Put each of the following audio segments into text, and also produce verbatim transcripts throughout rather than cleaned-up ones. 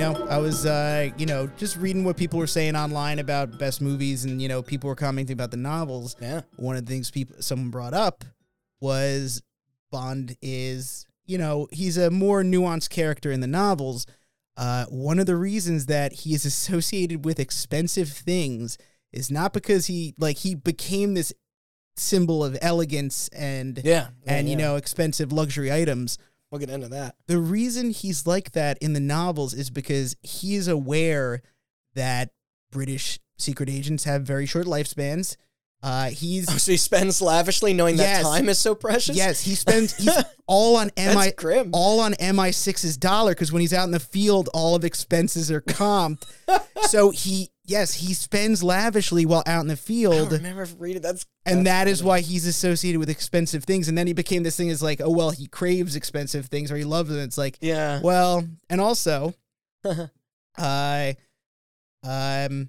know, I was, uh, you know, just reading what people were saying online about best movies, and, you know, people were commenting about the novels. Yeah. One of the things people, someone brought up was Bond is, you know, he's a more nuanced character in the novels. Uh, one of the reasons that he is associated with expensive things is not because he, like, he became this symbol of elegance and, yeah, yeah, and yeah. you know, expensive luxury items. We'll get into that. The reason he's like that in the novels is because he is aware that British secret agents have very short lifespans. Uh, he's oh, so he spends lavishly, knowing yes, that time is so precious. Yes, he spends he's all on M I grim. all on M I six's dollar, because when he's out in the field, all of expenses are comped. So he yes he spends lavishly while out in the field. I remember reading that's and that's that funny. Is why he's associated with expensive things. And then he became this thing is like, oh well, he craves expensive things or he loves them. It's like yeah, well, and also, I, uh, um,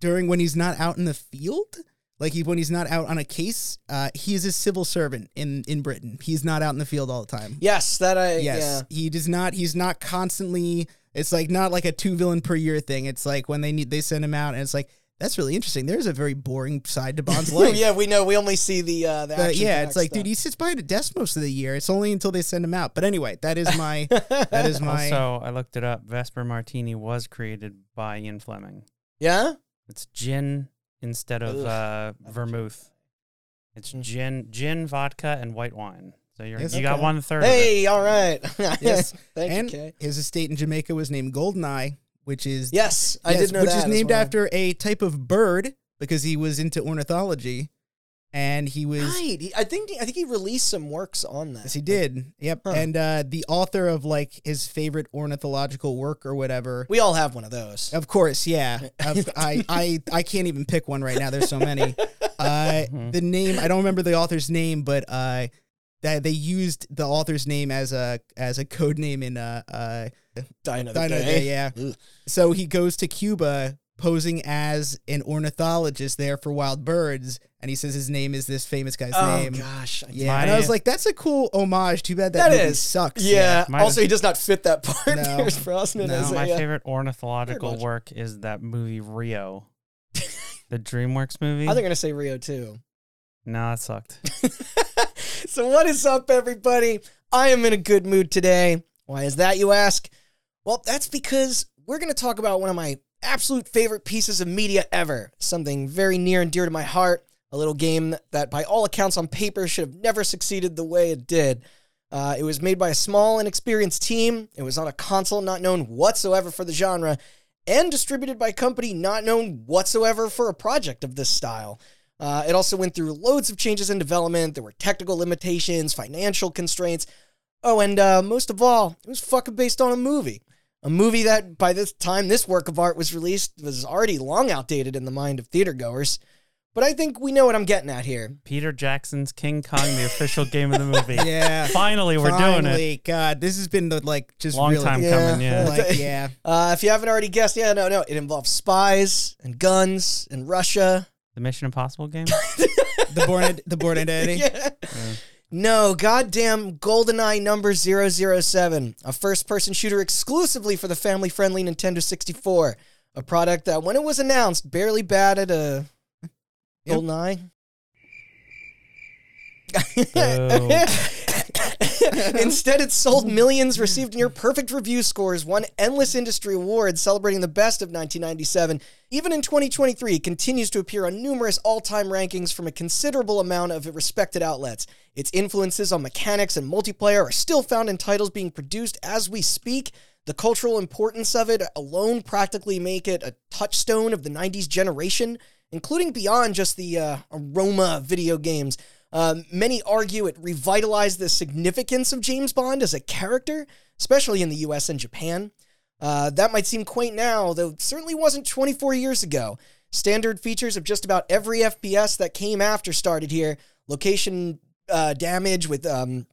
during when he's not out in the field. Like, he, when he's not out on a case, uh, he is a civil servant in, in Britain. He's not out in the field all the time. Yes, that I... Yes, yeah. He does not... He's not constantly... It's, like, not like a two-villain-per-year thing. It's, like, when they need... They send him out, and it's, like, that's really interesting. There's a very boring side to Bond's life. Yeah, we know. We only see the, uh, the action. But, yeah, it's, like, stuff. Dude, he sits behind a desk most of the year. It's only until they send him out. But, anyway, that is my... that is my... Also, I looked it up. Vesper Martini was created by Ian Fleming. Yeah? It's gin... Instead of uh, vermouth, it's gin, gin, vodka, and white wine. So you're, yes, you okay. got one third. Hey, all right. Yes, thank and you. And his estate in Jamaica was named Goldeneye, which is yes, yes I did know which that is named well. after a type of bird because he was into ornithology, and he was. Right. I think I think he released some works on that. Yes, he did. Yep. Huh. And uh, the author of like his favorite ornithological work or whatever. We all have one of those. Of course, yeah. Of, I, I I can't even pick one right now. There's so many. Uh, mm-hmm. The name I don't remember the author's name, but uh, that they used the author's name as a as a code name in uh, uh Dino the Day. Yeah. Ugh. So he goes to Cuba, posing as an ornithologist there for wild birds, and he says his name is this famous guy's oh, name. Oh, gosh. I yeah, and I was like, that's a cool homage. Too bad that, that movie is. sucks. Yeah. yeah. Also, he does not fit that part. No. Pierce Brosnan no. as My a, favorite ornithological work is that movie Rio, the DreamWorks movie. I was going to say Rio, too. No, that sucked. So what is up, everybody? I am in a good mood today. Why is that, you ask? Well, that's because we're going to talk about one of my absolute favorite pieces of media ever. Something very near and dear to my heart. A little game that, by all accounts on paper, should have never succeeded the way it did. Uh, it was made by a small, inexperienced team. It was on a console not known whatsoever for the genre, and distributed by a company not known whatsoever for a project of this style. Uh, it also went through loads of changes in development. There were technical limitations, financial constraints. Oh, and uh, most of all, it was fucking based on a movie. A movie that, by this time this work of art was released, was already long outdated in the mind of theatergoers. But I think we know what I'm getting at here. Peter Jackson's King Kong, the official game of the movie. Yeah. Finally, we're Finally, doing it. God, this has been, the, like, just Long really, time yeah. coming, yeah. Like, yeah. Uh, if you haven't already guessed, yeah, no, no. It involves spies and guns and Russia. The Mission Impossible game? the Bourne the Bourne Identity? Yeah. yeah. No, goddamn GoldenEye number zero zero seven, a first-person shooter exclusively for the family-friendly Nintendo sixty-four, a product that, when it was announced, barely batted a... GoldenEye. Oh. Instead, it sold millions, received near perfect review scores, won endless industry awards celebrating the best of nineteen ninety-seven. Even in twenty twenty-three, it continues to appear on numerous all-time rankings from a considerable amount of respected outlets. Its influences on mechanics and multiplayer are still found in titles being produced as we speak. The cultural importance of it alone practically make it a touchstone of the nineties generation, including beyond just the uh, aroma of video games. Um, many argue it revitalized the significance of James Bond as a character, especially in the U S and Japan. Uh, that might seem quaint now, though it certainly wasn't twenty-four years ago. Standard features of just about every F P S that came after started here. Location uh, damage with um,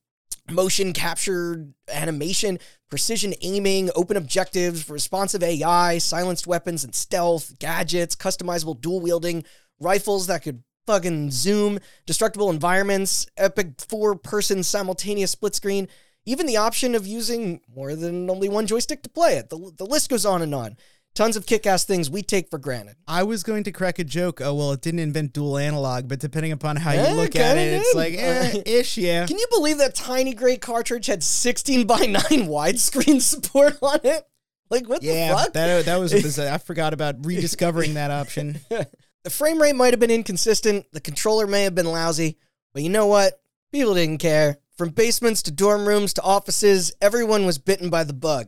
motion capture animation, precision aiming, open objectives, responsive A I, silenced weapons and stealth, gadgets, customizable dual wielding, rifles that could fucking zoom, destructible environments, epic four-person simultaneous split screen. Even the option of using more than only one joystick to play it. The, the list goes on and on. Tons of kick-ass things we take for granted. I was going to crack a joke. Oh, well, it didn't invent dual analog, but depending upon how yeah, you look at it, did. It's like, eh, ish, yeah. Can you believe that tiny gray cartridge had sixteen by nine widescreen support on it? Like, what yeah, the fuck? That, that was bizarre. I forgot about rediscovering that option. The frame rate might have been inconsistent. The controller may have been lousy. But you know what? People didn't care. From basements to dorm rooms to offices, everyone was bitten by the bug.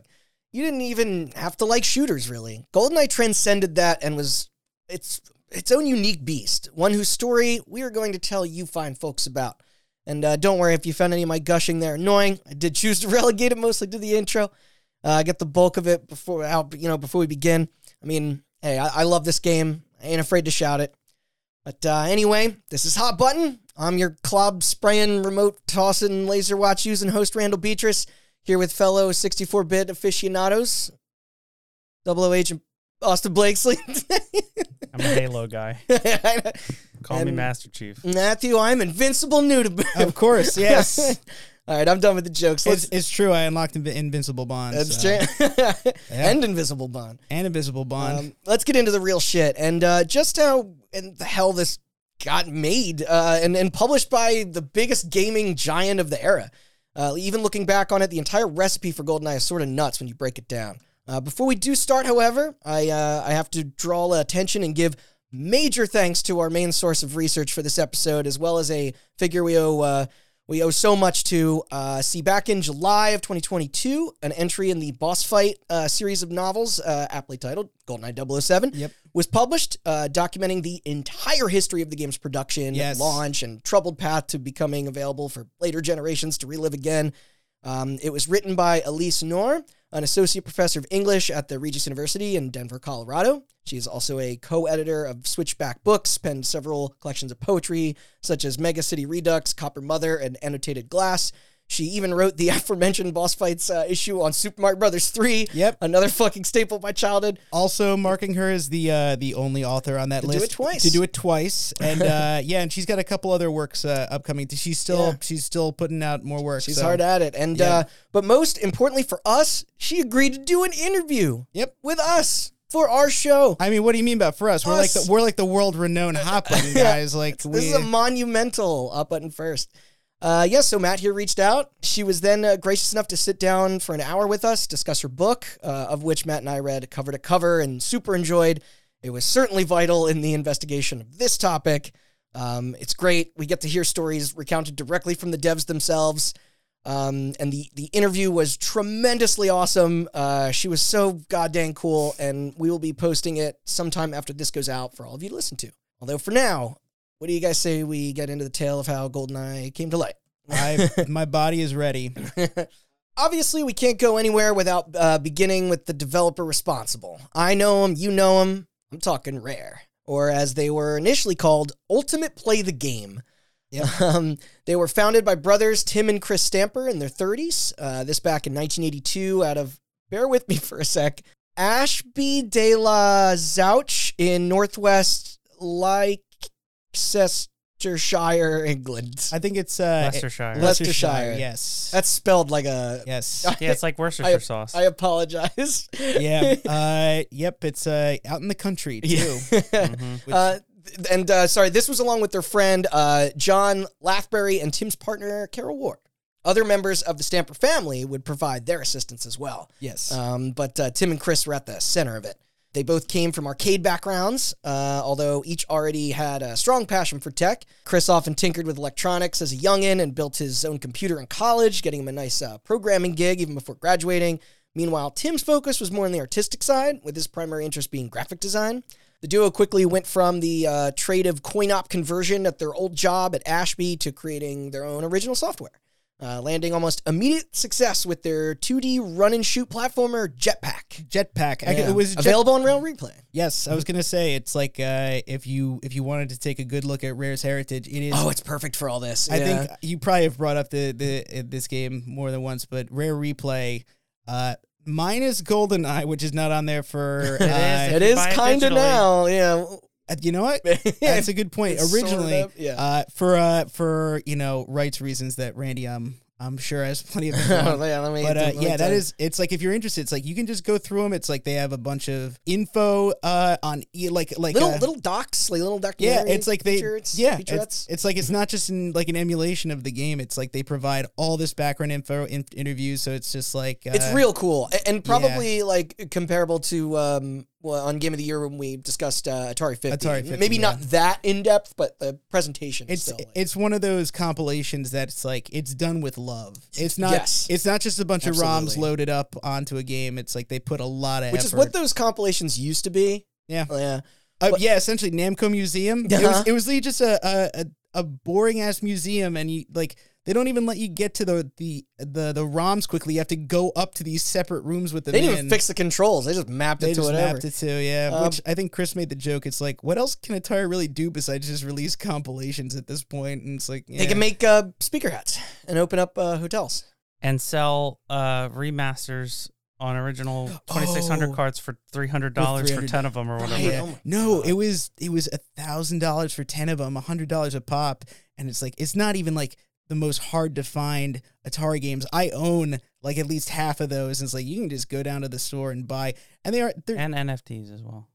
You didn't even have to like shooters, really. GoldenEye transcended that and was its its own unique beast, one whose story we are going to tell you fine folks about. And uh, don't worry if you found any of my gushing there annoying. I did choose to relegate it mostly to the intro. I uh, get the bulk of it before out, you know, before we begin. I mean, hey, I, I love this game. I ain't afraid to shout it. But uh, anyway, this is Hot Button. I'm your clob-spraying, remote-tossing, laser-watch-using host, Randall Beatrice, here with fellow sixty-four bit aficionados, double O Agent Austin Blakesley. I'm a Halo guy. Call and me Master Chief. Matthew, I'm invincible new to... Of course, yes. All right, I'm done with the jokes. It's, it's true. I unlocked Invi- Invincible Bond. That's so. true. yeah. And Invisible Bond. And Invisible Bond. Um, let's get into the real shit and uh, just how in the hell this got made uh, and, and published by the biggest gaming giant of the era. Uh, even looking back on it, the entire recipe for GoldenEye is sort of nuts when you break it down. Uh, before we do start, however, I uh, I have to draw attention and give major thanks to our main source of research for this episode, as well as a figure we owe... Uh, We owe so much to, uh, see back in July of twenty twenty-two, an entry in the Boss Fight uh, series of novels, uh, aptly titled GoldenEye double oh seven, yep. was published, uh, documenting the entire history of the game's production, yes. and launch, and troubled path to becoming available for later generations to relive again. Um, it was written by Elise Knorr, an associate professor of English at the Regis University in Denver, Colorado. She is also a co-editor of Switchback Books, penned several collections of poetry, such as Mega City Redux, Copper Mother, and Annotated Glass. She even wrote the aforementioned Boss Fights uh, issue on Super Mario Brothers three. Yep. Another fucking staple of my childhood. Also marking her as the uh, the only author on that to list. To do it twice. To do it twice. And uh, yeah, and she's got a couple other works uh, upcoming. She's still yeah. she's still putting out more work. She's so. hard at it. And yeah. uh, but most importantly for us, she agreed to do an interview. Yep. With us. For our show. I mean, what do you mean about for us? us. We're like the we're like the world renowned Hot Button guys. Like we... This is a monumental Hot Button first. Uh, yes, yeah, so Matt here reached out. She was then uh, gracious enough to sit down for an hour with us, discuss her book, uh, of which Matt and I read cover to cover and super enjoyed. It was certainly vital in the investigation of this topic. Um, it's great. We get to hear stories recounted directly from the devs themselves. Um, and the, the interview was tremendously awesome. Uh, she was so goddamn cool, and we will be posting it sometime after this goes out for all of you to listen to. Although for now... What do you guys say we get into the tale of how GoldenEye came to light? I, my body is ready. Obviously, we can't go anywhere without uh, beginning with the developer responsible. I know him, you know him. I'm talking Rare, or as they were initially called, Ultimate Play the Game. Yep. Um, they were founded by brothers Tim and Chris Stamper in their thirties. Uh, this back in nineteen eighty-two out of, bear with me for a sec, Ashby de la Zouch in Northwest Like... Leicestershire, England. I think it's uh, Leicestershire. Leicestershire. Leicestershire. Yes, that's spelled like a yes. Yeah, it's like Worcestershire I, sauce. I apologize. Yeah. Uh, yep. It's uh, out in the country too. Yeah. mm-hmm. Which- uh, and uh, sorry, this was along with their friend uh, John Lathbury and Tim's partner Carol Ward. Other members of the Stamper family would provide their assistance as well. Yes. Um, but uh, Tim and Chris were at the center of it. They both came from arcade backgrounds, uh, although each already had a strong passion for tech. Chris often tinkered with electronics as a youngin' and built his own computer in college, getting him a nice uh, programming gig even before graduating. Meanwhile, Tim's focus was more on the artistic side, with his primary interest being graphic design. The duo quickly went from the uh, trade of coin-op conversion at their old job at Ashby to creating their own original software, uh, landing almost immediate success with their two D run-and-shoot platformer, Jetpack. Jetpack. Yeah. I, it was available jet- on Rail Replay. Yes, I was going to say, it's like uh, if you if you wanted to take a good look at Rare's heritage, it is... Oh, it's perfect for all this. I yeah. think you probably have brought up the, the uh, this game more than once, but Rare Replay... Uh, minus GoldenEye, which is not on there for... Uh, it is, is kind of now, yeah. You know what? That's a good point. Originally, sort of, yeah. uh, for uh, for you know rights reasons that Randy um I'm sure has plenty of info. yeah, let me but uh, yeah, that is, it's like, if you're interested, it's like, you can just go through them. It's like, they have a bunch of info uh, on e- like, like little, uh, little docs, like little documentary. Yeah. It's like they, features, yeah, it's, it's like, it's not just in, like an emulation of the game. It's like, they provide all this background info in interviews. So it's just like, uh, it's real cool. And probably yeah. like comparable to, um, well, on Game of the Year when we discussed uh, Atari fifty. Atari fifty. Maybe yeah. not that in-depth, but the presentation. It's still, like, it's one of those compilations that's like, it's done with love. It's not yes. It's not just a bunch Absolutely. of ROMs loaded up onto a game. It's like they put a lot of Which effort. Is what those compilations used to be. Yeah. Oh, yeah. Uh, but, yeah, essentially Namco Museum. Uh-huh. It was, it was really just a, a, a boring-ass museum, and you like... They don't even let you get to the, the the the ROMs quickly. You have to go up to these separate rooms with them. They didn't in. even fix the controls. They just mapped they it to whatever. They just mapped it to, yeah. Um, which I think Chris made the joke. It's like, what else can Atari really do besides just release compilations at this point? And it's like, yeah. They can make uh, speaker hats and open up uh, hotels. And sell uh, remasters on original twenty-six hundred oh. cards for three hundred dollars for ten of them or whatever. Right. Oh no, God. it was it was one thousand dollars for ten of them, one hundred dollars a pop. And it's like, it's not even like... the most hard to find Atari games. I own like at least half of those. And it's like, you can just go down to the store and buy, and they are, and N F Ts as well.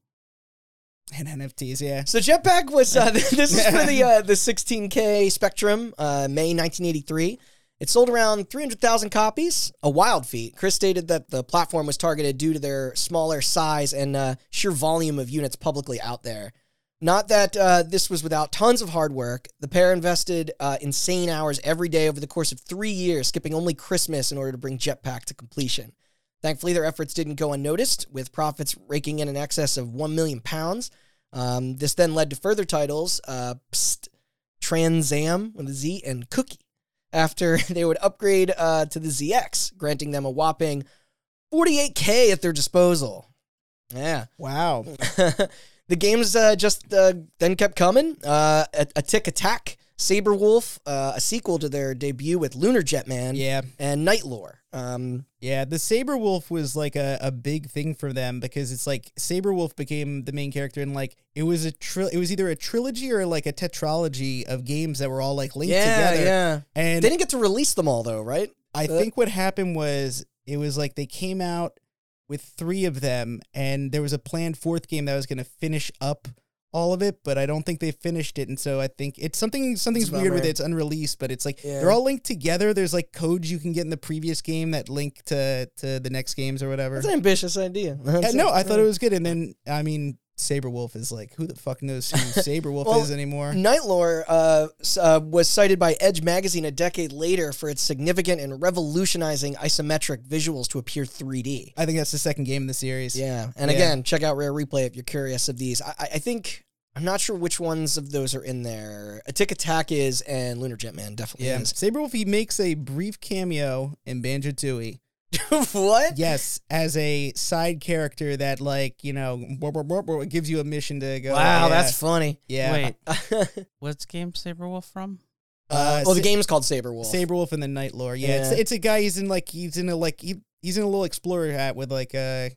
And N F Ts. Yeah. So Jetpack was, uh, this is for the, uh, the sixteen K Spectrum, uh, May nineteen eighty-three. It sold around three hundred thousand copies, a wild feat. Chris stated that the platform was targeted due to their smaller size and uh, sheer volume of units publicly out there. Not that uh, this was without tons of hard work. The pair invested uh, insane hours every day over the course of three years, skipping only Christmas in order to bring Jetpack to completion. Thankfully, their efforts didn't go unnoticed, with profits raking in an excess of one million pounds. Um, this then led to further titles, uh, Psst, Transam with a Z, and Cookie, after they would upgrade uh, to the Z X, granting them a whopping forty-eight K at their disposal. Yeah. Wow. The games uh, just uh, then kept coming. Uh, a, a Tick Attack, Saber Wolf, uh, a sequel to their debut with Lunar Jetman, yeah. and Nightlore. Um, yeah, the Saber Wolf was like a, a big thing for them because it's like Saber Wolf became the main character, and like it was a tri- it was either a trilogy or like a tetralogy of games that were all like linked yeah, together. Yeah, and they didn't get to release them all though, right? I uh, think what happened was it was like they came out with three of them, and there was a planned fourth game that was going to finish up all of it, but I don't think they finished it, and so I think it's something something's it's weird with it. It's unreleased, but it's like yeah. they're all linked together. There's like codes you can get in the previous game that link to, to the next games or whatever. That's an ambitious idea. Yeah, no, I thought it was good, and then, I mean... Saberwolf is like, who the fuck knows who Saberwolf well, is anymore? Nightlore uh, uh, was cited by Edge magazine a decade later for its significant and revolutionizing isometric visuals to appear three D. I think that's the second game in the series. Yeah, and yeah. again, check out Rare Replay if you're curious of these. I, I think, I'm not sure which ones of those are in there. A Tick Attack is, and Lunar Jetman definitely yeah. is. Saberwolf, he makes a brief cameo in Banjo-Tooie. What? Yes, as a side character that, like, you know, gives you a mission to go. Wow, yeah. that's funny. Yeah. Wait, what's game Saberwolf from? Uh, well, the Sa- game's called Saberwolf. Saberwolf and the Nightlore. Yeah, yeah. It's, it's a guy. He's in like he's in a like he, he's in a little explorer hat with like a. Uh,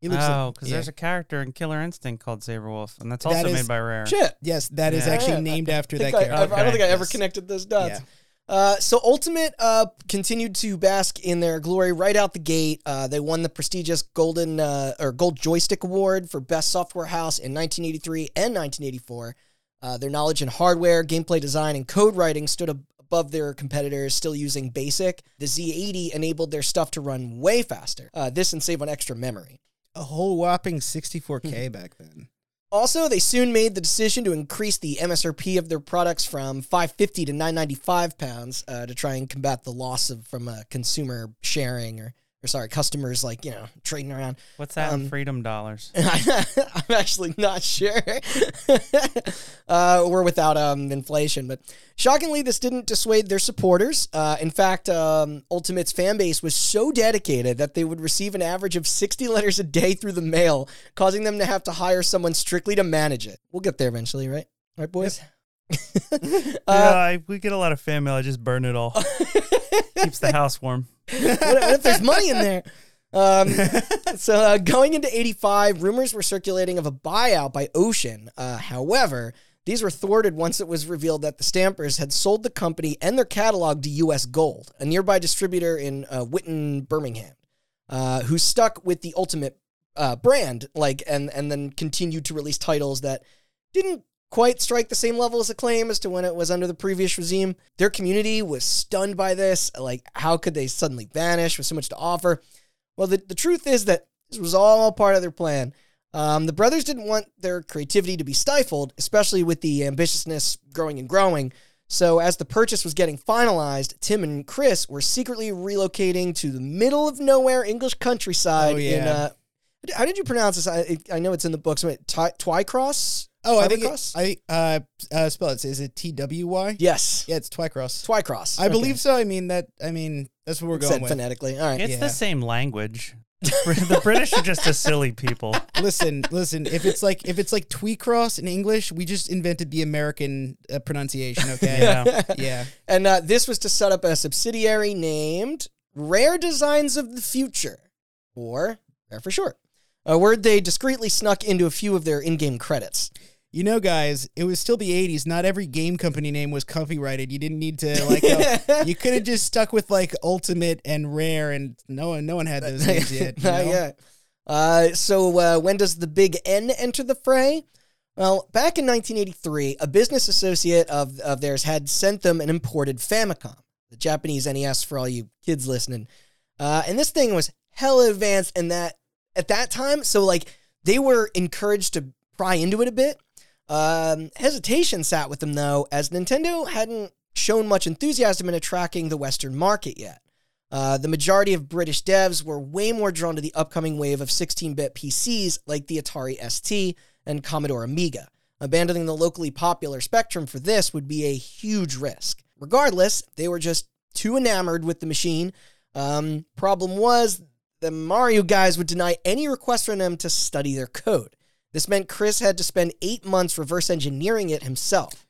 He looks oh, because like, yeah. there's a character in Killer Instinct called Saberwolf, and that's also that is, made by Rare. Shit. Yes, that yeah. is actually yeah, named I after that I, character. I, okay. I don't think I ever connected those dots. Yeah. Uh, so Ultimate uh, continued to bask in their glory right out the gate. Uh, they won the prestigious Golden uh, or Gold Joystick Award for Best Software House in nineteen eighty-three and nineteen eighty-four. Uh, their knowledge in hardware, gameplay design, and code writing stood ab- above their competitors still using BASIC. The Z eighty enabled their stuff to run way faster. Uh, this and save on extra memory. A whole whopping sixty-four K hmm. back then. Also, they soon made the decision to increase the M S R P of their products from five hundred fifty to nine hundred ninety-five pounds uh, to try and combat the loss of from uh, consumer sharing or, or sorry, customers like, you know, trading around. What's that um, in freedom dollars? I'm actually not sure. uh, we're without um, inflation, but shockingly, this didn't dissuade their supporters. Uh, in fact, um, Ultimate's fan base was so dedicated that they would receive an average of sixty letters a day through the mail, causing them to have to hire someone strictly to manage it. We'll get there eventually, right? Right, boys? Yep. uh, yeah, if we get a lot of fan mail, I just burn it all. Keeps the house warm. What, what if there's money in there? Um, so uh, going into eighty-five, rumors were circulating of a buyout by Ocean. Uh, however, These were thwarted once it was revealed that the Stampers had sold the company and their catalog to U S Gold, a nearby distributor in uh, Witten, Birmingham, uh, who stuck with the Ultimate uh, brand, like, and and then continued to release titles that didn't quite strike the same level of acclaim as to when it was under the previous regime. Their community was stunned by this. Like, how could they suddenly vanish with so much to offer? Well, the, the truth is that this was all part of their plan. Um, the brothers didn't want their creativity to be stifled, especially with the ambitiousness growing and growing. So as the purchase was getting finalized, Tim and Chris were secretly relocating to the middle of nowhere English countryside. Oh, yeah. in, uh, how did you pronounce this? I, I know it's in the books. Twycross? Oh, I think it, I uh, uh, spell it. Is it T W Y? Yes. Yeah, it's Twycross. Twycross. I okay. believe so. I mean that. I mean that's what we're it's going said with. Phonetically. All right. It's yeah. the same language. The British are just a silly people. Listen, listen. If it's like if it's like Twycross in English, we just invented the American uh, pronunciation. Okay. Yeah. yeah. And uh, this was to set up a subsidiary named Rare Designs of the Future, or Rare for short. A word they discreetly snuck into a few of their in-game credits. You know, guys, it was still the eighties. Not every game company name was copyrighted. You didn't need to, like, uh, you could have just stuck with, like, Ultimate and Rare, and no one no one had those names yet. You know? Not yet. Uh, so uh, when does the big N enter the fray? Well, back in nineteen eighty-three, a business associate of, of theirs had sent them an imported Famicom, the Japanese N E S for all you kids listening. Uh, and this thing was hella advanced in that, at that time, so, like, they were encouraged to pry into it a bit. Um, hesitation sat with them, though, as Nintendo hadn't shown much enthusiasm in attracting the Western market yet. Uh, the majority of British devs were way more drawn to the upcoming wave of sixteen-bit P Cs like the Atari S T and Commodore Amiga. Abandoning the locally popular Spectrum for this would be a huge risk. Regardless, they were just too enamored with the machine. Um, problem was, the Mario guys would deny any request from them to study their code. This meant Chris had to spend eight months reverse engineering it himself.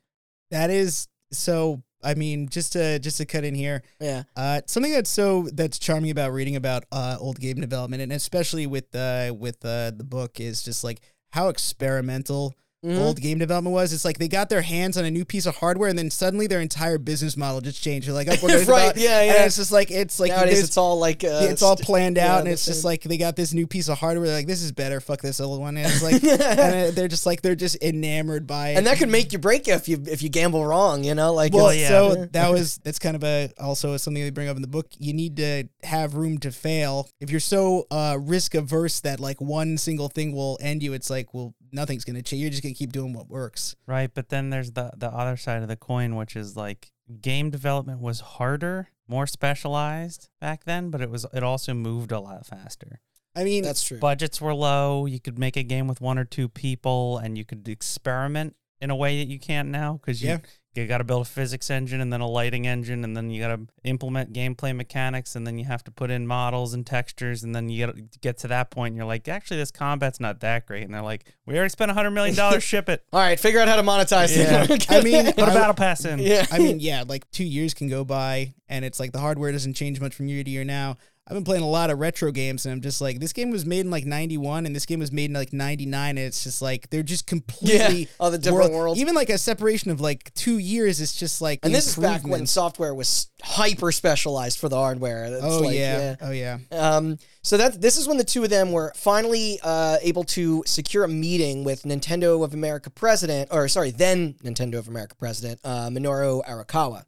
That is so. I mean, just to just to cut in here, yeah. Uh, something that's so that's charming about reading about uh, old game development, and especially with uh, with uh, the book, is just like how experimental mm-hmm. old game development was. It's like they got their hands on a new piece of hardware, and then suddenly their entire business model just changed. They're like, oh, we're right, about, yeah, yeah. And it's just like it's like nowadays it's all like uh, it's all planned out, yeah, and it's same. Just like they got this new piece of hardware. They're like, this is better. Fuck this old one. And it's like and they're just like they're just enamored by it, and that could make you break you if you if you gamble wrong. You know, like well, yeah. So that was that's kind of a also something they bring up in the book. You need to have room to fail. If you're so uh, risk averse that like one single thing will end you, it's like well nothing's gonna change. You're just gonna keep doing what works. Right, but then there's the, the other side of the coin, which is like game development was harder, more specialized back then, but it was it also moved a lot faster. I mean, that's true. Budgets were low. You could make a game with one or two people, and you could experiment in a way that you can't now because you, yeah. you got to build a physics engine and then a lighting engine, and then you got to implement gameplay mechanics, and then you have to put in models and textures, and then you gotta get to that point, and you're like, actually, this combat's not that great. And they're like, we already spent one hundred million dollars, ship it. All right, figure out how to monetize yeah. it. I mean, put a battle pass in. Yeah. I mean, yeah, like two years can go by, and it's like the hardware doesn't change much from year to year now. I've been playing a lot of retro games, and I'm just like, this game was made in like ninety-one, and this game was made in like ninety-nine, and it's just like they're just completely yeah, all the different world, worlds. Even like a separation of like two years, it's just like, and this is back when software was hyper specialized for the hardware. That's oh like, yeah. yeah, oh yeah. Um, so that this is when the two of them were finally uh, able to secure a meeting with Nintendo of America president, or sorry, then Nintendo of America president uh, Minoru Arakawa.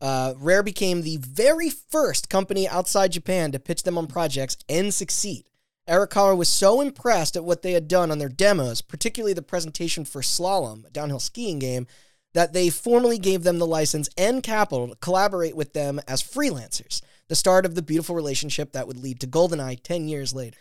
Uh, Rare became the very first company outside Japan to pitch them on projects and succeed. Arakawa was so impressed at what they had done on their demos, particularly the presentation for Slalom, a downhill skiing game, that they formally gave them the license and capital to collaborate with them as freelancers, the start of the beautiful relationship that would lead to GoldenEye ten years later.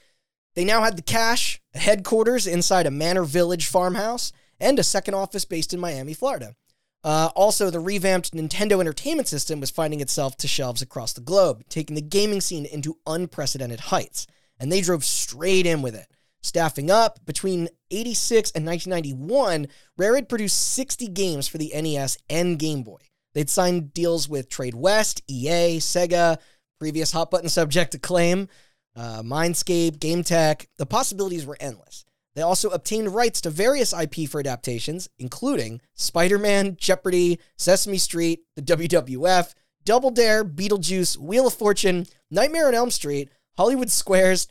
They now had the cash, a headquarters inside a Manor Village farmhouse, and a second office based in Miami, Florida. Uh, also, the revamped Nintendo Entertainment System was finding itself to shelves across the globe, taking the gaming scene into unprecedented heights, and they drove straight in with it. Staffing up, between eighty-six and nineteen ninety-one, Rare had produced sixty games for the N E S and Game Boy. They'd signed deals with Trade West, E A, Sega, previous hot-button subject Acclaim, uh, Mindscape, GameTech. The possibilities were endless. They also obtained rights to various I P for adaptations, including Spider-Man, Jeopardy, Sesame Street, the W W F, Double Dare, Beetlejuice, Wheel of Fortune, Nightmare on Elm Street, Hollywood Squares,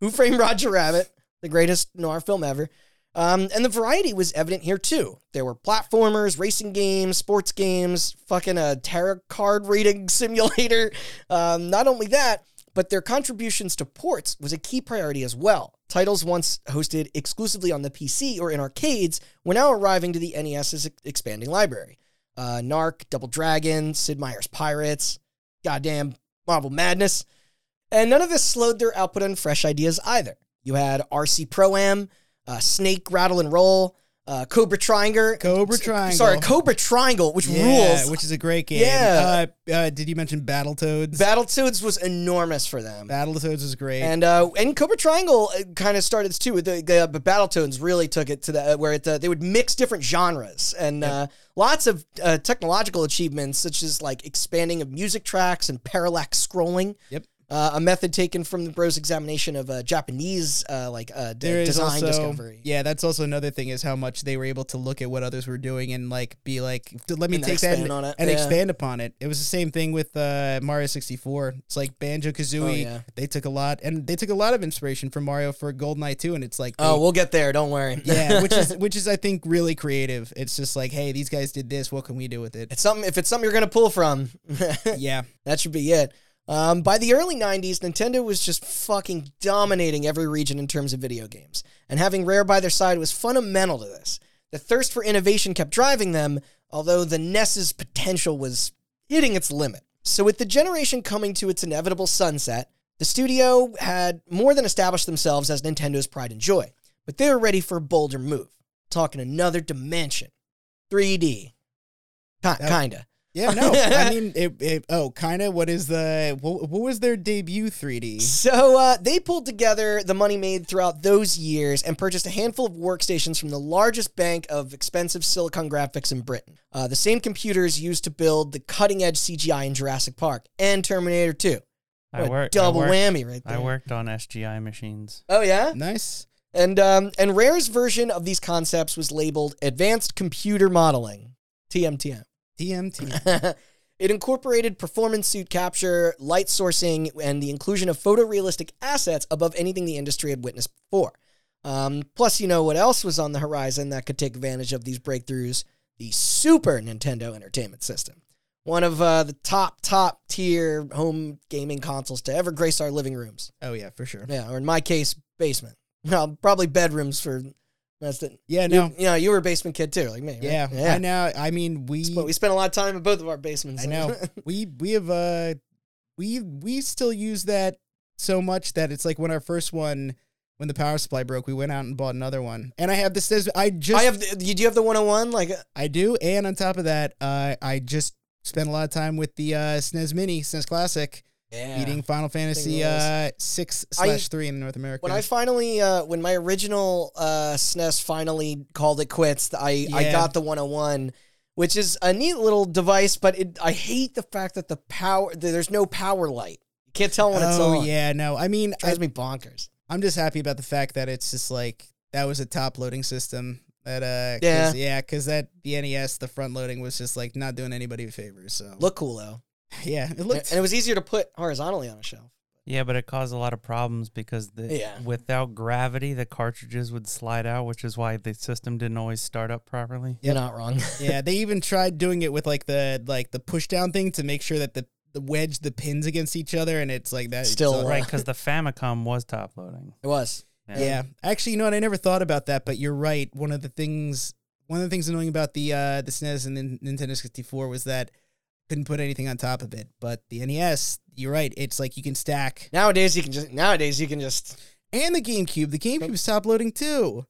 Who Framed Roger Rabbit, the greatest noir film ever. Um, and the variety was evident here, too. There were platformers, racing games, sports games, fucking a tarot card reading simulator. Um, not only that, but their contributions to ports was a key priority as well. Titles once hosted exclusively on the P C or in arcades were now arriving to the NES's expanding library. Uh, Narc, Double Dragon, Sid Meier's Pirates, goddamn Marvel Madness. And none of this slowed their output on fresh ideas either. You had R C Pro-Am, Uh, Snake, Rattle, and Roll, uh, Cobra Triangle. Cobra Triangle. Sorry, Cobra Triangle, which yeah, rules. Which is a great game. Yeah. Uh, uh, did you mention Battletoads? Battletoads was enormous for them. Battletoads was great. And uh, and Cobra Triangle kind of started too. The, the, the Battletoads really took it to the where it, uh, they would mix different genres and yep. uh, lots of uh, technological achievements, such as like expanding of music tracks and parallax scrolling. Yep. Uh, a method taken from the Bro's examination of uh, Japanese uh, like uh, d- design also, discovery. Yeah, that's also another thing is how much they were able to look at what others were doing and like be like, let me and take that and, on it. and yeah. expand upon it. It was the same thing with uh, Mario sixty-four. It's like Banjo-Kazooie. Oh, yeah. They took a lot, and they took a lot of inspiration from Mario for GoldenEye two, and it's like, they, oh, we'll get there. Don't worry. Yeah, which is which is I think really creative. It's just like, hey, these guys did this. What can we do with it? It's something. If it's something you're gonna pull from, yeah, that should be it. Um, by the early nineties, Nintendo was just fucking dominating every region in terms of video games, and having Rare by their side was fundamental to this. The thirst for innovation kept driving them, although the NES's potential was hitting its limit. So with the generation coming to its inevitable sunset, the studio had more than established themselves as Nintendo's pride and joy, but they were ready for a bolder move. Talking another dimension. three D. K- kinda. Yeah, no, I mean, it, it, oh, kind of, what is the, what, what was their debut three D? So uh, they pulled together the money made throughout those years and purchased a handful of workstations from the largest bank of expensive Silicon Graphics in Britain. Uh, the same computers used to build the cutting-edge C G I in Jurassic Park and Terminator two. I worked, double I worked, whammy right there. I worked on S G I machines. Oh, yeah? Nice. And um, and Rare's version of these concepts was labeled Advanced Computer Modeling, T M T M. D M T. It incorporated performance suit capture, light sourcing, and the inclusion of photorealistic assets above anything the industry had witnessed before. Um, plus, you know what else was on the horizon that could take advantage of these breakthroughs? The Super Nintendo Entertainment System. One of uh, the top, top tier home gaming consoles to ever grace our living rooms. Oh, yeah, for sure. Yeah, or in my case, basement. Well, probably bedrooms for... That's it. Yeah, no. You, you know, you were a basement kid too, like me. Right? Yeah, yeah, I know. I mean, we we spent a lot of time in both of our basements. I know. we we have uh, we we still use that so much that it's like when our first one, when the power supply broke, we went out and bought another one. And I have this. this I just. I have. The, do you have the one oh one? Like I do. And on top of that, uh, I just spent a lot of time with the uh, S N E S Mini, S N E S Classic. Yeah. Beating Final Fantasy uh, six slash three in North America. When I finally, uh, when my original uh, S N E S finally called it quits, I, yeah. I got the one oh one, which is a neat little device, but it, I hate the fact that the power there's no power light. You can't tell when oh, it's on. Oh yeah, no. I mean, it drives I, me bonkers. I'm just happy about the fact that it's just like that was a top loading system. That uh, yeah, cause, yeah, because that the N E S the front loading was just like not doing anybody favors. So look cool though. Yeah, it looked... and it was easier to put horizontally on a shelf. Yeah, but it caused a lot of problems because the, yeah. without gravity, the cartridges would slide out, which is why the system didn't always start up properly. You're not wrong. Yeah, they even tried doing it with like the like the push down thing to make sure that the, the wedge the pins against each other, and it's like that still so, right because the Famicom was top loading. It was. Yeah. yeah, actually, you know what? I never thought about that, but you're right. One of the things, one of the things annoying about the uh, the S N E S and the Nintendo sixty-four was that. Couldn't put anything on top of it, but the N E S, you're right. It's like you can stack. Nowadays, you can just. Nowadays, you can just. And the GameCube, the GameCube's top loading too.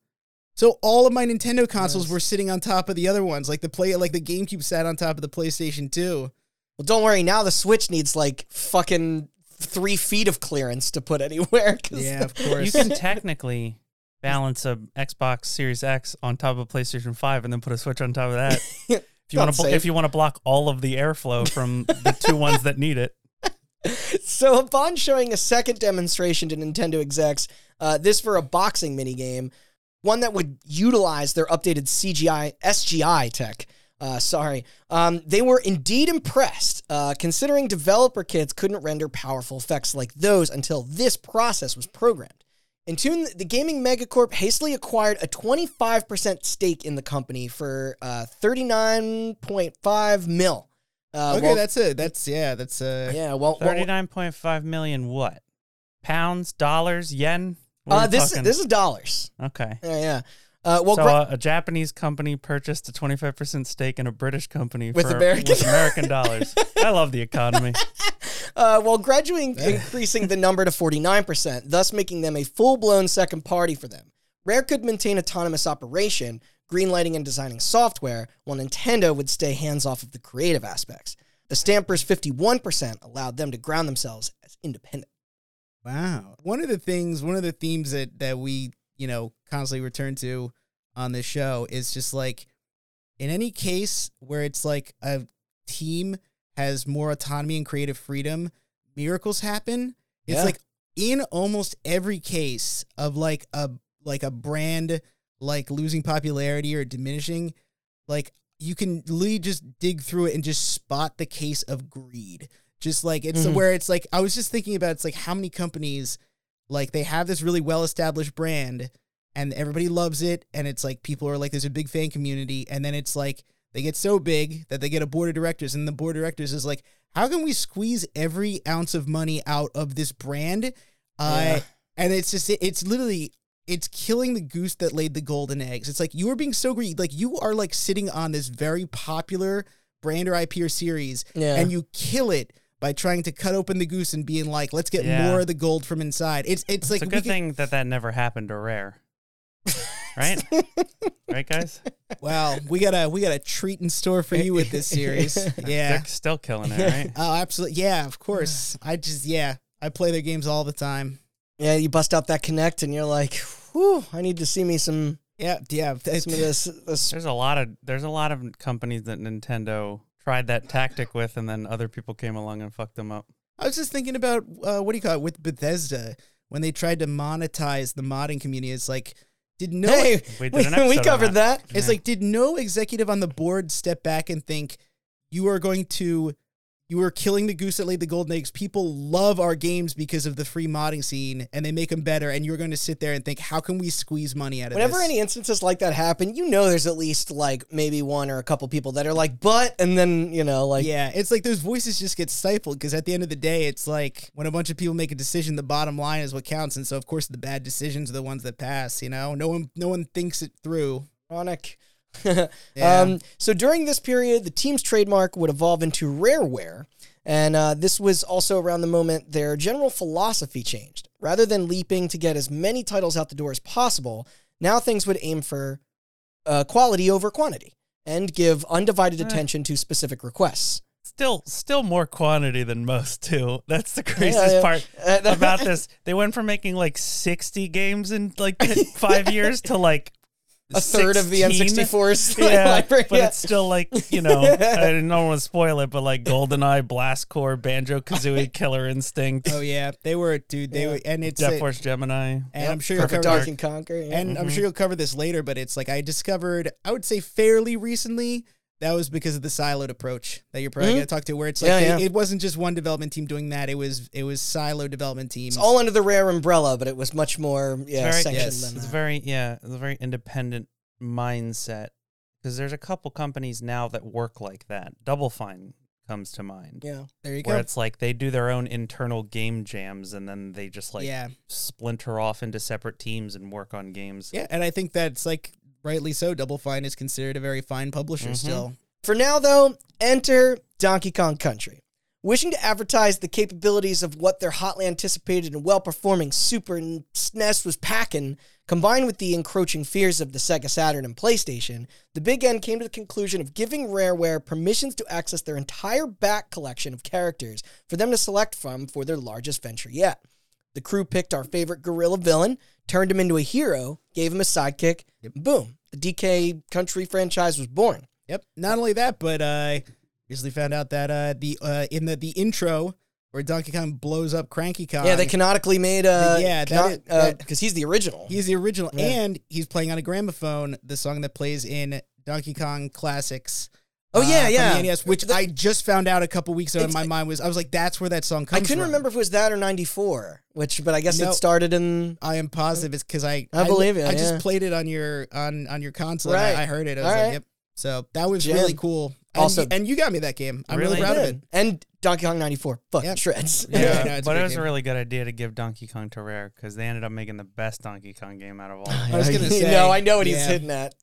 So all of my Nintendo consoles nice. were sitting on top of the other ones, like the play, like the GameCube sat on top of the PlayStation two. Well, don't worry. Now the Switch needs like fucking three feet of clearance to put anywhere. Yeah, of course. You can technically balance a Xbox Series X on top of a PlayStation five, and then put a Switch on top of that. If you, want to, if you want to block all of the airflow from the two ones that need it. So upon showing a second demonstration to Nintendo execs, uh, this for a boxing minigame, one that would utilize their updated C G I, S G I tech. Uh, sorry. Um, they were indeed impressed, uh, considering developer kits couldn't render powerful effects like those until this process was programmed. In Tune, the gaming megacorp hastily acquired a twenty-five percent stake in the company for uh, thirty-nine point five mil. Uh, okay, well, that's it. That's, yeah, that's... Uh, yeah, well... thirty-nine point five million what? Pounds? Dollars? Yen? Uh, this, is, this is dollars. Okay. Yeah, yeah. Uh, well, so gra- uh, a Japanese company purchased a twenty-five percent stake in a British company with, for, American-, with American dollars. I love the economy. Uh, while gradually increasing the number to forty-nine percent, thus making them a full-blown second party for them. Rare could maintain autonomous operation, greenlighting and designing software, while Nintendo would stay hands-off of the creative aspects. The Stampers' fifty-one percent allowed them to ground themselves as independent. Wow. One of the things, one of the themes that, that we, you know, constantly return to on this show is just like, in any case where it's like a team has more autonomy and creative freedom, miracles happen. It's yeah. like in almost every case of like a like a brand like losing popularity or diminishing, like you can literally just dig through it and just spot the case of greed. Just like it's mm-hmm. where it's like I was just thinking about it's like how many companies like they have this really well established brand and everybody loves it and it's like people are like there's a big fan community and then it's like they get so big that they get a board of directors, and the board of directors is like, how can we squeeze every ounce of money out of this brand? Uh, yeah. And it's just, it's literally, it's killing the goose that laid the golden eggs. It's like, you are being so greedy. Like, you are, like, sitting on this very popular brand or I P or series, yeah. and you kill it by trying to cut open the goose and being like, let's get yeah. more of the gold from inside. It's it's, it's like... It's a good thing could- that that never happened to Rare. Right? Right, guys? Well, we got a we got a treat in store for you with this series. Yeah. They're still killing it, right? Oh, absolutely. Yeah, of course. I just, yeah, I play their games all the time. Yeah, you bust out that Kinect and you're like, whew, I need to see me some... Yeah, yeah. Some of this, this. There's a lot of There's a lot of companies that Nintendo tried that tactic with and then other people came along and fucked them up. I was just thinking about, uh, what do you call it, with Bethesda, when they tried to monetize the modding community, it's like... Did no hey, we, did we, we covered that. that. It's yeah. like, did no executive on the board step back and think, you are going to, you are killing the goose that laid the golden eggs. People love our games because of the free modding scene and they make them better. And you're going to sit there and think, how can we squeeze money out of Whenever this? Whenever any instances like that happen, you know, there's at least like maybe one or a couple people that are like, but, and then, you know, like. Yeah, it's like those voices just get stifled because at the end of the day, it's like when a bunch of people make a decision, the bottom line is what counts. And so, of course, the bad decisions are the ones that pass, you know, no one, no one thinks it through. Ironic. yeah. um, so during this period, the team's trademark would evolve into Rareware, and uh, this was also around the moment their general philosophy changed. Rather than leaping to get as many titles out the door as possible, now things would aim for uh, quality over quantity and give undivided right. attention to specific requests. Still, still more quantity than most too. That's the craziest yeah, yeah. part about this. They went from making like sixty games in like five years to like a third of the N sixty-four's yeah, library. But yeah. it's still like, you know, I don't want to spoil it, but like GoldenEye, BlastCore, Banjo-Kazooie, Killer Instinct. Oh, yeah. They were, dude, they yeah. were, and it's... Death Force Gemini. And yep. I'm sure you'll cover... Dark and Conquer. Yeah. And mm-hmm. I'm sure you'll cover this later, but it's like I discovered, I would say fairly recently, that was because of the siloed approach that you're probably mm-hmm. going to talk to, where it's like, yeah, they, yeah. it wasn't just one development team doing that. It was it was silo development teams. It's all under the Rare umbrella, but it was much more yeah, it's very, sanctioned yes. than that. It's very, yeah, it's a very independent mindset, because there's a couple companies now that work like that. Double Fine comes to mind. Yeah, there you go. Where it's like they do their own internal game jams, and then they just like yeah. splinter off into separate teams and work on games. Yeah, and I think that's like... rightly so, Double Fine is considered a very fine publisher mm-hmm. still. For now, though, enter Donkey Kong Country. Wishing to advertise the capabilities of what their hotly anticipated and well-performing Super S N E S was packing, combined with the encroaching fears of the Sega Saturn and PlayStation, the Big End came to the conclusion of giving Rareware permissions to access their entire back collection of characters for them to select from for their largest venture yet. The crew picked our favorite gorilla villain, turned him into a hero, gave him a sidekick, yep. and boom, the D K Country franchise was born. Yep. Not only that, but I uh, recently found out that uh, the uh, in the, the intro where Donkey Kong blows up Cranky Kong. Yeah, they canonically made uh, yeah, because cano- uh, he's the original. He's the original, yeah. And he's playing on a gramophone the song that plays in Donkey Kong Classics. Oh, yeah, uh, yeah. From the N E S, which the, I just found out a couple weeks ago in my mind was, I was like, that's where that song comes from. I couldn't from. remember if it was that or ninety-four, which, but I guess no, it started in... I am positive it's because I... I believe I, it, I yeah. just played it on your on, on your console, right. and I, I heard it. I was All like, right. yep. So that was Jim. really cool. Also, and, and you got me that game. I'm really, really proud did. of it. And Donkey Kong ninety-four fucking yep. shreds. Yeah, yeah. No, but it was game. a really good idea to give Donkey Kong to Rare, because they ended up making the best Donkey Kong game out of all. I was going to say... No, I know what yeah. he's hitting at.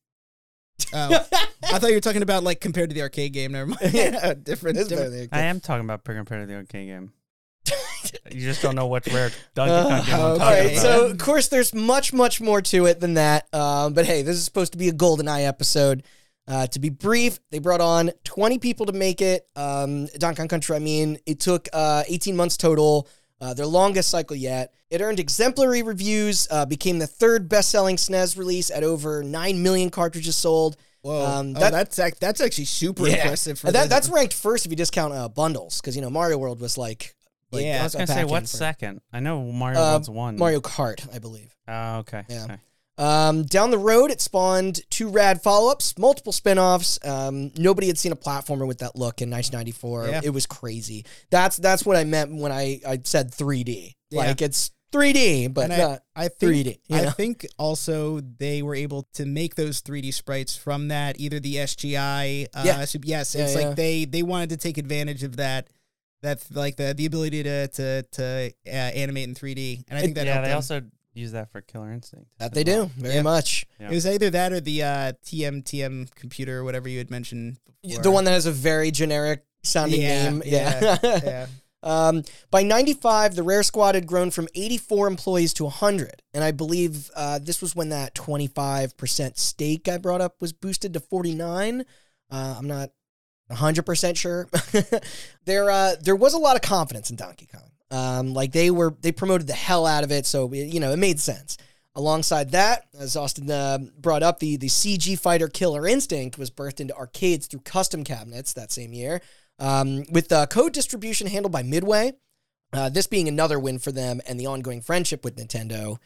Oh, I thought you were talking about, like, compared to the arcade game. Never mind. Yeah, different. different. I am talking about compared to the arcade game. You just don't know what's rare. Donkey Kong uh, game. All right, about. So of course there's much, much more to it than that. Um, but hey, this is supposed to be a GoldenEye episode. Uh, to be brief, they brought on twenty people to make it. Um, Donkey Kong Country. I mean, it took uh, eighteen months total. Uh, their longest cycle yet. It earned exemplary reviews, uh, became the third best-selling S N E S release at over nine million cartridges sold. Whoa. Um, that, oh, that's, ac- that's actually super yeah. impressive. For that, that's ranked first if you discount uh, bundles, because, you know, Mario World was like... like yeah, I was going to say, what's for, second? I know Mario uh, World's one. Mario Kart, I believe. Oh, uh, okay. Yeah. Okay. Um, down the road, it spawned two rad follow-ups, multiple spin-offs. Um, nobody had seen a platformer with that look in nineteen ninety-four. Yeah. It was crazy. That's that's what I meant when I, I said three D. Yeah. Like, it's three D, but I, not I think, three D. You know? I think also they were able to make those three D sprites from that, either the S G I. Uh, yeah. So, yes, it's yeah, like yeah. they they wanted to take advantage of that. That's like the the ability to to to uh, animate in three D, and I think it, that yeah. Helped they them. also. Use that for Killer Instinct. That they well. do, very yeah. much. Yeah. It was either that or the uh, T M T M computer or whatever you had mentioned before. The one that has a very generic sounding yeah, name. Yeah. yeah, yeah. um, by ninety-five, the Rare Squad had grown from eighty-four employees to one hundred. And I believe uh, this was when that twenty-five percent stake I brought up was boosted to forty-nine. Uh, I'm not one hundred percent sure. there, uh, there was a lot of confidence in Donkey Kong. Um, like they were, they promoted the hell out of it. So, you know, it made sense. Alongside that, as Austin uh, brought up, the, the C G fighter Killer Instinct was birthed into arcades through custom cabinets that same year, um, with uh, code distribution handled by Midway. Uh, this being another win for them and the ongoing friendship with Nintendo.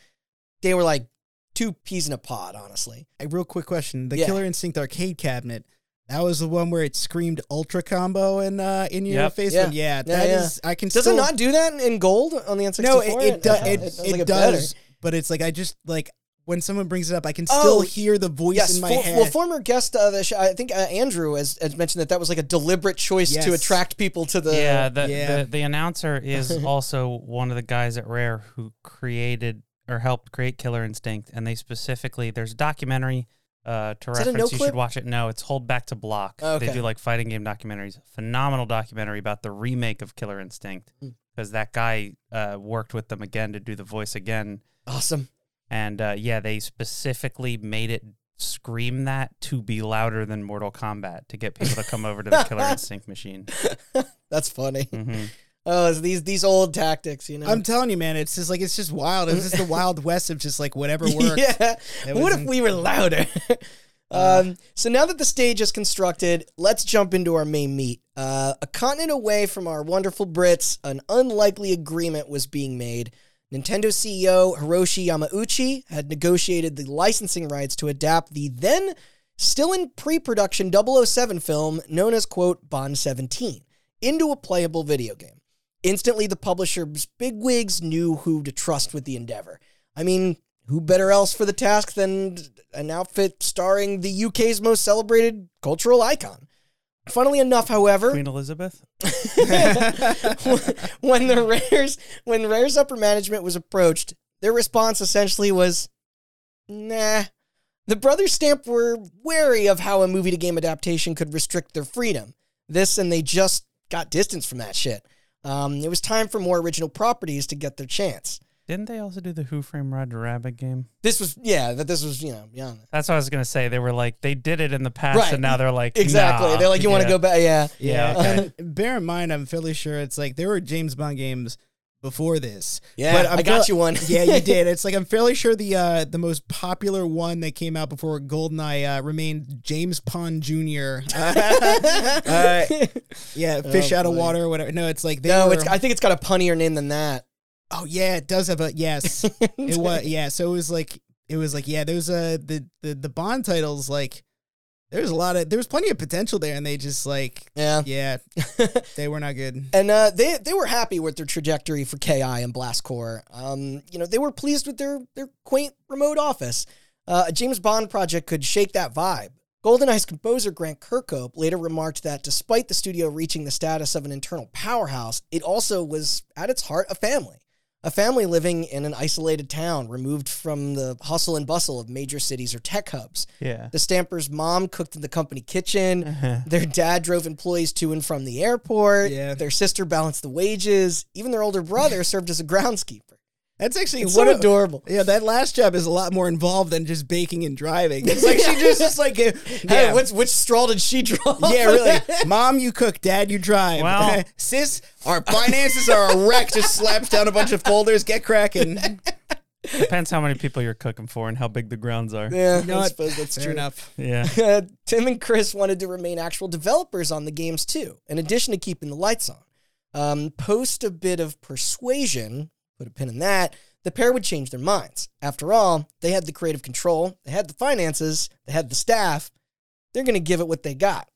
They were like two peas in a pod, honestly. A real quick question. The yeah. Killer Instinct arcade cabinet. That was the one where it screamed Ultra Combo in uh, in your yep. face. Yeah, yeah that yeah, is. Yeah. I can. Does still... it not do that in Gold on the N sixty-four? No, it it, do, it, it, it, it does. Better. But it's like I just like when someone brings it up, I can still oh, hear the voice yes, in my for, head. Well, former guest, uh, the show, I think uh, Andrew has, has mentioned that that was like a deliberate choice yes. to attract people to the. Yeah, the yeah. The, the announcer is also one of the guys at Rare who created or helped create Killer Instinct, and they specifically there's a documentary. Uh, to Is reference, no you clip? should watch it. No, it's Hold Back to Block. Oh, okay. They do like fighting game documentaries. Phenomenal documentary about the remake of Killer Instinct because mm. that guy uh, worked with them again to do the voice again. Awesome. And uh, yeah, they specifically made it scream that to be louder than Mortal Kombat to get people to come over to the Killer Instinct machine. That's funny. Mm-hmm. Oh, it's these these old tactics, you know. I'm telling you, man, it's just like it's just wild. It's just the Wild West of just like whatever works. Yeah. What if we were louder? um, so now that the stage is constructed, let's jump into our main meat. Uh, a continent away from our wonderful Brits, an unlikely agreement was being made. Nintendo C E O Hiroshi Yamauchi had negotiated the licensing rights to adapt the then still in pre-production double oh seven film known as quote Bond seventeen into a playable video game. Instantly, the publisher's bigwigs knew who to trust with the endeavor. I mean, who better else for the task than an outfit starring the U K's most celebrated cultural icon? Funnily enough, however... Queen Elizabeth? when the Rare's, when Rare's upper management was approached, their response essentially was, nah. The Brothers Stamp were wary of how a movie-to-game adaptation could restrict their freedom. This and they just got distance from that shit. Um, it was time for more original properties to get their chance. Didn't they also do the Who Framed Roger Rabbit game? This was, yeah, that this was, you know, beyond that. That's what I was going to say. They were like, they did it in the past, right. and now they're like, exactly. Nah. They're like, you yeah. want to go back? Yeah. Yeah. yeah okay. Bear in mind, I'm fairly sure it's like, there were James Bond games before this. Yeah, but I got fa- you one. Yeah, you did. It's like, I'm fairly sure the uh, the most popular one that came out before GoldenEye uh, remained James Pond Junior Uh, uh, yeah, Fish oh, Out boy. of Water or whatever. No, it's like... They no, were... it's, I think it's got a punnier name than that. Oh, yeah, it does have a... Yes. It was. Yeah, so it was like... It was like, yeah, there's uh, the, the, the Bond titles, like... There's a lot of there was plenty of potential there, and they just like yeah yeah they were not good. And uh, they they were happy with their trajectory for K I and Blastcore. Um, you know, they were pleased with their their quaint remote office. Uh, a James Bond project could shake that vibe. GoldenEye's composer Grant Kirkhope later remarked that despite the studio reaching the status of an internal powerhouse, it also was at its heart a family, a family living in an isolated town removed from the hustle and bustle of major cities or tech hubs. Yeah. The Stamper's mom cooked in the company kitchen. Uh-huh. Their dad drove employees to and from the airport. Yeah. Their sister balanced the wages. Even their older brother served as a groundskeeper. That's actually what so adorable. Yeah, that last job is a lot more involved than just baking and driving. It's like she just is like, hey, yeah. what's, which straw did she draw? Yeah, really. Mom, you cook. Dad, you drive. Wow. Sis, our finances are a wreck. Just slaps down a bunch of folders. Get cracking. Depends how many people you're cooking for and how big the grounds are. Yeah, you know, I suppose that's true enough. Yeah. Uh, Tim and Chris wanted to remain actual developers on the games too, in addition to keeping the lights on. Um, post a bit of persuasion... Put a pin in that, the pair would change their minds. After all, they had the creative control, they had the finances, they had the staff. They're going to give it what they got.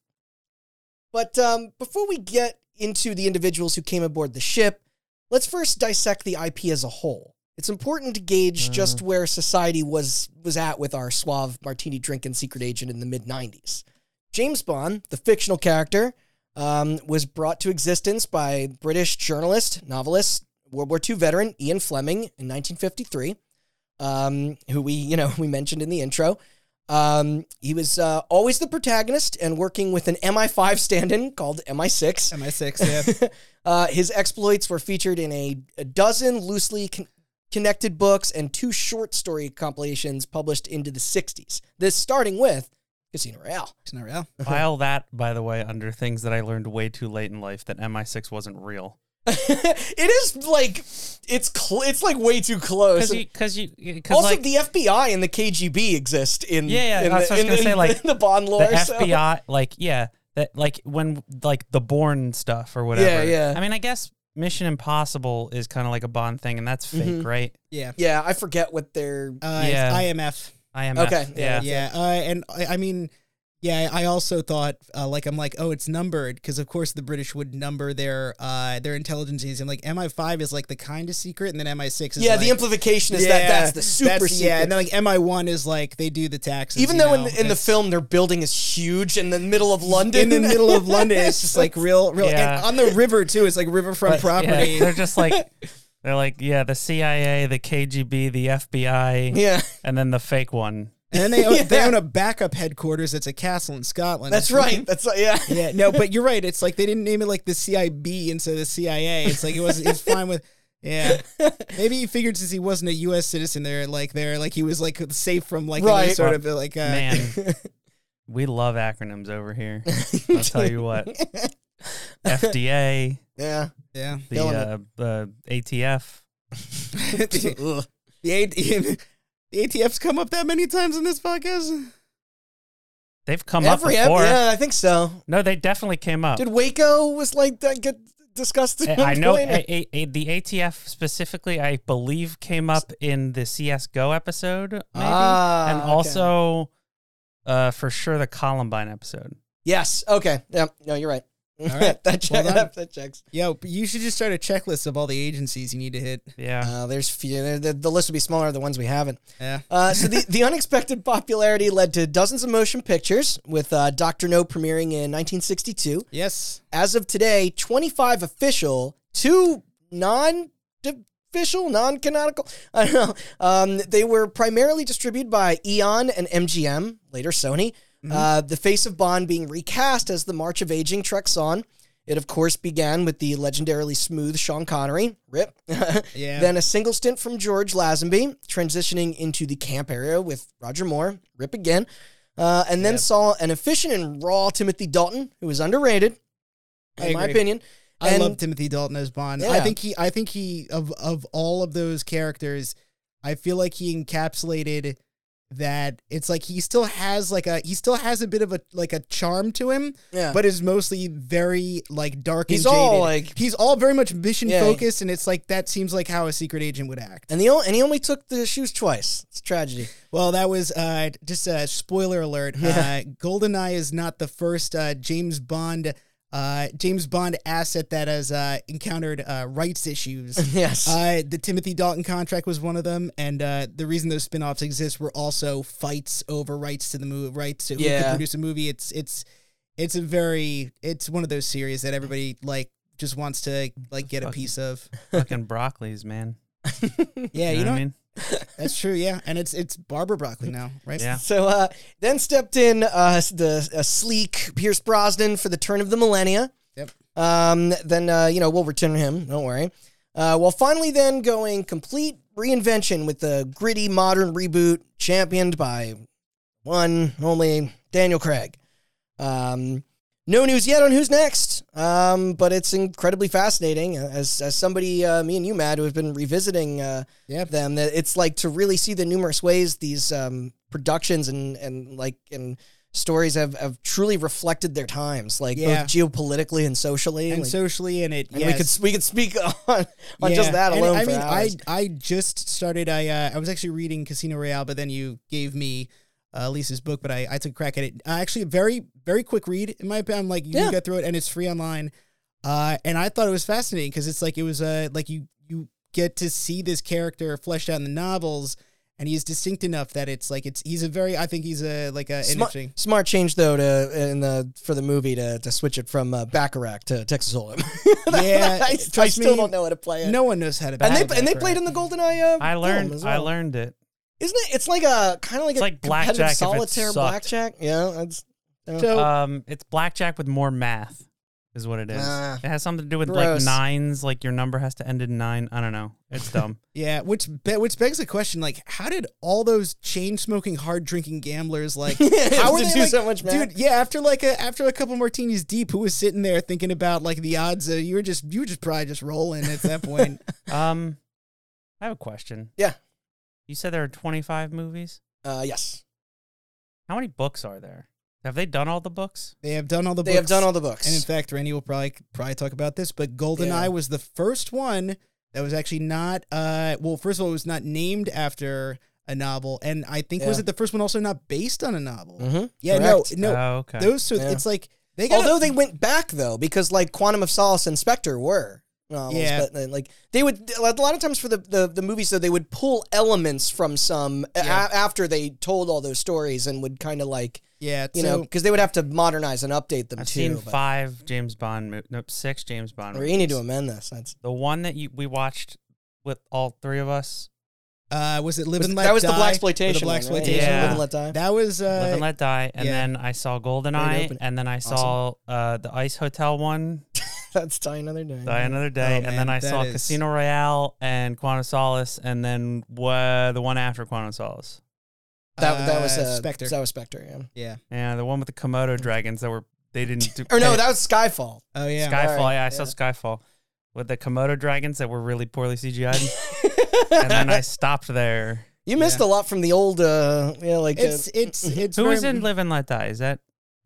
But um, before we get into the individuals who came aboard the ship, let's first dissect the I P as a whole. It's important to gauge uh. just where society was, was at with our suave martini-drinking secret agent in the mid-nineties. James Bond, the fictional character, um, was brought to existence by British journalist, novelist, World War Two veteran Ian Fleming in nineteen fifty-three, um, who we, you know, we mentioned in the intro. Um, he was uh, always the protagonist and working with an M I five stand-in called M I six. M I six, yeah. uh, his exploits were featured in a, a dozen loosely con- connected books and two short story compilations published into the sixties. This starting with Casino Royale. Casino Royale. File that, by the way, under things that I learned way too late in life, that M I six wasn't real. It is like it's cl- it's like way too close. Because you, you, you cause also like, the F B I and the K G B exist in yeah, yeah in, I was the, in, gonna in, say, like, in the Bond lore. The so. F B I, like yeah, that like when like the Bourne stuff or whatever. Yeah, yeah. I mean, I guess Mission Impossible is kind of like a Bond thing, and that's fake, mm-hmm. right? Yeah, yeah. I forget what their uh, yeah. I M F. I M F. Okay. Yeah, yeah. yeah. Uh, and I, I mean. Yeah, I also thought, uh, like, I'm like, oh, it's numbered, because, of course, the British would number their uh, their intelligences. I'm like, M I five is, like, the kind of secret, and then M I six is, yeah, like... Yeah, the implication is yeah, that that's the super that's, secret. Yeah, and then, like, M I one is, like, they do the taxes. Even though know, in, in the film, their building is huge in the middle of London. In the middle of London, it's just, like, real... real, yeah. And on the river, too, it's, like, riverfront but, property. Yeah, they're just, like... They're, like, yeah, the C I A, the K G B, the F B I, yeah, and then the fake one. And then they own, yeah. they own a backup headquarters that's a castle in Scotland. That's right. That's yeah. Yeah. No, but you're right. It's like they didn't name it like the C I B instead of the C I A. It's like it was it's fine with yeah. Maybe he figured since he wasn't a U S citizen there, like there, like he was like safe from like right. any sort of like uh, man. We love acronyms over here. I'll tell you what. F D A. Yeah. Yeah. The uh, uh, A T F. the A T F. The A T F's come up that many times in this podcast? They've come Every up before. Ep- yeah, I think so. No, they definitely came up. Did Waco was like that get discussed? I, I know a, a, a, the A T F specifically, I believe, came up in the C S G O episode, maybe, ah, and okay. also uh, for sure the Columbine episode. Yes. Okay. Yeah. No, you're right. All right. that, check, well that, that checks. Yo, you should just start a checklist of all the agencies you need to hit. Yeah. Uh, there's few. The, the list will be smaller than the ones we haven't. Yeah. Uh, so the, the unexpected popularity led to dozens of motion pictures, with uh, Doctor No premiering in nineteen sixty-two. Yes. As of today, twenty-five official, two non-official, non-canonical. I don't know. Um, they were primarily distributed by Eon and M G M, later Sony. Mm-hmm. Uh, the face of Bond being recast as the March of Aging treks on. It, of course, began with the legendarily smooth Sean Connery, rip. yeah. Then a single stint from George Lazenby, transitioning into the camp area with Roger Moore, rip again. Uh, and then yeah. saw an efficient and raw Timothy Dalton, who was underrated, in I my agree. opinion. I and love Timothy Dalton as Bond. Yeah. I think he, I think he, of, of all of those characters, I feel like he encapsulated that. It's like, he still has like a, he still has a bit of a, like a charm to him, yeah. but is mostly very like dark he's and jaded. All like, he's all very much mission yeah, focused. And it's like, that seems like how a secret agent would act. And the only, and he only took the shoes twice. It's a tragedy. Well, that was uh, just a spoiler alert. Yeah. Uh, GoldenEye is not the first uh, James Bond Uh, James Bond asset that has uh, encountered uh, rights issues. Yes. Uh, the Timothy Dalton contract was one of them, and uh, the reason those spinoffs exist were also fights over rights to the movie, rights to yeah. who could produce a movie. It's it's it's a very it's one of those series that everybody like just wants to like get fucking, a piece of. Fucking broccolis, man. Yeah, you know, you know what I mean? That's true, yeah, and it's it's Barbara Broccoli now, right? Yeah. So uh, then stepped in uh, the uh, sleek Pierce Brosnan for the turn of the millennia. Yep. Um. Then uh, you know we'll return him. Don't worry. Uh. Well, finally, then going complete reinvention with the gritty modern reboot championed by one only Daniel Craig. Um. No news yet on who's next, um, but it's incredibly fascinating. As as somebody, uh, me and you, Matt, who have been revisiting uh, yep. them, that it's like to really see the numerous ways these um, productions and, and like and stories have, have truly reflected their times, like yeah. both geopolitically and socially, and like, socially, and it. And yes. We could we could speak on, on yeah. just that alone. And, for I mean, hours. I I just started. I uh, I was actually reading Casino Royale, but then you gave me. Uh, Lisa's book, but I, I took a crack at it. Uh, actually, a very, very quick read in my opinion. I'm like, you yeah. get through it, and it's free online. Uh, and I thought it was fascinating because it's like it was uh, like you you get to see this character fleshed out in the novels, and he's distinct enough that it's like it's he's a very I think he's a like a smart, interesting smart change though to in the for the movie to, to switch it from uh, Bacharach to Texas Hold'em. Yeah, I, I still me, don't know how to play it. No one knows how to. And they and they played in the GoldenEye. Uh, I learned. Well. I learned it. Isn't it? It's like a kind of like it's a like blackjack, solitaire blackjack. Yeah, it's, uh, so, um, it's blackjack with more math, is what it is. Uh, it has something to do with gross. like nines. Like your number has to end in nine. I don't know. It's dumb. Yeah, which be- which begs the question: like, how did all those chain smoking, hard drinking gamblers like how did they do like, so much math? Dude, yeah, after like a after a couple martinis deep, who was sitting there thinking about like the odds? Of, you were just you were just probably just rolling at that point. um, I have a question. Yeah. You said there are twenty-five movies? Uh, yes. How many books are there? Have they done all the books? They have done all the they books. They have done all the books. And in fact, Randy will probably probably talk about this, but GoldenEye yeah. was the first one that was actually not, uh, well, first of all, it was not named after a novel, and I think, yeah. was it the first one also not based on a novel? Mm-hmm. Yeah, Correct. no, no. Oh, okay. Those two, yeah. it's like, they got Although a, they went back, though, because, like, Quantum of Solace and Spectre were. Novels, yeah, but like they would a lot of times for the, the, the movies though they would pull elements from some yeah. a, after they told all those stories and would kind of like yeah you so know because they would have to modernize and update them. I've too, seen but. five James Bond mo- nope six James Bond. We movies. Need to amend this. That's the one that you we watched with all three of us. Uh, was it Live was, and Let that Die? That was the Blaxploitation. Black right? yeah. Live and Let Die. That was uh, Live and Let Die, and yeah. then I saw GoldenEye, and then I saw awesome. uh, the Ice Hotel one. That's Die Another Day. Die Another Day, oh, and man, then I saw is... Casino Royale and Quantum Solace, and then uh, the one after Quantum Solace. That that was uh, uh, Spectre. That was Spectre. Yeah. yeah, yeah, the one with the Komodo dragons that were they didn't do. Or no, that was Skyfall. Oh yeah, Skyfall. Right. Yeah, I yeah. saw Skyfall with the Komodo dragons that were really poorly C G I'd, and then I stopped there. You missed yeah. a lot from the old, uh, yeah, like it's uh, it's it's. Who was in Live and Let Die? Is that?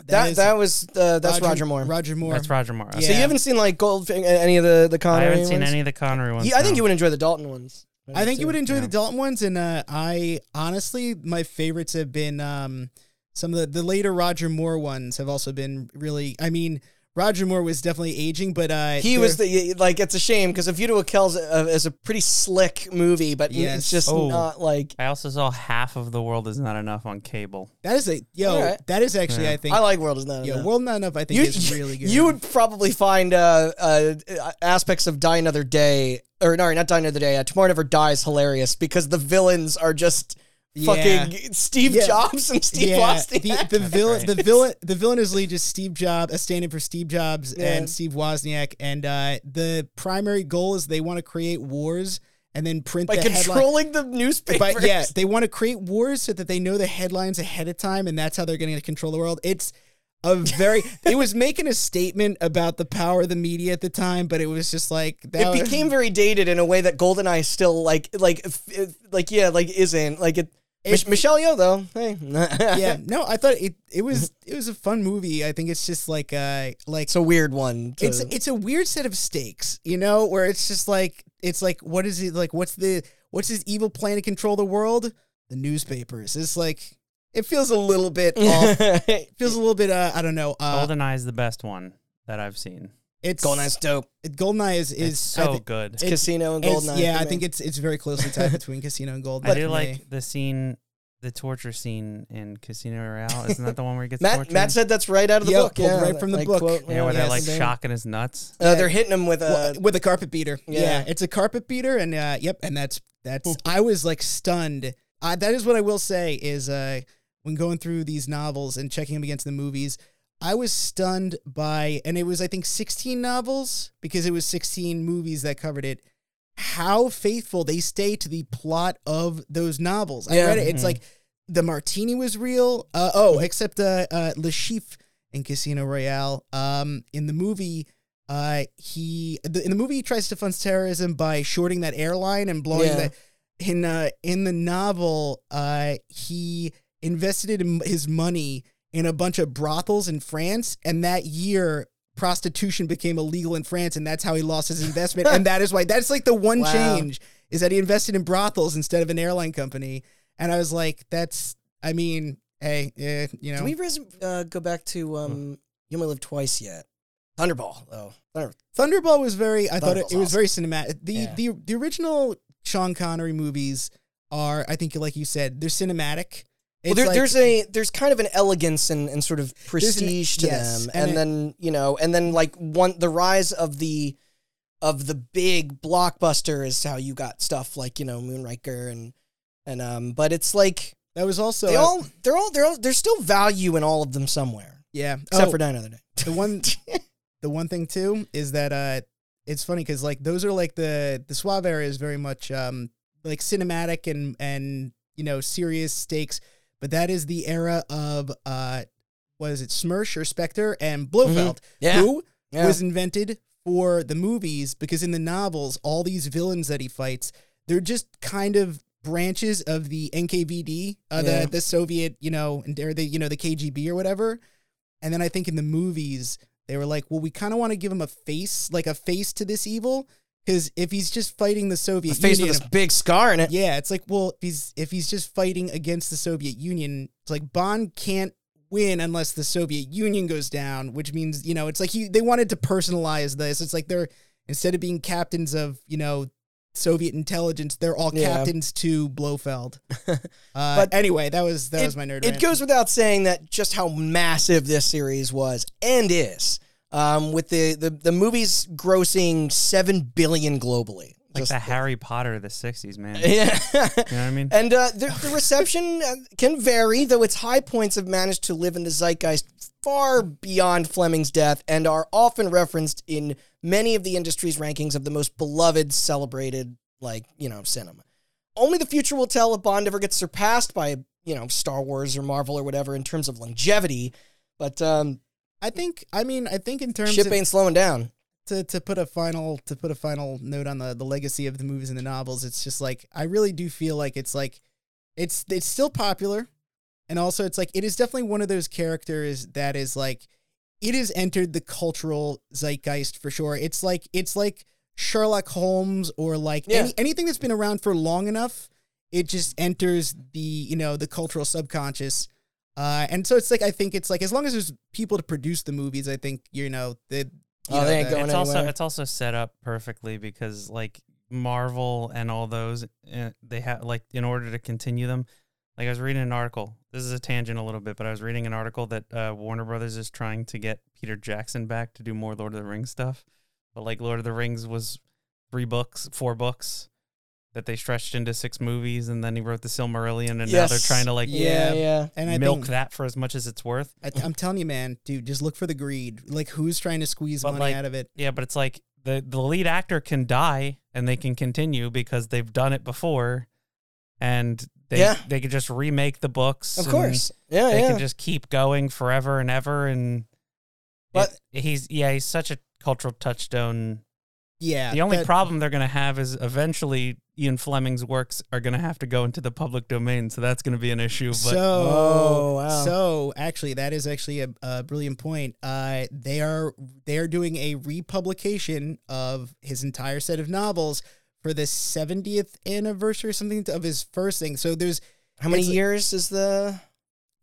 That that, that was uh, that's Roger, Roger Moore. Roger Moore. That's Roger Moore. Okay. So you haven't seen like Goldfinger, any of the the Connery. I haven't seen ones? any of the Connery ones. Yeah, I think no. you would enjoy the Dalton ones. I, I think too. you would enjoy yeah. the Dalton ones, and uh, I honestly my favorites have been um, some of the, the later Roger Moore ones have also been really. I mean, Roger Moore was definitely aging, but uh, he was the like it's a shame because A View to a Kill is a, is a pretty slick movie, but yes. it's just oh. not like. I also saw Half of the World Is Not Enough on cable. That is a yo. Right. That is actually yeah. I think I like World Is Not Enough. Yeah, World Not Enough I think you, is really good. You would probably find uh, uh, aspects of Die Another Day or no, not Die Another Day. Uh, Tomorrow Never Dies hilarious because the villains are just. Yeah. Fucking Steve yeah. Jobs and Steve yeah. Wozniak. The, the villain, the villain, the villain is really just Steve Jobs, a stand-in for Steve Jobs yeah. and Steve Wozniak. And uh, the primary goal is they want to create wars and then print by the controlling headline. The newspapers. But yeah, they want to create wars so that they know the headlines ahead of time, and that's how they're going to control the world. It's a very, it was making a statement about the power of the media at the time, but it was just like, that it was, became very dated in a way that GoldenEye still like, like, like, yeah, like isn't like it. It, Michelle Yeoh though, hey. Yeah, no, I thought it, it was it was a fun movie. I think it's just like uh like it's a weird one. To... It's it's a weird set of stakes, you know, where it's just like it's like what is it like? What's the what's his evil plan to control the world? The newspapers. It's like it feels a little bit. Off. It feels a little bit. Uh, I don't know. Uh, GoldenEye is the best one that I've seen. It's GoldenEye's dope. GoldenEye is, is it's so th- good. It's Casino and GoldenEye. Yeah, I think it's it's very closely tied between Casino and GoldenEye. I do like the scene, the torture scene in Casino Royale. Isn't that the one where he gets Matt, tortured? Matt said that's right out of the yep, book. Yeah, right from the like, book. Quote, yeah, where yeah, they're like so shocking his nuts. Uh, yeah. They're hitting him with a well, with a carpet beater. Yeah. yeah, it's a carpet beater, and uh, yep, and that's that's. Ooh. I was like stunned. Uh, that is what I will say is uh, when going through these novels and checking them against the movies. I was stunned by, and it was, I think, sixteen novels, because it was sixteen movies that covered it, how faithful they stay to the plot of those novels. I yeah. read it. It's mm-hmm. like, the martini was real. Uh, oh, except uh, uh, Le Chiffre in Casino Royale. Um, in the movie, uh, he the, in the movie he tries to fund terrorism by shorting that airline and blowing yeah. that. In, uh, in the novel, uh, he invested in his money in a bunch of brothels in France, and that year prostitution became illegal in France, and that's how he lost his investment. And that is why that's like the one wow. change is that he invested in brothels instead of an airline company. And I was like, that's, I mean, hey, eh, you know. Can we res- uh, go back to um, hmm. You Only Live Twice yet? Thunderball, though. Thunder- Thunderball was very, I thought it, it was awesome. Very cinematic. The, yeah. the the original Sean Connery movies are, I think, like you said, they're cinematic. Well, there, like, there's a there's kind of an elegance and, and sort of prestige an, to yes, them, and, and then it, you know, and then like one the rise of the of the big blockbuster is how you got stuff like you know Moonraker and and um, but it's like that was also they all they're all they're all there's still value in all of them somewhere. Yeah, except oh, for Die Another Day. The one the one thing too is that uh, it's funny because like those are like the the Suave era is very much um like cinematic and and you know serious stakes. But that is the era of, uh, what is it, Smersh or Spectre and Blofeld, mm-hmm. yeah. who yeah. was invented for the movies because in the novels, all these villains that he fights, they're just kind of branches of the N K V D, uh, yeah. the, the Soviet, you know, or the, you know, the K G B or whatever. And then I think in the movies, they were like, well, we kind of want to give him a face, like a face to this evil. Because if he's just fighting the Soviet Union... A face Union, with this big scar in it. Yeah, it's like, well, if he's, if he's just fighting against the Soviet Union, it's like Bond can't win unless the Soviet Union goes down, which means, you know, it's like he, they wanted to personalize this. It's like they're, instead of being captains of, you know, Soviet intelligence, they're all yeah. captains to Blofeld. uh, but anyway, that was that it, was my nerd It rant. Goes without saying that just how massive this series was and is. Um, with the, the, the movies grossing seven billion dollars globally. Like just the Harry Potter of the sixties, man. Yeah. You know what I mean? And uh, the, the reception can vary, though its high points have managed to live in the zeitgeist far beyond Fleming's death and are often referenced in many of the industry's rankings of the most beloved, celebrated, like, you know, cinema. Only the future will tell if Bond ever gets surpassed by, you know, Star Wars or Marvel or whatever in terms of longevity, but... um I think, I mean, I think in terms Ship of... Ship ain't slowing down. To to put a final to put a final note on the, the legacy of the movies and the novels, it's just like, I really do feel like it's like, it's it's still popular, and also it's like, it is definitely one of those characters that is like, it has entered the cultural zeitgeist for sure. It's like, it's like Sherlock Holmes or like yeah. any, anything that's been around for long enough, it just enters the, you know, the cultural subconscious. Uh, and so it's like, I think it's like, as long as there's people to produce the movies, I think, you know, they, you oh, know, they ain't the, going it's anywhere. Also, it's also set up perfectly because like Marvel and all those, uh, they have like, in order to continue them, like I was reading an article, this is a tangent a little bit, but I was reading an article that uh, Warner Brothers is trying to get Peter Jackson back to do more Lord of the Rings stuff. But like Lord of the Rings was three books, four books. That they stretched into six movies, and then he wrote the Silmarillion, and yes. now they're trying to like yeah, milk, yeah. And I milk think, that for as much as it's worth. I, I'm telling you, man, dude, just look for the greed. Like, who's trying to squeeze but money like, out of it? Yeah, but it's like the, the lead actor can die, and they can continue because they've done it before, and They, yeah. they could just remake the books. Of course. Yeah, they yeah. could just keep going forever and ever. And but it, he's, yeah, he's such a cultural touchstone. Yeah. The only that, problem they're going to have is eventually Ian Fleming's works are going to have to go into the public domain. So that's going to be an issue. But, so, oh, wow. so actually, that is actually a, a brilliant point. Uh, they are they are doing a republication of his entire set of novels for the seventieth anniversary or something of his first thing. So there's... How many years is the...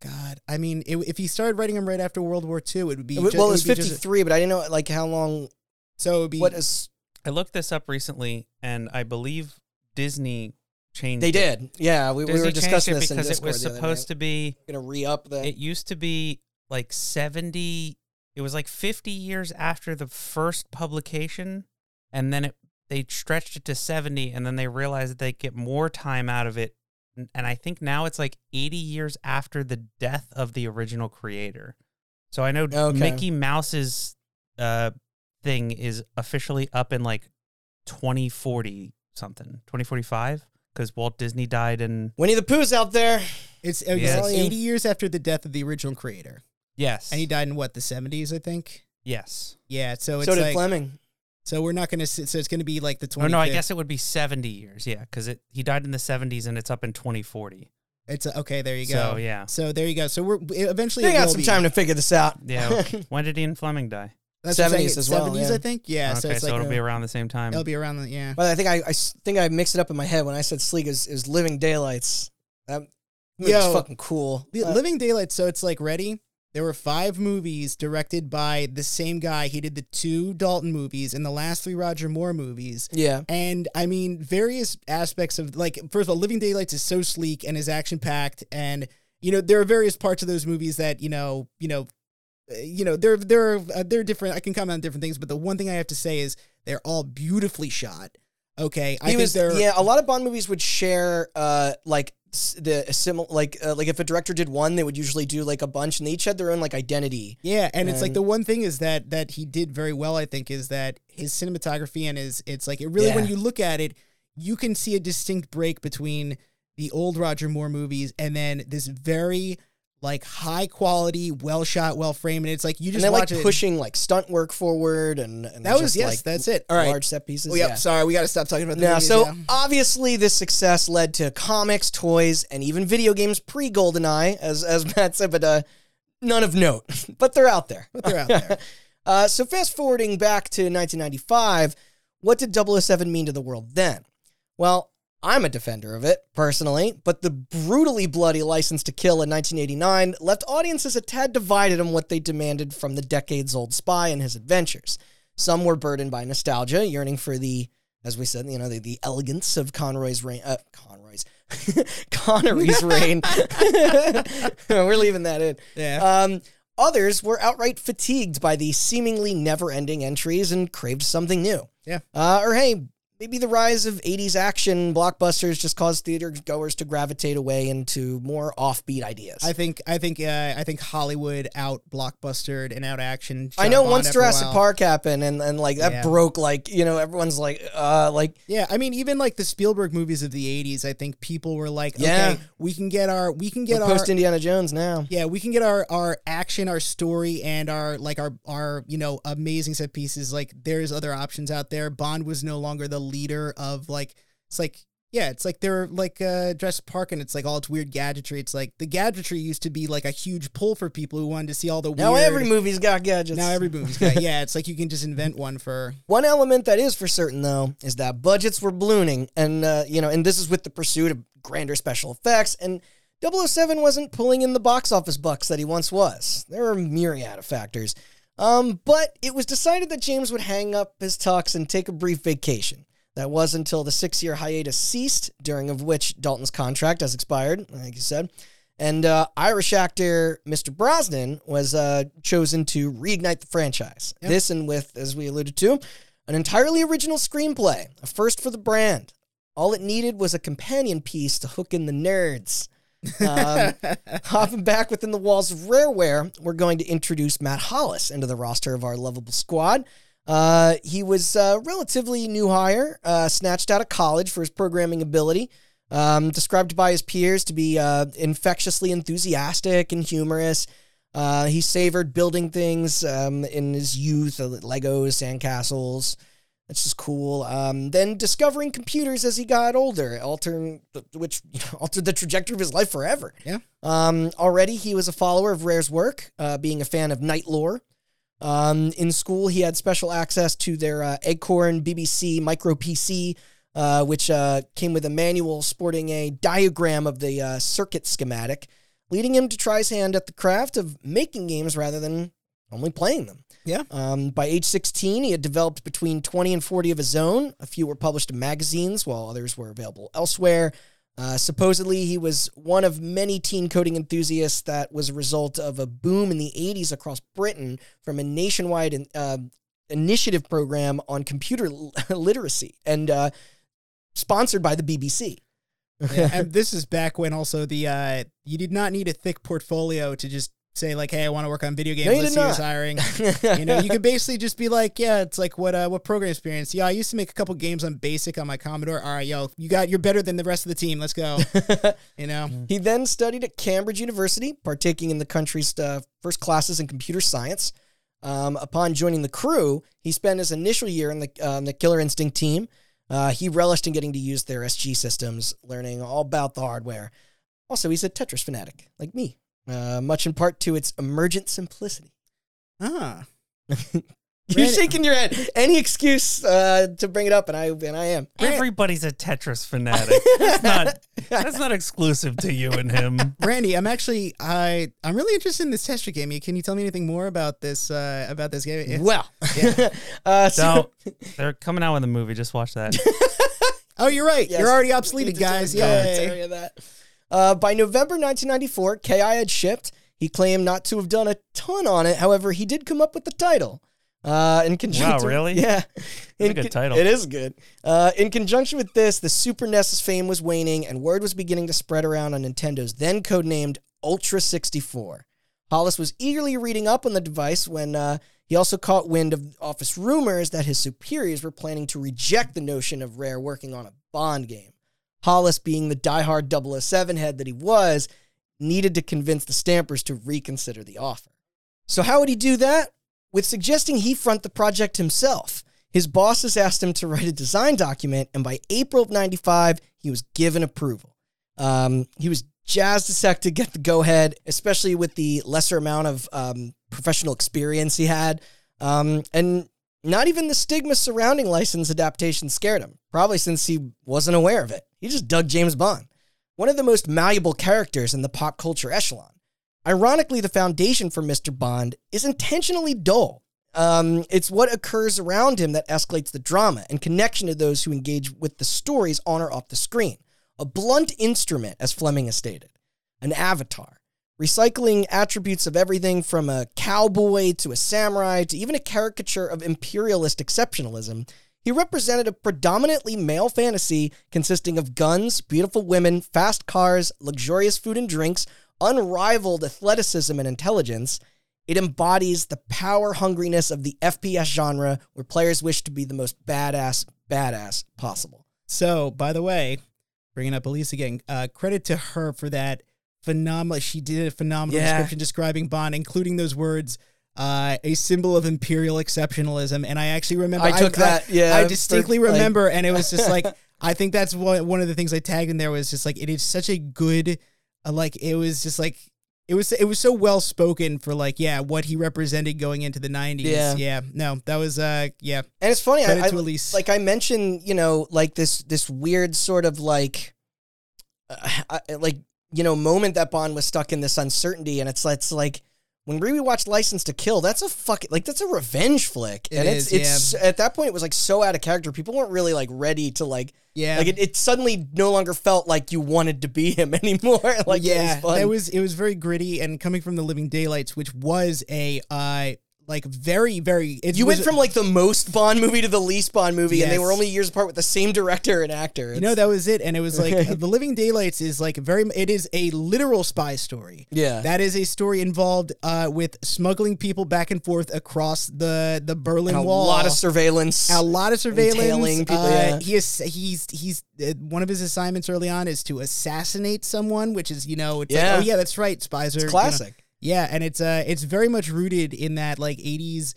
God, I mean, it, if he started writing them right after World War Two, it would be... It would, just, well, it was fifty-three, just, but I didn't know, like, how long... So it would be... What is, I looked this up recently, and I believe Disney changed They it. did. Yeah, we, we were discussing this in Discord. Because it was supposed to be... Going to re-up the... It used to be, like, seventy... It was, like, fifty years after the first publication, and then it... They stretched it to seventy, and then they realized that they get more time out of it. And I think now it's like eighty years after the death of the original creator. So I know okay. Mickey Mouse's uh, thing is officially up in like twenty forty something, twenty forty-five, because Walt Disney died in... Winnie the Pooh's out there. It's, it's yes. eighty years after the death of the original creator. Yes. And he died in what, the seventies, I think? Yes. Yeah, so it's So did like, Fleming. So we're not going to, so it's going to be like the twenty-fifth. Oh, no, I guess it would be seventy years, yeah, because it he died in the seventies and it's up in twenty forty. It's, a, okay, there you go. So, yeah. So there you go. So we're, eventually They got some be, time to figure this out. Yeah. When did Ian Fleming die? That's seventies as well. seventies, yeah. I think, yeah. Okay, so, it's so like it'll a, be around the same time. It'll be around, the, yeah. But I think I, I think I mixed it up in my head when I said Sleek is, is Living Daylights. That movie's fucking cool. The, uh, Living Daylights, so it's like, ready? There were five movies directed by the same guy. He did the two Dalton movies and the last three Roger Moore movies. Yeah. And, I mean, various aspects of, like, first of all, Living Daylights is so sleek and is action-packed. And, you know, there are various parts of those movies that, you know, you know, you know, they're, they're, uh, they're different. I can comment on different things, but the one thing I have to say is they're all beautifully shot. Okay. I he think was, they're... Yeah, a lot of Bond movies would share, uh, like... The similar, like, uh, like if a director did one, they would usually do like a bunch, and they each had their own like identity. Yeah, and, and it's like the one thing is that that he did very well, I think, is that his cinematography and his it's like it really yeah. when you look at it, you can see a distinct break between the old Roger Moore movies and then this very like high quality, well shot, well framed, and it's like you just and watch like it. pushing like stunt work forward, and, and that was just, yes, like, that's it. All right, large set pieces. Oh, yep, yeah, sorry, we got to stop talking about the now. Movies, so yeah. obviously, this success led to comics, toys, and even video games pre GoldenEye, as as Matt said, but uh, none of note. But they're out there. But they're out there. uh, so fast forwarding back to nineteen ninety-five, what did double oh seven mean to the world then? Well, I'm a defender of it, personally, but the brutally bloody License to Kill in nineteen eighty-nine left audiences a tad divided on what they demanded from the decades-old spy and his adventures. Some were burdened by nostalgia, yearning for the, as we said, you know, the, the elegance of Conroy's reign. Uh, Conroy's. Connery's reign. We're leaving that in. Yeah. Um, others were outright fatigued by the seemingly never-ending entries and craved something new. Yeah. Uh, or, hey... Maybe the rise of eighties action blockbusters just caused theater goers to gravitate away into more offbeat ideas. I think I think uh, I think Hollywood out blockbustered and out action. I know once Jurassic Park happened and, and like that yeah. broke like you know everyone's like uh like yeah I mean even like the Spielberg movies of the eighties, I think people were like yeah. okay we can get our we can get we're our post Indiana Jones now yeah we can get our our action, our story, and our like our our you know amazing set pieces. Like there's other options out there. Bond was no longer the leader of like it's like yeah it's like they're like uh Jurassic Park and it's like all its weird gadgetry. It's like the gadgetry used to be like a huge pull for people who wanted to see all the weird. Now every movie's got gadgets. Now every movie's got yeah it's like you can just invent one for one element that is for certain though is that budgets were ballooning and uh you know and this is with the pursuit of grander special effects, and double oh seven wasn't pulling in the box office bucks that he once was. There were a myriad of factors, um but it was decided that James would hang up his tux and take a brief vacation. That was until the six-year hiatus ceased, during of which Dalton's contract has expired, like you said. And uh, Irish actor Mister Brosnan was uh, chosen to reignite the franchise. Yep. This and with, as we alluded to, an entirely original screenplay, a first for the brand. All it needed was a companion piece to hook in the nerds. Um, hopping back within the walls of Rareware, we're going to introduce Matt Hollis into the roster of our lovable squad. Uh, he was a relatively new hire, uh, snatched out of college for his programming ability. um, described by his peers to be uh, infectiously enthusiastic and humorous. Uh, he savored building things um, in his youth, uh, Legos, sandcastles. That's just cool. Um, then discovering computers as he got older, altering, which you know, altered the trajectory of his life forever. Yeah. Um, already, he was a follower of Rare's work, uh, being a fan of Night Lore. Um, in school, he had special access to their uh, Acorn B B C Micro P C, uh, which uh, came with a manual sporting a diagram of the uh, circuit schematic, leading him to try his hand at the craft of making games rather than only playing them. Yeah. Um, by age sixteen, he had developed between twenty and forty of his own. A few were published in magazines, while others were available elsewhere. Uh, supposedly, he was one of many teen coding enthusiasts that was a result of a boom in the eighties across Britain from a nationwide in, uh, initiative program on computer literacy and uh, sponsored by the B B C. Yeah, and this is back when also the uh, you did not need a thick portfolio to just say, like, hey, I want to work on video games. No, let's see who's hiring. You know, you could basically just be like, yeah, it's like, what uh, what program experience? Yeah, I used to make a couple games on BASIC on my Commodore. All right, yo, you got, you're better than the rest of the team. Let's go. You know? He then studied at Cambridge University, partaking in the country's uh, first classes in computer science. Um, upon joining the crew, he spent his initial year in the, um, the Killer Instinct team. Uh, he relished in getting to use their S G systems, learning all about the hardware. Also, he's a Tetris fanatic, like me. Uh, much in part to its emergent simplicity. Ah. You're shaking your head. Any excuse uh, to bring it up, and I and I am. Everybody's a Tetris fanatic. That's not that's not exclusive to you and him. Randy, I'm actually I I'm really interested in this Tetris game. Can you tell me anything more about this uh, about this game? It's, well, yeah. uh, so no, they're coming out with a movie. Just watch that. Oh, you're right. Yes. You're already obsoleted, guys. Yeah. that. Uh, by November nineteen ninety-four, K I had shipped. He claimed not to have done a ton on it. However, he did come up with the title. Uh, in conjunction, wow, really? Yeah. It's a good title. It is good. Uh, in conjunction with this, the Super N E S fame was waning, and word was beginning to spread around on Nintendo's then codenamed Ultra sixty-four. Hollis was eagerly reading up on the device when uh, he also caught wind of office rumors that his superiors were planning to reject the notion of Rare working on a Bond game. Hollis, being the diehard double oh seven head that he was, needed to convince the Stampers to reconsider the offer. So how would he do that? With suggesting he front the project himself. His bosses asked him to write a design document, and by April of ninety-five, he was given approval. Um, he was jazzed as heck to get the go-ahead, especially with the lesser amount of um, professional experience he had. Um, and not even the stigma surrounding license adaptation scared him, probably since he wasn't aware of it. He just dug James Bond, one of the most malleable characters in the pop culture echelon. Ironically, the foundation for Mister Bond is intentionally dull. Um, it's what occurs around him that escalates the drama and connection to those who engage with the stories on or off the screen. A blunt instrument, as Fleming has stated. An avatar. Recycling attributes of everything from a cowboy to a samurai to even a caricature of imperialist exceptionalism, he represented a predominantly male fantasy consisting of guns, beautiful women, fast cars, luxurious food and drinks, unrivaled athleticism and intelligence. It embodies the power hungriness of the F P S genre where players wish to be the most badass, badass possible. So, by the way, bringing up Elise again, uh, credit to her for that phenomenal, she did a phenomenal yeah. description describing Bond, including those words, uh, a symbol of imperial exceptionalism. And I actually remember, I took I, that, I, yeah. I distinctly for, remember, like, and it was just like, I think that's one, one of the things I tagged in there was just like, it is such a good. Like it was just like it was it was so well spoken for like yeah what he represented going into the nineties. yeah, yeah no that was uh yeah and it's funny I, I, like I mentioned you know like this this weird sort of like uh, like you know moment that Bond was stuck in this uncertainty, and it's it's like when we watched License to Kill, that's a fucking like that's a revenge flick, and it it's is, it's yeah. at that point it was like so out of character. People weren't really like ready to like yeah. Like it, it suddenly no longer felt like you wanted to be him anymore. Like yeah, it was fun. It was it was very gritty, and coming from the Living Daylights, which was a uh, like very, very... It you went a, from like the most Bond movie to the least Bond movie, yes. and they were only years apart with the same director and actor. It's, you know, that was it. And it was like, The Living Daylights is like very... It is a literal spy story. Yeah. That is a story involved uh, with smuggling people back and forth across the, the Berlin and a Wall. A lot of surveillance. A lot of surveillance. Entailing people, uh, yeah. He is, he's... he's uh, one of his assignments early on is to assassinate someone, which is, you know... It's yeah. Like, oh, yeah, that's right. Spies are... It's classic. You know, yeah, and it's uh, it's very much rooted in that like eighties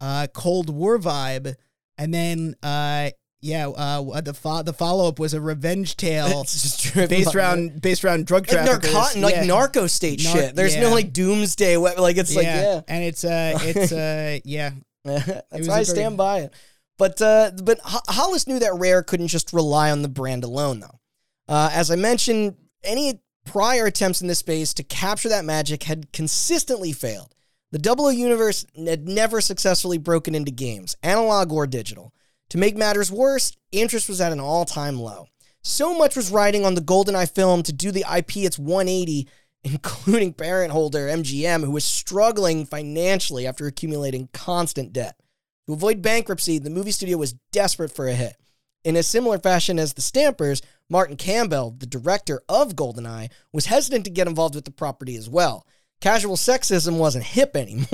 uh, Cold War vibe, and then uh, yeah, uh, the fo- the follow up was a revenge tale based around based around drug traffickers, narco- like yeah. narco state Nar- shit. There's yeah. no like doomsday, like it's yeah. like yeah, and it's uh, it's uh, yeah. That's why I stand by it. But uh, but Ho- Hollis knew that Rare couldn't just rely on the brand alone, though. Uh, as I mentioned, any. Prior attempts in this space to capture that magic had consistently failed. The double O universe had never successfully broken into games, analog or digital. To make matters worse, interest was at an all-time low. So much was riding on the GoldenEye film to do the I P its one eighty, including parent holder M G M, who was struggling financially after accumulating constant debt. To avoid bankruptcy, the movie studio was desperate for a hit. In a similar fashion as the Stampers, Martin Campbell, the director of GoldenEye, was hesitant to get involved with the property as well. Casual sexism wasn't hip anymore.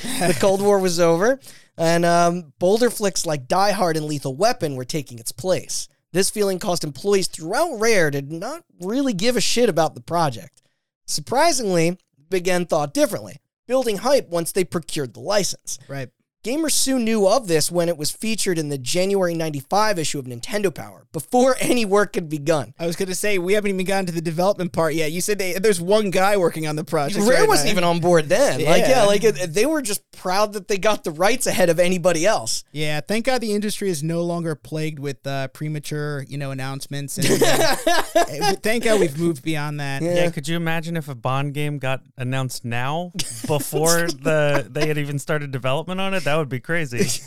The Cold War was over, and um, bolder flicks like Die Hard and Lethal Weapon were taking its place. This feeling caused employees throughout Rare to not really give a shit about the project. Surprisingly, Big N thought differently, building hype once they procured the license. Right. Gamers soon knew of this when it was featured in the January ninety-five issue of Nintendo Power, before any work had begun. I was going to say, we haven't even gotten to the development part yet. You said they, there's one guy working on the project. Rare right wasn't now. even on board then. Yeah. Like, yeah, like it, they were just proud that they got the rights ahead of anybody else. Yeah, thank God the industry is no longer plagued with uh, premature, you know, announcements. And, uh, thank God we've moved beyond that. Yeah. yeah, could you imagine if a Bond game got announced now, before the they had even started development on it? That would be crazy.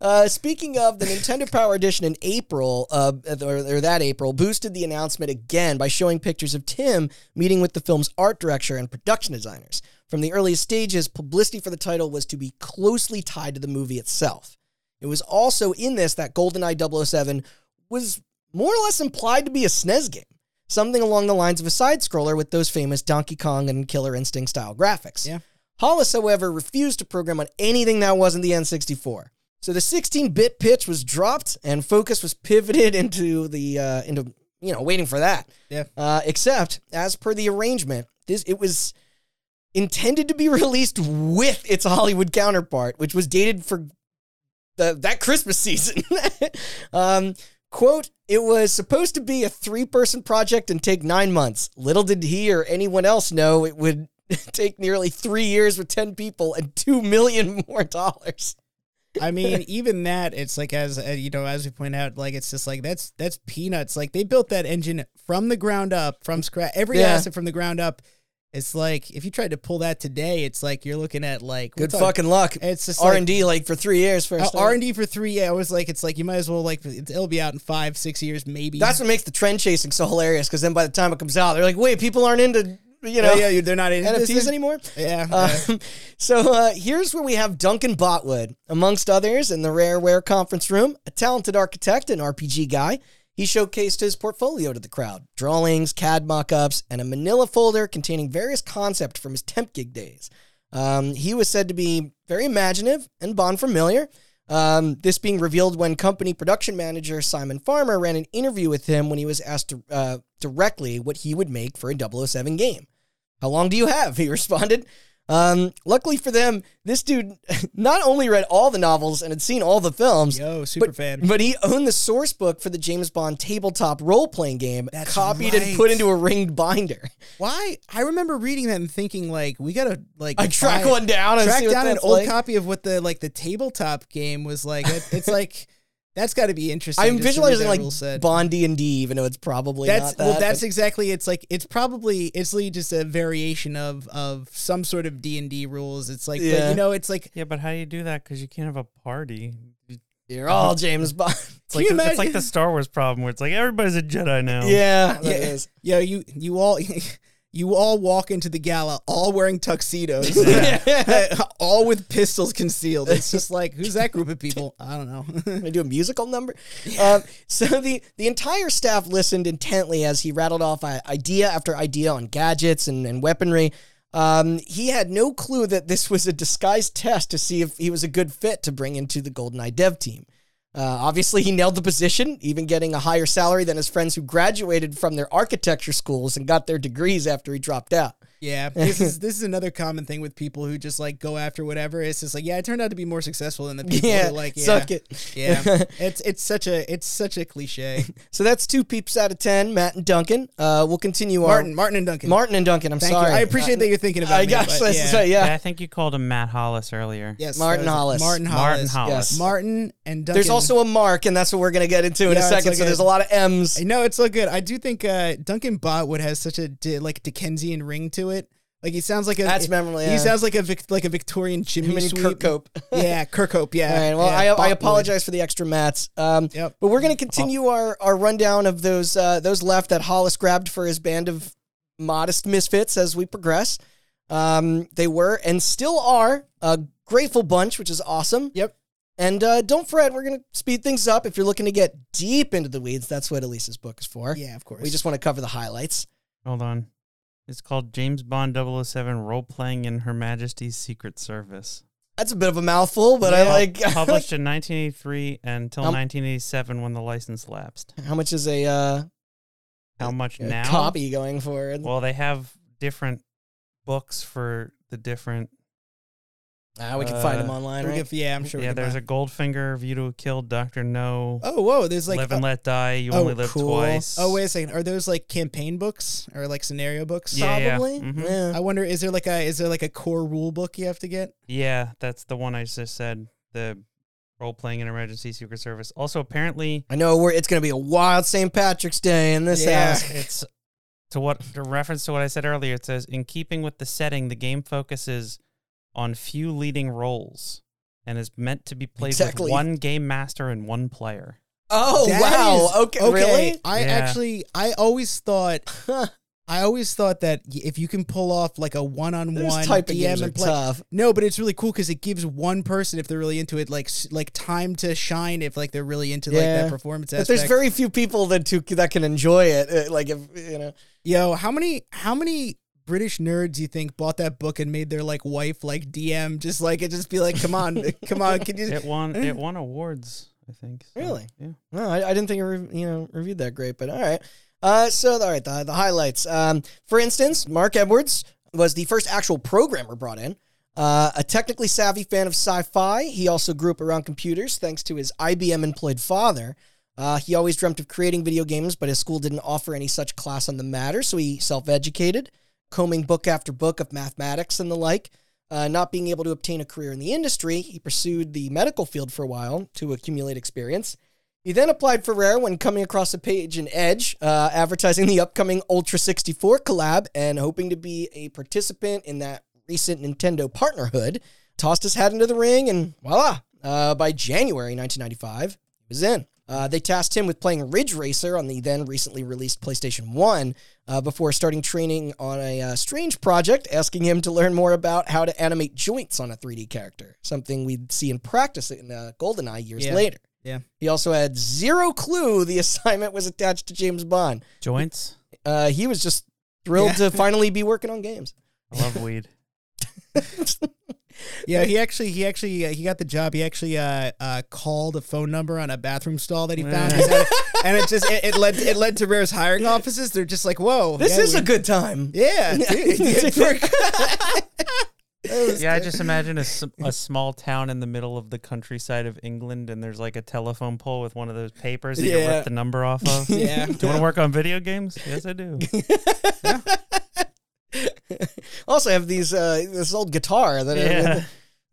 uh, speaking of, the Nintendo Power Edition in April, uh, or, or that April, boosted the announcement again by showing pictures of Tim meeting with the film's art director and production designers. From the earliest stages, publicity for the title was to be closely tied to the movie itself. It was also in this that GoldenEye double oh seven was more or less implied to be a S N E S game, something along the lines of a side-scroller with those famous Donkey Kong and Killer Instinct-style graphics. Yeah. Hollis, however, refused to program on anything that wasn't the N sixty-four. So the sixteen-bit pitch was dropped, and focus was pivoted into the uh, into you know waiting for that. Yeah. Uh, except, as per the arrangement, this it was intended to be released with its Hollywood counterpart, which was dated for the, that Christmas season. um, quote, "It was supposed to be a three-person project and take nine months. Little did he or anyone else know it would take nearly three years with ten people and two million more dollars." I mean, even that, it's like, as uh, you know, as we point out, like, it's just like, that's, that's peanuts. Like, they built that engine from the ground up, from scratch, every yeah. asset from the ground up. It's like, if you tried to pull that today, it's like, you're looking at like, good fucking luck. It's just R and D like, like for three years. First uh, R and D for three years. I was like, it's like, you might as well like, it'll be out in five, six years, maybe. That's what makes the trend chasing so hilarious. 'Cause then by the time it comes out, they're like, wait, people aren't into, You know, yeah, yeah, they're not in N F Ts anymore. Yeah. Um, so uh, here's where we have Duncan Botwood, amongst others, in the Rareware conference room, a talented architect and R P G guy. He showcased his portfolio to the crowd, drawings, C A D mock-ups, and a manila folder containing various concepts from his temp gig days. Um, he was said to be very imaginative and Bond familiar. Um, this being revealed when company production manager Simon Farmer ran an interview with him when he was asked to, uh, directly what he would make for a double oh seven game. "How long do you have?" he responded. Um, luckily for them, this dude not only read all the novels and had seen all the films, Yo, super but, fan. but he owned the source book for the James Bond tabletop role-playing game, That's copied right. and put into a ringed binder. Why? I remember reading that and thinking, like, we gotta, like... I track one down and Track down an old like. copy of what the, like, the tabletop game was like. It, it's like... That's got to be interesting. I'm visualizing like Bond D and D, even though it's probably that's, not that. Well, that's but. exactly. It's like it's probably it's really just a variation of of some sort of D and D rules. It's like yeah. but, you know, it's like yeah, but how do you do that? Because you can't have a party. You're all James Bond. It's like, it's like the Star Wars problem where it's like everybody's a Jedi now. Yeah, yeah. It is. Yeah, you you all. you all walk into the gala all wearing tuxedos, yeah. all with pistols concealed. It's just like, who's that group of people? I don't know. They do a musical number. Yeah. Um, so the, the entire staff listened intently as he rattled off idea after idea on gadgets and, and weaponry. Um, he had no clue that this was a disguised test to see if he was a good fit to bring into the GoldenEye dev team. Uh, obviously, he nailed the position, even getting a higher salary than his friends who graduated from their architecture schools and got their degrees after he dropped out. Yeah, this is this is another common thing with people who just, like, go after whatever. It's just like, yeah, I turned out to be more successful than the people yeah, who are like, yeah. Suck it. Yeah, it's it's such a it's such a cliche. So that's two peeps out of ten, Matt and Duncan. Uh, we'll continue Martin, our... Martin, Martin and Duncan. Martin and Duncan, I'm Thank sorry. You. I appreciate uh, that you're thinking about I me. Guess, but, yeah. Say, yeah. yeah. I think you called him Matt Hollis earlier. Yes. Martin Hollis. Martin Hollis. Martin Hollis. Yes. Martin and Duncan. There's also a Mark, and that's what we're going to get into in yeah, a second, so good. There's a lot of M's. No, it's so good. I do think uh, Duncan Botwood has such a, like, Dickensian ring to it. It like he sounds like a that's memorable. Yeah. He sounds like a Vic, like a Victorian Jimmy Sweep. Kirkhope. yeah, Kirkhope. Yeah. All right, well, yeah, I I apologize for the extra mats. Um, yep. But we're going to continue oh. our, our rundown of those uh, those left that Hollis grabbed for his band of modest misfits as we progress. Um, they were and still are a grateful bunch, which is awesome. Yep. And uh, don't fret, we're going to speed things up. If you're looking to get deep into the weeds, that's what Elise's book is for. Yeah, of course. We just want to cover the highlights. Hold on. It's called James Bond double oh seven Role-Playing in Her Majesty's Secret Service. That's a bit of a mouthful, but yeah, I like... published in nineteen eighty-three until um, nineteen eighty-seven when the license lapsed. How much is a... Uh, how much a, now? Copy going for? Well, they have different books for the different... Ah, we can uh, find them online, right? Can, yeah, I'm sure. Yeah, we can there's buy. a Goldfinger, View to a Kill, Doctor No. Oh, whoa! There's like Live and uh, Let Die. You oh, only live cool. twice. Oh, wait a second. Are those like campaign books or like scenario books? Yeah, probably. Yeah. Mm-hmm. Yeah. I wonder. Is there like a is there like a core rule book you have to get? Yeah, that's the one I just said. The role playing in emergency secret service. Also, apparently, I know we're, it's going to be a wild Saint Patrick's Day in this yeah, house. It's to what to reference to what I said earlier. It says, in keeping with the setting, the game focuses on few leading roles, and is meant to be played exactly. with one game master and one player. Oh, that wow. Is, okay. okay. Really? I yeah. actually, I always thought, I always thought that if you can pull off like a one-on-one type D M of games and play, tough. No, but it's really cool because it gives one person, if they're really into it, like like time to shine. If like they're really into yeah. like that performance aspect. But there's very few people that to, that can enjoy it. Like if you know, yo, how many how many. British nerds, you think, bought that book and made their like wife like D M, just like it, just be like, come on, come on, can you? It won, it won awards, I think. So, really? Yeah. No, I, I didn't think it re- you know reviewed that great, but all right. Uh, so all right, the, the highlights. Um, for instance, Mark Edwards was the first actual programmer brought in. Uh, a technically savvy fan of sci-fi, he also grew up around computers thanks to his I B M employed father. Uh, he always dreamt of creating video games, but his school didn't offer any such class on the matter, so he self-educated, combing book after book of mathematics and the like. Uh, not being able to obtain a career in the industry, he pursued the medical field for a while to accumulate experience. He then applied for Rare when coming across a page in Edge, uh, advertising the upcoming Ultra sixty-four collab and hoping to be a participant in that recent Nintendo partnerhood. Tossed his hat into the ring and voila, uh, by January nineteen ninety-five, he was in. Uh, they tasked him with playing Ridge Racer on the then recently released PlayStation one uh, before starting training on a uh, strange project, asking him to learn more about how to animate joints on a three D character, something we'd see in practice in uh, GoldenEye years yeah. later. Yeah. He also had zero clue the assignment was attached to James Bond. Joints? Uh, he was just thrilled yeah. to finally be working on games. I love weed. Yeah, he actually, he actually, uh, he got the job. He actually uh, uh, called a phone number on a bathroom stall that he found, yeah. and it just it, it led it led to Rare's hiring offices. They're just like, "Whoa, this yeah, is we, a good time." Yeah, dude, dude, for, yeah. Good. I just imagine a, a small town in the middle of the countryside of England, and there's like a telephone pole with one of those papers that yeah. you rip the number off of. Yeah, do you want to work on video games? Yes, I do. Yeah. Also have these uh, this old guitar that yeah.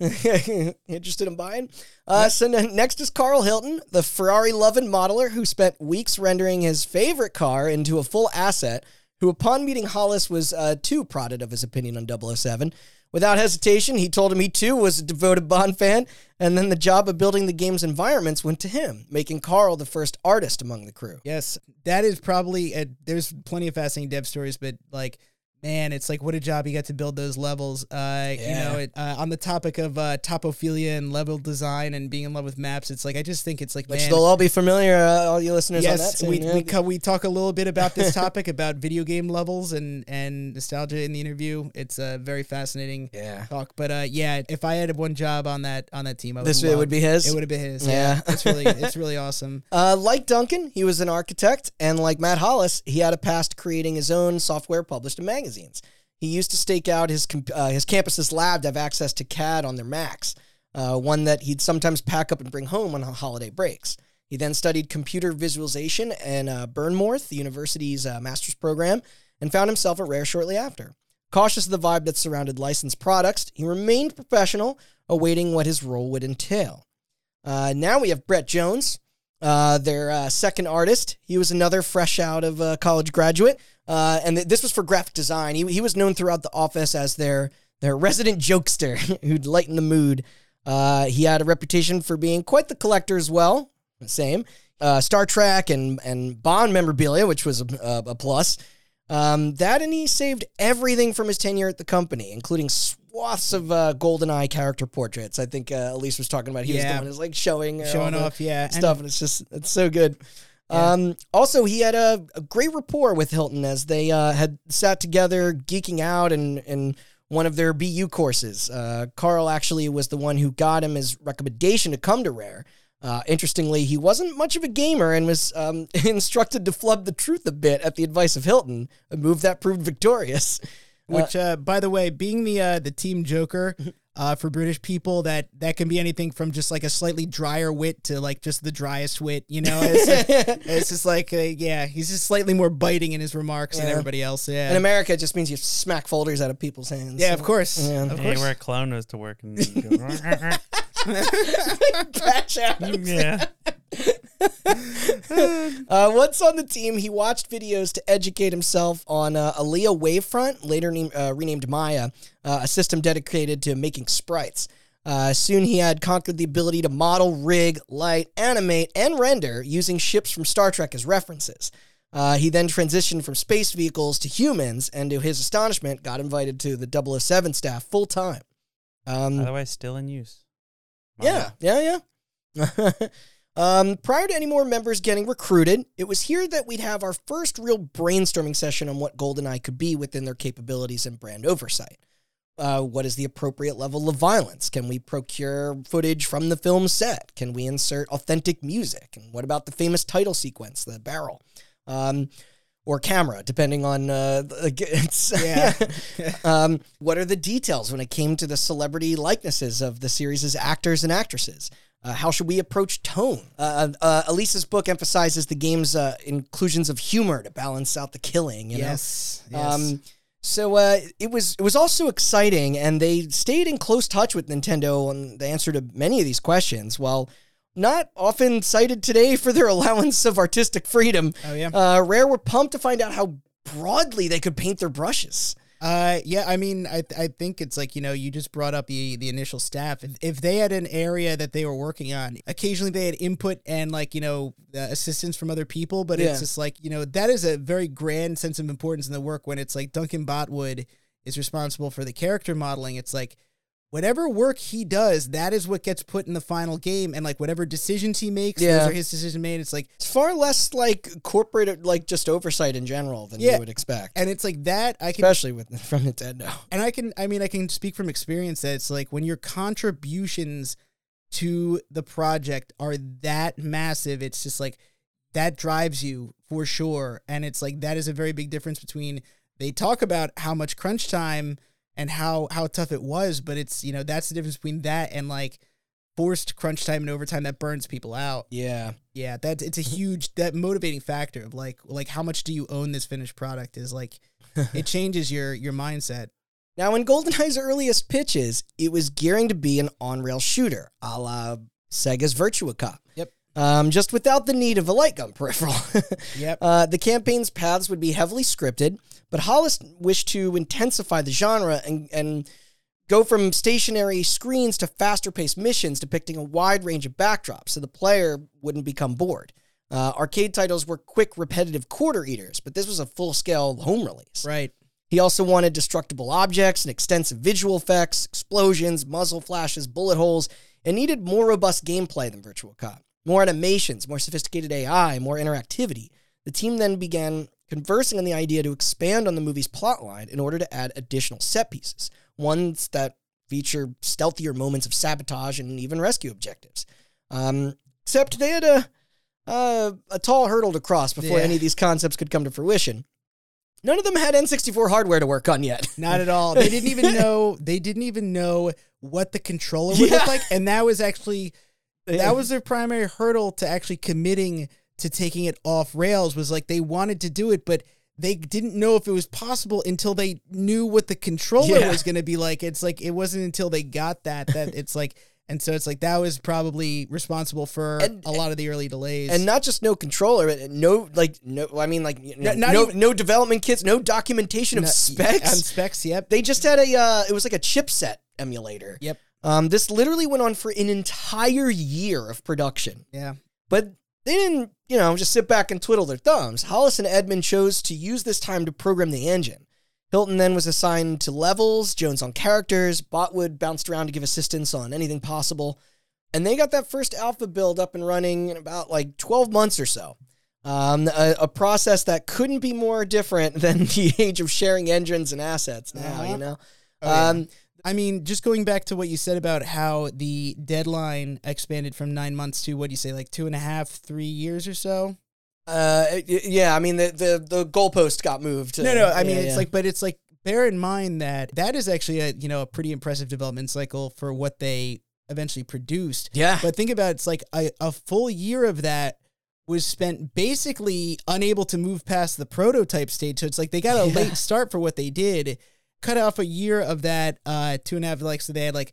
I'm interested in buying. Uh, yep. So next is Carl Hilton, the Ferrari-loving modeler who spent weeks rendering his favorite car into a full asset, who upon meeting Hollis was uh, too prodded of his opinion on double oh seven. Without hesitation, he told him he too was a devoted Bond fan, and then the job of building the game's environments went to him, making Carl the first artist among the crew. Yes, that is probably, a, there's plenty of fascinating dev stories, but like, man, it's like, what a job you got to build those levels. Uh, yeah. You know, it, uh, on the topic of uh, topophilia and level design and being in love with maps, it's like, I just think it's like, Which man, they'll all be familiar, uh, all you listeners yes, on that scene, we, yeah. we, co- we talk a little bit about this topic, about video game levels and, and nostalgia in the interview. It's a very fascinating yeah. talk. But uh, yeah, if I had one job on that on that team, I would This loved, would be his? It would have been his. Yeah. yeah. It's really it's really awesome. Uh, like Duncan, he was an architect, and like Matt Hollis, he had a past creating his own software published in magazines. He used to stake out his uh, his campus's lab to have access to C A D on their Macs, uh, one that he'd sometimes pack up and bring home on holiday breaks. He then studied computer visualization and uh, Burnmouth, the university's uh, master's program, and found himself at Rare shortly after. Cautious of the vibe that surrounded licensed products, he remained professional, awaiting what his role would entail. Uh, now we have Brett Jones, uh, their uh, second artist. He was another fresh out of uh, college graduate. Uh, and th- this was for graphic design. He he was known throughout the office as their their resident jokester who'd lighten the mood. Uh, he had a reputation for being quite the collector as well. Same. Uh, Star Trek and, and Bond memorabilia, which was a, a plus. Um, that and he saved everything from his tenure at the company, including swaths of uh, GoldenEye character portraits. I think uh, Elise was talking about. He yeah. was the one who's like showing, showing off yeah. stuff, and, and it's just it's so good. Yeah. Um, also, he had a, a great rapport with Hilton as they uh, had sat together geeking out in, in one of their B U courses. Uh, Carl actually was the one who got him his recommendation to come to Rare. Uh, interestingly, he wasn't much of a gamer and was um, instructed to flub the truth a bit at the advice of Hilton, a move that proved victorious. Which, uh, uh, by the way, being the uh, the team joker... Uh, for British people, that, that can be anything from just like a slightly drier wit to like just the driest wit, you know? It's, like, it's just like, uh, yeah, he's just slightly more biting in his remarks yeah. than everybody else. Yeah. In America, it just means you smack folders out of people's hands. Yeah, so. of course. Yeah, of yeah, course. You wear a clown nose to work and you go, catch out. Yeah. uh, once on the team, he watched videos to educate himself on uh, Alea Wavefront, later name, uh, renamed Maya, uh, a system dedicated to making sprites. Uh, soon he had conquered the ability to model, rig, light, animate, and render using ships from Star Trek as references. Uh, he then transitioned from space vehicles to humans, and to his astonishment, got invited to the double oh seven staff full-time. Um, Otherwise, still in use. Maya. Yeah, yeah, yeah. Um, prior to any more members getting recruited, it was here that we'd have our first real brainstorming session on what GoldenEye could be within their capabilities and brand oversight. Uh, what is the appropriate level of violence? Can we procure footage from the film set? Can we insert authentic music? And what about the famous title sequence, the barrel? Um, or camera, depending on... Uh, yeah. um, what are the details when it came to the celebrity likenesses of the series' actors and actresses? Uh, how should we approach tone? Uh, uh, Elise's book emphasizes the game's uh, inclusions of humor to balance out the killing. You yes, know? yes. Um, so uh, it was it was also exciting, and they stayed in close touch with Nintendo on the answer to many of these questions. While not often cited today for their allowance of artistic freedom, oh, yeah. uh, Rare were pumped to find out how broadly they could paint their brushes. Uh, yeah, I mean, I th- I think it's like, you know, you just brought up the, the initial staff. If, if they had an area that they were working on, occasionally they had input and like, you know, uh, assistance from other people, but yeah. it's just like, you know, that is a very grand sense of importance in the work when it's like Duncan Botwood is responsible for the character modeling. It's like whatever work he does, that is what gets put in the final game. And like whatever decisions he makes, yeah. those are his decision made. It's like it's far less like corporate, like just oversight in general than yeah. you would expect. And it's like that. I can, especially with from Nintendo. And I can, I mean, I can speak from experience that it's like when your contributions to the project are that massive, it's just like that drives you for sure. And it's like, that is a very big difference between they talk about how much crunch time and how, how tough it was, but it's, you know, that's the difference between that and like forced crunch time and overtime that burns people out. Yeah. Yeah. That's, it's a huge, that motivating factor of like, like how much do you own this finished product is like, it changes your, your mindset. Now in GoldenEye's earliest pitches, it was gearing to be an on-rail shooter, a la Sega's Virtua Cop. Yep. Um, just without the need of a light gun peripheral. yep. Uh, the campaign's paths would be heavily scripted, but Hollis wished to intensify the genre and, and go from stationary screens to faster-paced missions depicting a wide range of backdrops so the player wouldn't become bored. Uh, arcade titles were quick, repetitive quarter-eaters, but this was a full-scale home release. Right. He also wanted destructible objects and extensive visual effects, explosions, muzzle flashes, bullet holes, and needed more robust gameplay than Virtual Cop. More animations, more sophisticated A I, more interactivity. The team then began conversing on the idea to expand on the movie's plotline in order to add additional set pieces, ones that feature stealthier moments of sabotage and even rescue objectives. Um, except they had a, a, a tall hurdle to cross before yeah. any of these concepts could come to fruition. None of them had N sixty-four hardware to work on yet. Not at all. They didn't even know. They didn't even know what the controller would yeah. look like, and that was actually that yeah. was their primary hurdle to actually committing to taking it off rails. Was like they wanted to do it, but they didn't know if it was possible until they knew what the controller yeah. was going to be like. It's like it wasn't until they got that that it's like. And so it's like that was probably responsible for and, a lot of the early delays, and not just no controller, no like no. I mean like no no, even, no development kits, no documentation not, of specs. On specs, yep. They just had a uh, it was like a chipset emulator. Yep. Um, this literally went on for an entire year of production. Yeah. But they didn't, you know, just sit back and twiddle their thumbs. Hollis and Edmund chose to use this time to program the engine. Hilton then was assigned to levels, Jones on characters, Botwood bounced around to give assistance on anything possible, and they got that first alpha build up and running in about like twelve months or so. Um, a, a process that couldn't be more different than the age of sharing engines and assets now, uh-huh. you know? Oh, um, yeah. I mean, just going back to what you said about how the deadline expanded from nine months to, what do you say, like two and a half, three years or so? Uh, yeah, I mean, the, the, the goalpost got moved. No, no, I mean, yeah, it's yeah. like, but it's like, bear in mind that that is actually a, you know, a pretty impressive development cycle for what they eventually produced. Yeah. But think about it, it's like a, a full year of that was spent basically unable to move past the prototype stage. So it's like, they got a yeah. late start for what they did, cut off a year of that, uh, two and a half, like, so they had like,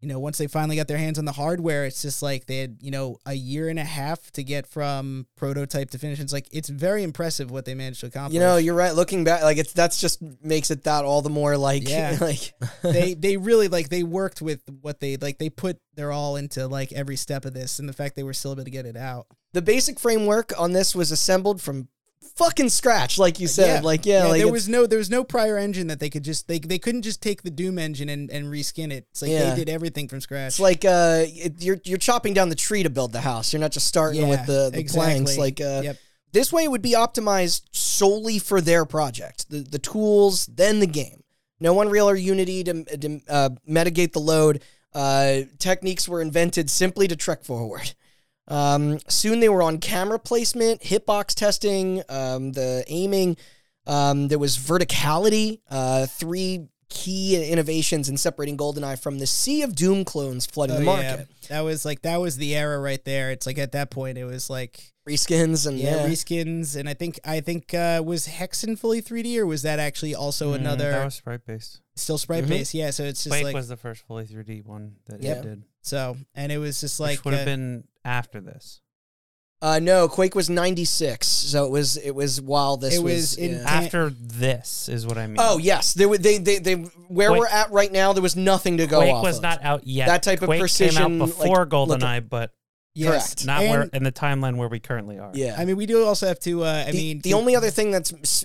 you know, once they finally got their hands on the hardware, it's just like they had, you know, a year and a half to get from prototype to finish. It's like, it's very impressive what they managed to accomplish. You know, you're right. Looking back, like it's, that's just makes it that all the more like, yeah. like they, they really like, they worked with what they, like they put their all into like every step of this, and the fact they were still able to get it out. The basic framework on this was assembled from fucking scratch, like you said. Yeah. Like, yeah, yeah like there was no there was no prior engine that they could just they they couldn't just take the Doom engine and, and reskin it. It's like yeah. they did everything from scratch. It's like uh it, you're you're chopping down the tree to build the house. You're not just starting yeah, with the, the exactly. planks. Like uh yep. this way it would be optimized solely for their project. The the tools, then the game. No Unreal or Unity to, to uh, mitigate the load. Uh, techniques were invented simply to trek forward. Um, soon they were on camera placement, hitbox testing, um, the aiming, um, there was verticality, uh, three key innovations in separating GoldenEye from the sea of Doom clones flooding oh, the market. Yeah. That was like, that was the era right there. It's like, at that point it was like reskins and yeah, yeah. reskins. And I think, I think, uh, was Hexen fully three D, or was that actually also mm, another that was sprite based, still sprite mm-hmm. based. Yeah. So it's just Blake like, was the first fully three D one that yeah. it did. So, and it was just like, which would have uh, been after this. Uh, no, Quake was ninety-six, so it was it was while this it was, was in, yeah. after this is what I mean. Oh yes, there were they they they where Quake, we're at right now. There was nothing to go. Quake off was of. Not out yet. That type Quake of precision came out before like, GoldenEye, but yes, correct, not and, where in the timeline where we currently are. Yeah, I mean we do also have to. Uh, I the, mean the only other thing that's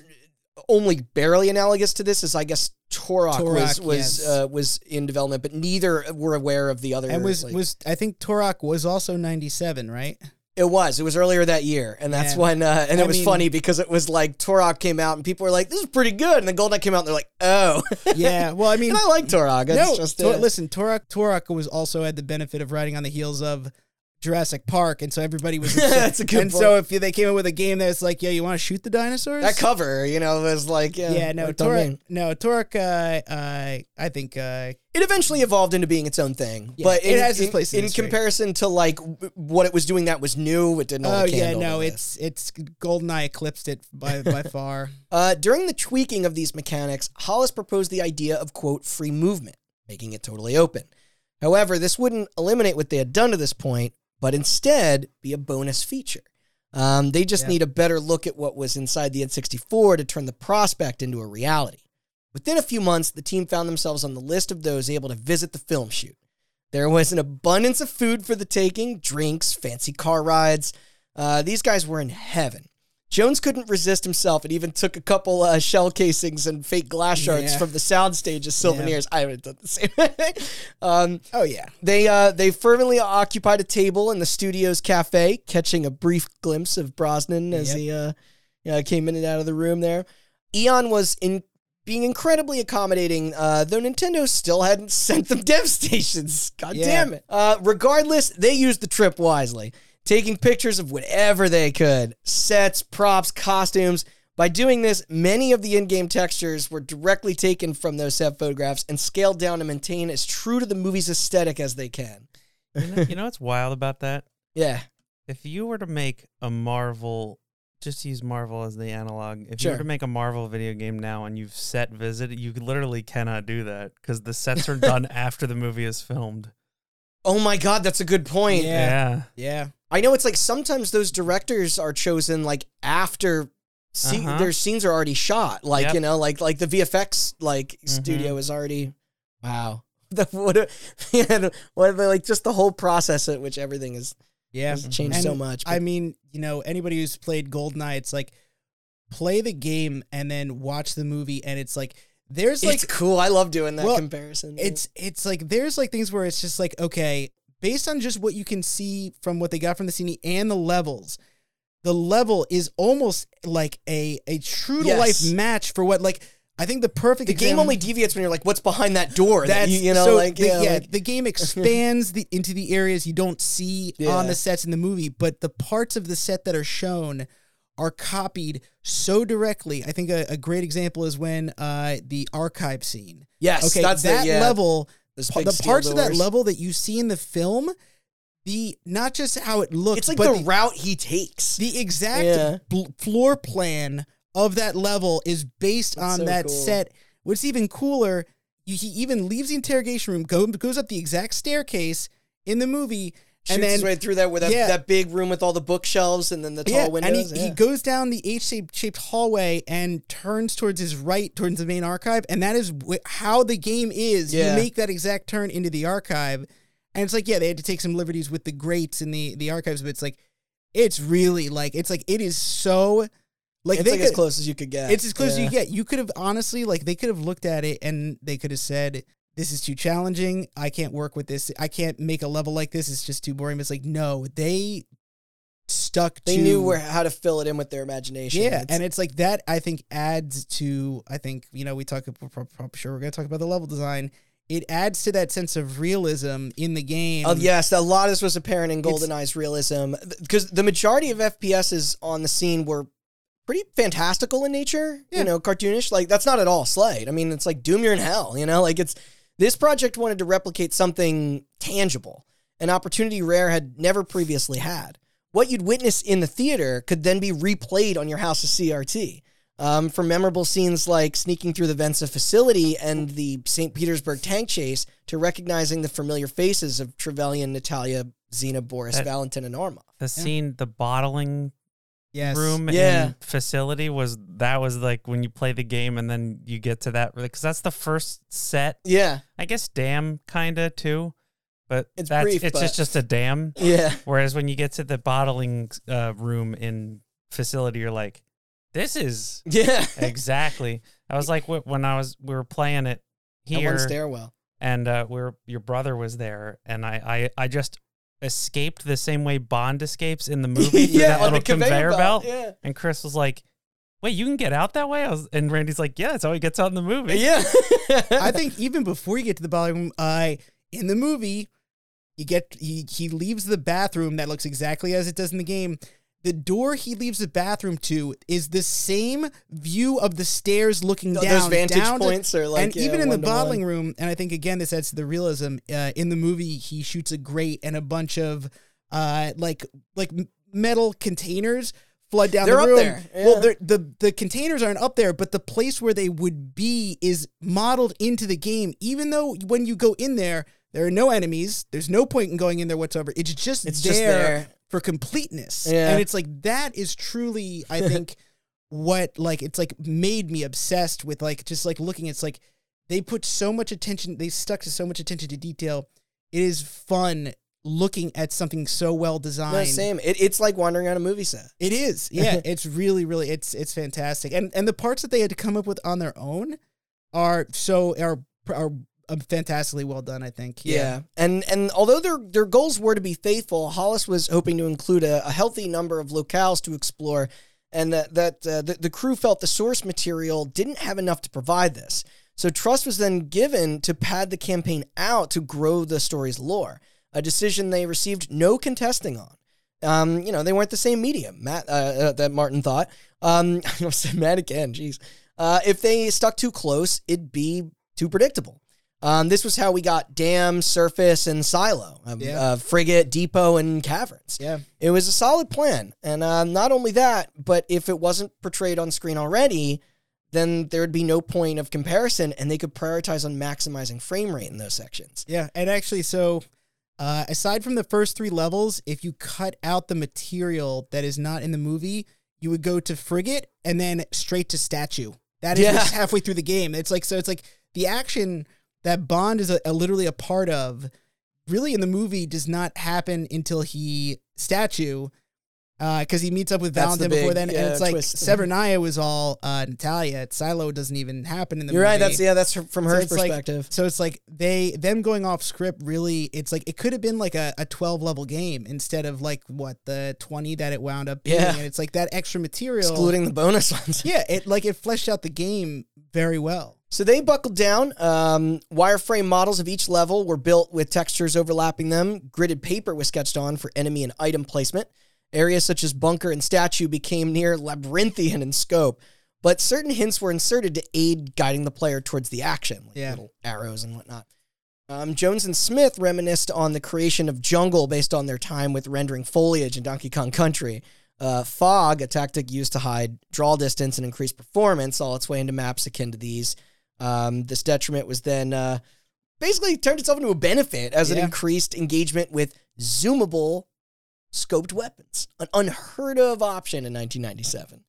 only barely analogous to this is I guess Turok, Turok was was yes. uh, was in development, but neither were aware of the other. And was like, was I think Turok was also ninety-seven, right? It was. It was earlier that year, and that's yeah. when. Uh, and I it was mean, funny because it was like Turok came out, and people were like, "This is pretty good," and then GoldenEye came out, and they're like, "Oh, yeah." Well, I mean, and I like Turok. That's no, just Tur- listen, Turok. Turok was also had the benefit of riding on the heels of Jurassic Park, and so everybody was that's a good and point. So if they came up with a game that's like, yeah, you want to shoot the dinosaurs, that cover, you know, was like yeah, yeah no Turok no Turok uh, uh, I think uh, it eventually evolved into being its own thing, yeah, but it, it has its place in, in, in comparison to like what it was doing that was new, it didn't oh yeah no it's it's GoldenEye eclipsed it by by far. Uh, during the tweaking of these mechanics, Hollis proposed the idea of quote free movement, making it totally open. However, this wouldn't eliminate what they had done to this point, but instead be a bonus feature. Um, they just yeah. need a better look at what was inside the N sixty-four to turn the prospect into a reality. Within a few months, the team found themselves on the list of those able to visit the film shoot. There was an abundance of food for the taking, drinks, fancy car rides. Uh, these guys were in heaven. Jones couldn't resist himself and even took a couple uh, shell casings and fake glass shards yeah. from the soundstage as souvenirs. Yeah. I would have done the same thing. um, oh, yeah. They uh, they fervently occupied a table in the studio's cafe, catching a brief glimpse of Brosnan as yep. he uh, you know, came in and out of the room there. Eon was in being incredibly accommodating, uh, though Nintendo still hadn't sent them dev stations. God yeah. damn it. Uh, regardless, they used the trip wisely, taking pictures of whatever they could, sets, props, costumes. By doing this, many of the in-game textures were directly taken from those set photographs and scaled down to maintain as true to the movie's aesthetic as they can. You know, you know what's wild about that? Yeah. If you were to make a Marvel... Just use Marvel as the analog. If sure. you were to make a Marvel video game now and you've set visit, you literally cannot do that because the sets are done after the movie is filmed. Oh my God, that's a good point. Yeah. Yeah. yeah. I know it's like sometimes those directors are chosen like after scene, uh-huh. their scenes are already shot. Like, yep. you know, like like the V F X like mm-hmm. studio is already, wow. The, what, yeah, what, like just the whole process at which everything is. Yeah, it's changed and so much. But. I mean, you know, anybody who's played GoldenEye, it's like, play the game and then watch the movie, and it's like, there's like... It's cool, I love doing that well, comparison. It's it's like, there's like things where it's just like, okay, based on just what you can see from what they got from the C D and the levels, the level is almost like a, a true-to-life yes. match for what, like... I think the perfect the example, game only deviates when you're like, what's behind that door? That's, that you, you know, so like the, yeah, yeah like, the game expands the into the areas you don't see yeah. on the sets in the movie, but the parts of the set that are shown are copied so directly. I think a, a great example is when uh, the archive scene. Yes, okay, that's that the, yeah. level. Pa- the parts doors. of that level that you see in the film. The not just how it looks, it's like but the, the route he takes. The exact yeah. bl- floor plan. Of that level is based That's on so that cool. set. What's even cooler, you, he even leaves the interrogation room, go, goes up the exact staircase in the movie, Shoots and then right through that, where that, yeah. that big room with all the bookshelves and then the tall yeah, windows. And he, yeah. he goes down the H-shaped shaped hallway and turns towards his right, towards the main archive, and that is wh- how the game is. Yeah. You make that exact turn into the archive, and it's like, yeah, they had to take some liberties with the grates in the the archives, but it's like, it's really like, it's like it is so. Like it's like could, as close as you could get. It's as close yeah. as you get. You could have, honestly, like they could have looked at it and they could have said, this is too challenging. I can't work with this. I can't make a level like this. It's just too boring. But it's like, no, they stuck they to... They knew where, how to fill it in with their imagination. Yeah, it's, and it's like that, I think, adds to, I think, you know, we talk, we're probably sure we're going to talk about the level design. It adds to that sense of realism in the game. Oh, yes, a lot of this was apparent in GoldenEye's realism. Because the majority of F P Ses on the scene were pretty fantastical in nature, yeah. you know, cartoonish. Like, that's not at all slight. I mean, it's like Doom, you're in hell, you know? Like, it's... This project wanted to replicate something tangible, an opportunity Rare had never previously had. What you'd witness in the theater could then be replayed on your house's C R T. Um, for memorable scenes like sneaking through the vents of facility and the Saint Petersburg tank chase to recognizing the familiar faces of Trevelyan, Natalia, Xena, Boris, that, Valentin, and Orma. The yeah. scene, the bottling... Yes. room yeah. and facility was that was like when you play the game and then you get to that because that's the first set. Yeah, I guess dam kind of too, but it's that's, brief, it's but... just just a dam. Yeah. Whereas when you get to the bottling uh, room in facility, you're like, this is yeah exactly. I was like when I was we were playing it here at one stairwell and uh, we were, your brother was there and I I, I just. escaped the same way Bond escapes in the movie through yeah, that little conveyor, conveyor belt. belt. Yeah. And Chris was like, wait, you can get out that way? I was, and Randy's like, yeah, that's how he gets out in the movie. Yeah. I think even before you get to the bathroom, uh, in the movie, you get he, he leaves the bathroom that looks exactly as it does in the game. The door he leaves the bathroom to is the same view of the stairs looking Those down. Those vantage down points to, are like, and yeah, even in the bottling one. room, and I think again this adds to the realism. Uh, in the movie, he shoots a grate and a bunch of uh, like like metal containers flood down they're the room. They're up there. Yeah. Well, they're, the the containers aren't up there, but the place where they would be is modeled into the game. Even though when you go in there, there are no enemies. There's no point in going in there whatsoever. It's just it's there. Just there. For completeness. Yeah. And it's like, that is truly, I think, what, like, it's like made me obsessed with, like, just like looking. It's like they put so much attention, they stuck to so much attention to detail. It is fun looking at something so well designed. No, same. It, it's like wandering on a movie set. It is. Yeah. It's really, really, it's it's fantastic. And and the parts that they had to come up with on their own are so are are fantastically well done, I think. Yeah. yeah. And and although their their goals were to be faithful, Hollis was hoping to include a, a healthy number of locales to explore, and that that uh, the, the crew felt the source material didn't have enough to provide this. So trust was then given to pad the campaign out to grow the story's lore. A decision they received no contesting on. Um, you know, they weren't the same medium, Matt, uh, uh, that Martin thought. Um, I said Matt again, jeez. Uh, if they stuck too close, it'd be too predictable. Um, this was how we got Dam, Surface, and Silo, um, yeah. uh, Frigate, Depot, and Caverns. Yeah. It was a solid plan. And uh, not only that, but if it wasn't portrayed on screen already, then there would be no point of comparison, and they could prioritize on maximizing frame rate in those sections. Yeah, and actually, so... Uh, aside from the first three levels, if you cut out the material that is not in the movie, you would go to Frigate and then straight to Statue. That is yeah. just halfway through the game. It's like, so it's like the action that Bond is a, a literally a part of really in the movie does not happen until he Statue. Uh, cause he meets up with Valentin big, before then. Yeah, and it's like Severnaya was all, uh, Natalia. It's Silo doesn't even happen in the You're movie. You're right. That's yeah. That's from her so perspective. Like, so it's like they, them going off script really, it's like, it could have been like a, a twelve level game instead of like what the twenty that it wound up being. Yeah. And it's like that extra material. Excluding the bonus ones. yeah. It like, it fleshed out the game very well. So they buckled down. Um, wireframe models of each level were built with textures overlapping them. Gridded paper was sketched on for enemy and item placement. Areas such as Bunker and Statue became near labyrinthian in scope, but certain hints were inserted to aid guiding the player towards the action, like yeah. little arrows and whatnot. Um, Jones and Smith reminisced on the creation of Jungle based on their time with rendering foliage in Donkey Kong Country. Uh, fog, a tactic used to hide draw distance and increase performance, all its way into maps akin to these. Um, this detriment was then uh, basically turned itself into a benefit as yeah. it increased engagement with zoomable scoped weapons, an unheard of option in nineteen ninety-seven.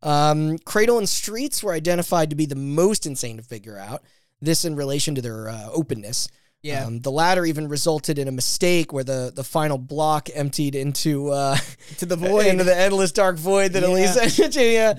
Um, Cradle and Streets were identified to be the most insane to figure out, this in relation to their uh, openness. Yeah. Um, the latter even resulted in a mistake where the, the final block emptied into uh, to the void, into the endless dark void that yeah. Elisa. yeah. Um,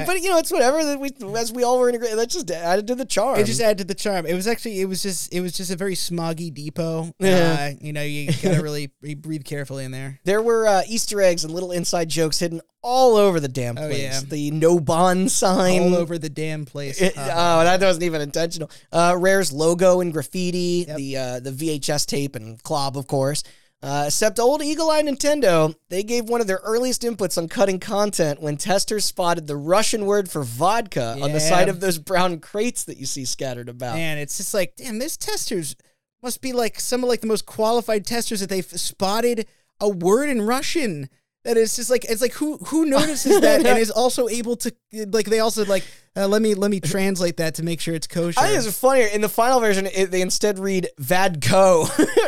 yeah. But you know, it's whatever that we, as we all were integrated, that just added to the charm. It just added to the charm. It was actually, it was just, it was just a very smoggy depot. Yeah. Uh, you know, you gotta really breathe carefully in there. There were uh, Easter eggs and little inside jokes hidden all over the damn place. Oh, yeah. The no bond sign. All over the damn place. It, oh, that wasn't even intentional. Uh, Rare's logo and graffiti, yep. the uh, the V H S tape and clob, of course. Uh, except old Eagle Eye Nintendo, they gave one of their earliest inputs on cutting content when testers spotted the Russian word for vodka yeah. on the side of those brown crates that you see scattered about. Man, it's just like, damn, those testers must be like some of like the most qualified testers that they've spotted a word in Russian. That is just like, it's like, who who notices that and is also able to, like, they also, like, uh, let me let me translate that to make sure it's kosher. I think it's funnier. In the final version, it, they instead read Vadco.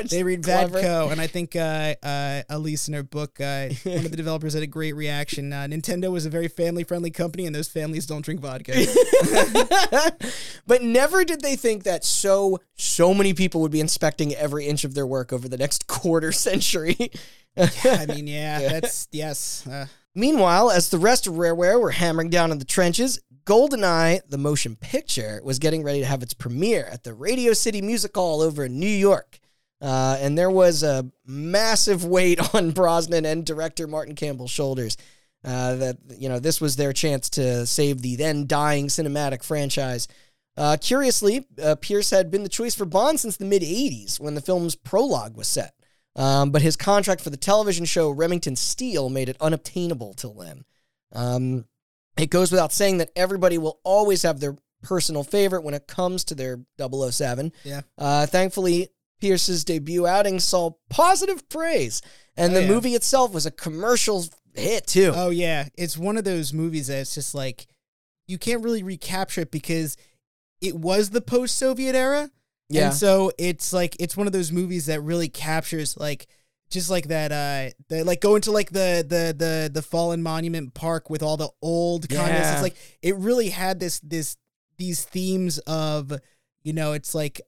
They read clever. Vadco, and I think uh, uh, Elise in her book, uh, one of the developers had a great reaction. Uh, Nintendo was a very family-friendly company, and those families don't drink vodka. But never did they think that so, so many people would be inspecting every inch of their work over the next quarter century. yeah, I mean, yeah, yeah. that's, yes. Uh. Meanwhile, as the rest of Rareware were hammering down in the trenches, GoldenEye, the motion picture, was getting ready to have its premiere at the Radio City Music Hall over in New York. Uh, and there was a massive weight on Brosnan and director Martin Campbell's shoulders. Uh, that, you know, this was their chance to save the then dying cinematic franchise. Uh, curiously, uh, Pierce had been the choice for Bond since the mid-eighties when the film's prologue was set. Um, but his contract for the television show Remington Steele made it unobtainable till then. Um, it goes without saying that everybody will always have their personal favorite when it comes to their double oh seven. Yeah. Uh, thankfully, Pierce's debut outing saw positive praise, and oh, the yeah. movie itself was a commercial hit, too. Oh, yeah. It's one of those movies that it's just like, you can't really recapture it because it was the post-Soviet era. Yeah. And so it's like, it's one of those movies that really captures like, just like that, uh, the, like going to like the, the, the, the fallen monument park with all the old yeah. comments. It's like, it really had this, this, these themes of, you know, it's like,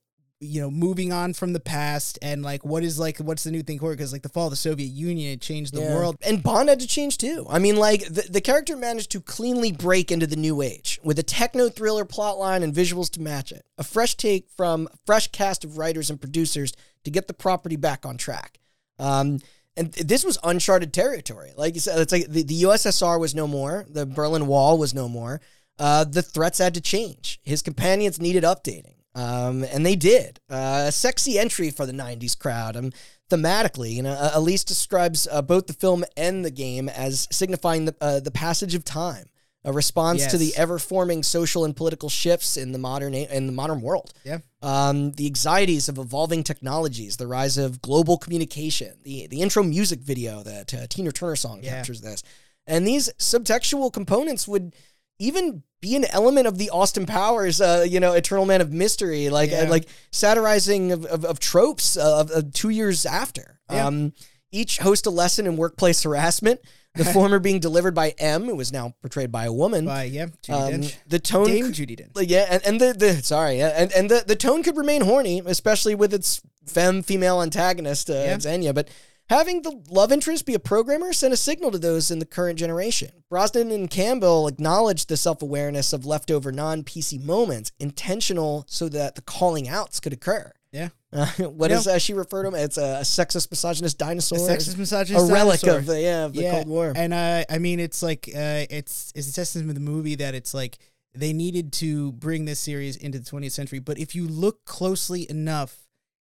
you know, moving on from the past and like what is like what's the new thing for it, because like the fall of the Soviet Union, it changed the yeah. world, and Bond had to change too. I mean, like the, the character managed to cleanly break into the new age with a techno thriller plotline and visuals to match it, a fresh take from a fresh cast of writers and producers to get the property back on track. Um, and this was uncharted territory. Like you said, it's like the, the U S S R was no more, the Berlin Wall was no more. Uh, the threats had to change. His companions needed updating. Um, and they did. Uh, a sexy entry for the nineties crowd. Um, thematically, you know, Elise describes uh, both the film and the game as signifying the, uh, the passage of time, a response yes. to the ever-forming social and political shifts in the modern in the modern world. Yeah. Um, the anxieties of evolving technologies, the rise of global communication, the the intro music video, the uh, Tina Turner song yeah. captures this, and these subtextual components would even be an element of the Austin Powers, uh, you know, Eternal Man of Mystery, like yeah. uh, like satirizing of, of, of tropes of, of two years after. Yeah. Um, each host a lesson in workplace harassment, the former being delivered by M, who is now portrayed by a woman. By, yeah, Judi um, Dench. The tone, Dame Judi Dench. Yeah, and, and the, the, sorry, and, and the, the tone could remain horny, especially with its femme female antagonist, uh, yeah. Xenia, but having the love interest be a programmer sent a signal to those in the current generation. Brosnan and Campbell acknowledged the self-awareness of leftover non-P C moments, intentional so that the calling outs could occur. Yeah. Uh, what no. is uh, she referred to him? It's a sexist, misogynist dinosaur. A sexist, misogynist a relic dinosaur. of the, yeah, of the yeah. Cold War. And uh, I mean, it's like, uh, it's, it's a testament of the movie that it's like, they needed to bring this series into the twentieth century. But if you look closely enough,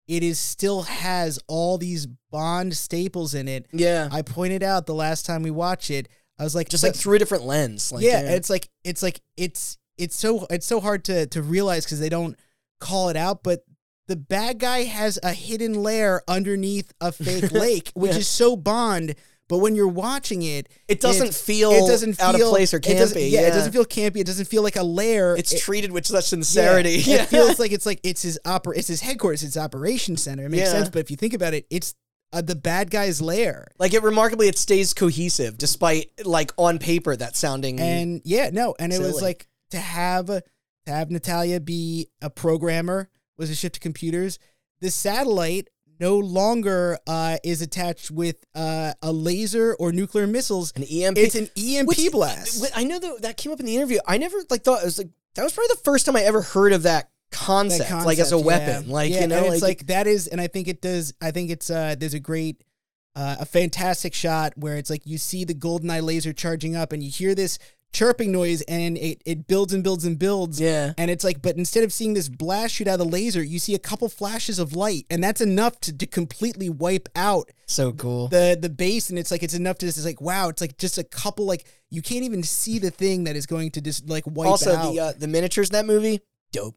it is still has all these Bond staples in it. Yeah. I pointed out the last time we watched it, I was like, just like through a different lens. Like, yeah, yeah. It's like, it's like, it's, it's so, it's so hard to, to realize because they don't call it out, but the bad guy has a hidden lair underneath a fake lake, which yeah. is so Bond. But when you're watching it, it doesn't, it, feel, it doesn't feel out of place or campy. Yeah, yeah, it doesn't feel campy. It doesn't feel like a lair. It's it, treated with such sincerity. Yeah, yeah. It feels like it's like it's his opera. It's his headquarters. It's operation center. It makes yeah. sense. But if you think about it, it's uh, the bad guy's lair. Like it remarkably, it stays cohesive despite like on paper that sounding and yeah no and silly. It was like to have to have Natalia be a programmer was a shift to computers. The satellite no longer uh, is attached with uh, a laser or nuclear missiles. An E M P. It's an E M P Which, blast. I know that that came up in the interview. I never like thought it was like that was probably the first time I ever heard of that concept, that concept like as a weapon. Yeah. Like yeah, you know, and it's like, like that is, and I think it does. I think it's uh, there's a great, uh, a fantastic shot where it's like you see the GoldenEye laser charging up, and you hear this chirping noise, and it, it builds and builds and builds. Yeah. And it's like, but instead of seeing this blast shoot out of the laser, you see a couple flashes of light, and that's enough to, to completely wipe out so cool the the base. And it's like, it's enough to just, it's like, wow, it's like just a couple, like, you can't even see the thing that is going to just like wipe also, out. Also, the, uh, the miniatures in that movie, dope.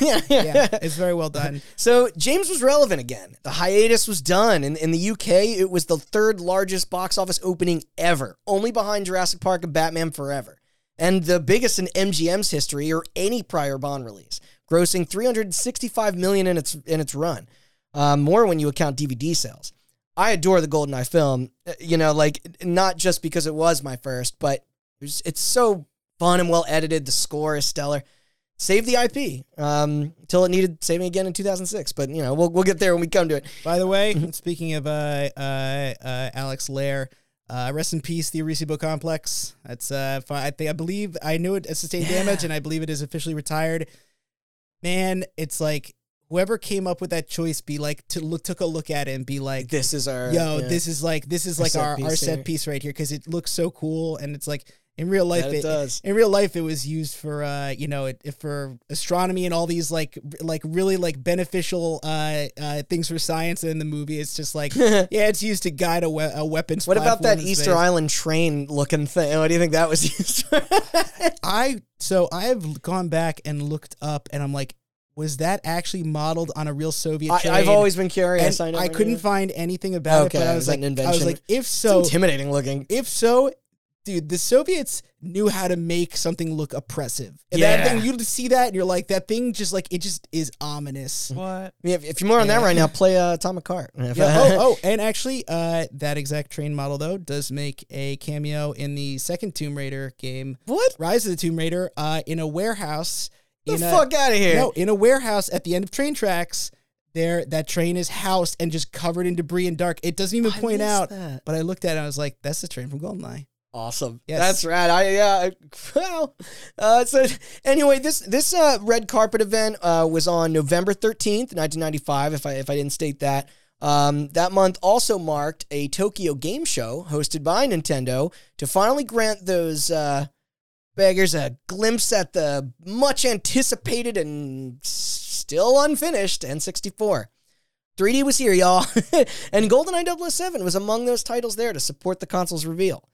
Yeah, it's very well done. So James was relevant again. The hiatus was done. In, in the U K, it was the third largest box office opening ever, only behind Jurassic Park and Batman Forever, and the biggest in M G M's history or any prior Bond release, grossing three hundred sixty-five million dollars in its in its run, uh, more when you account D V D sales. I adore the GoldenEye film, you know, like not just because it was my first, but it was, it's so fun and well edited. The score is stellar. Save the I P um, till it needed saving again in two thousand six, but you know we'll we'll get there when we come to it. By the way, speaking of uh, uh, uh, Alex Lair, uh, rest in peace, the Arecibo Complex. That's uh, fine. I think I believe I knew it sustained yeah. damage, and I believe it is officially retired. Man, it's like whoever came up with that choice, be like to look took a look at it and be like, this is our yo, yeah. this is like this is our like set our, piece our set piece right here because it looks so cool, and it's like. In real life, it, it does. In real life, it was used for uh, you know, it, it for astronomy and all these like like really like beneficial uh, uh, things for science. And in the movie, it's just like yeah, it's used to guide a, we- a weapons. What about that Easter Island train looking thing? What do you think that was used for? I so I've gone back and looked up, and I'm like, was that actually modeled on a real Soviet train? I, I've always been curious. And I, know I couldn't either. find anything about okay, it. But I was, was like, an I was like, if so, it's intimidating looking. If so. Dude, the Soviets knew how to make something look oppressive. And yeah. that thing, you see that, and you're like, that thing just like, it just is ominous. What? Yeah, if, if you're more yeah. on that right now, play uh, Atomic Heart. Yeah. oh, oh, and actually, uh, that exact train model, though, does make a cameo in the second Tomb Raider game. What? Rise of the Tomb Raider, uh, in a warehouse. Get the fuck out of here. No, in a warehouse at the end of train tracks. there, that train is housed and just covered in debris and dark. It doesn't even I point out, that. But I looked at it and I was like, that's the train from GoldenEye. Awesome. Yes. That's rad. I, yeah. Well, uh, so anyway, this, this, uh, red carpet event, uh, was on November thirteenth, nineteen ninety-five. If I, if I didn't state that, um, that month also marked a Tokyo game show hosted by Nintendo to finally grant those, uh, beggars a glimpse at the much anticipated and still unfinished N sixty-four. three D was here, y'all. And GoldenEye double oh seven was among those titles there to support the console's reveal.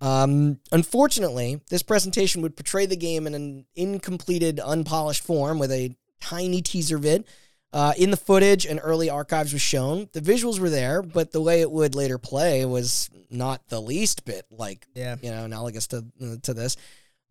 Um, unfortunately, this presentation would portray the game in an incompleted, unpolished form with a tiny teaser vid. Uh, in the footage and early archives was shown. The visuals were there, but the way it would later play was not the least bit like, yeah. you know, analogous to, to this.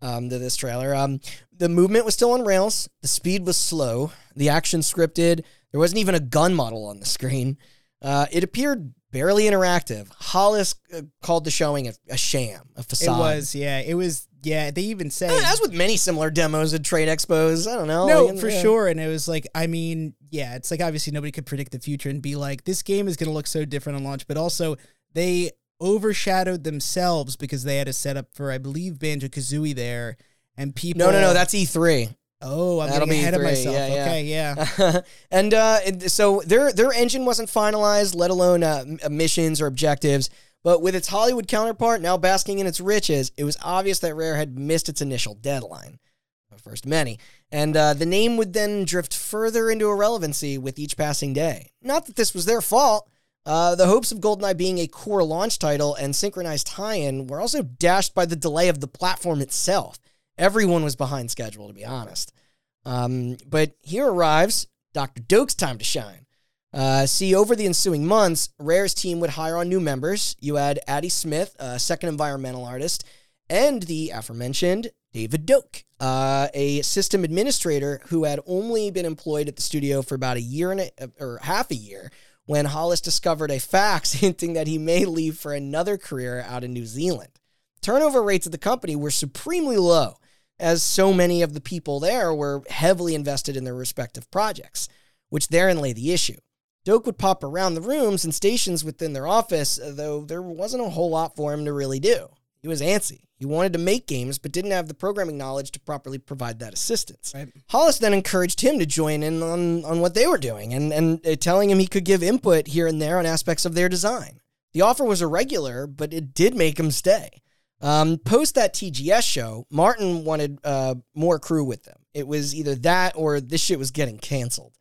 Um, to this trailer. Um, the movement was still on rails. The speed was slow. The action scripted. There wasn't even a gun model on the screen. Uh, it appeared barely interactive. Hollis uh, called the showing a, a sham, a facade. It was, yeah. It was, yeah. They even said... Uh, as with many similar demos at trade expos, I don't know. No, like, for yeah. sure. And it was like, I mean, yeah, it's like obviously nobody could predict the future and be like, this game is going to look so different on launch, but also they... overshadowed themselves because they had a setup for, I believe, Banjo-Kazooie there, and people... No, no, no, that's E three. Oh, I'm That'll getting ahead E three. Of myself. Yeah, okay, yeah. yeah. and uh, so their their engine wasn't finalized, let alone uh, missions or objectives, but with its Hollywood counterpart now basking in its riches, it was obvious that Rare had missed its initial deadline, the first many, and uh, the name would then drift further into irrelevancy with each passing day. Not that this was their fault. Uh, the hopes of GoldenEye being a core launch title and synchronized tie-in were also dashed by the delay of the platform itself. Everyone was behind schedule, to be honest. Um, but here arrives Doctor Doak's time to shine. Uh, see, over the ensuing months, Rare's team would hire on new members. You had Addie Smith, a second environmental artist, and the aforementioned David Doak, uh, a system administrator who had only been employed at the studio for about a year and a, or half a year, when Hollis discovered a fax hinting that he may leave for another career out in New Zealand. Turnover rates at the company were supremely low, as so many of the people there were heavily invested in their respective projects, which therein lay the issue. Doak would pop around the rooms and stations within their office, though there wasn't a whole lot for him to really do. He was antsy. He wanted to make games, but didn't have the programming knowledge to properly provide that assistance. Right. Hollis then encouraged him to join in on, on what they were doing and, and uh, telling him he could give input here and there on aspects of their design. The offer was irregular, but it did make him stay. Um, post that T G S show, Martin wanted uh, more crew with them. It was either that or this shit was getting canceled.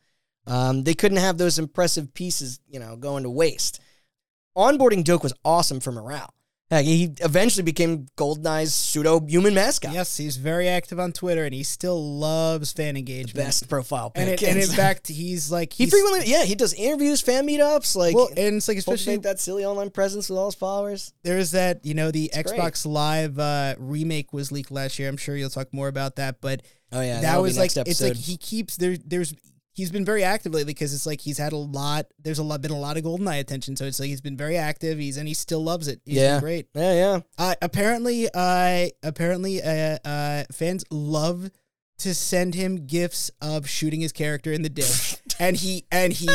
Um, they couldn't have those impressive pieces, you know, going to waste. Onboarding Doak was awesome for morale. He eventually became GoldenEye's pseudo-human mascot. Yes, he's very active on Twitter, and he still loves fan engagement. The best profile pic. And, it, and in fact, he's like... He's, he frequently... Yeah, he does interviews, fan meetups, like... Well, and it's like especially... that silly online presence with all his followers. There's that, you know, the it's Xbox great. Live uh, remake was leaked last year. I'm sure you'll talk more about that, but... Oh, yeah, that was like... Episode. It's like he keeps... There, there's... He's been very active lately because it's like he's had a lot. There's a lot been a lot of GoldenEye attention, so it's like he's been very active. He's and he still loves it. He's yeah, been great. Yeah, yeah. Uh, apparently, uh, apparently, uh, uh, fans love to send him gifs of shooting his character in the dick, and he and he,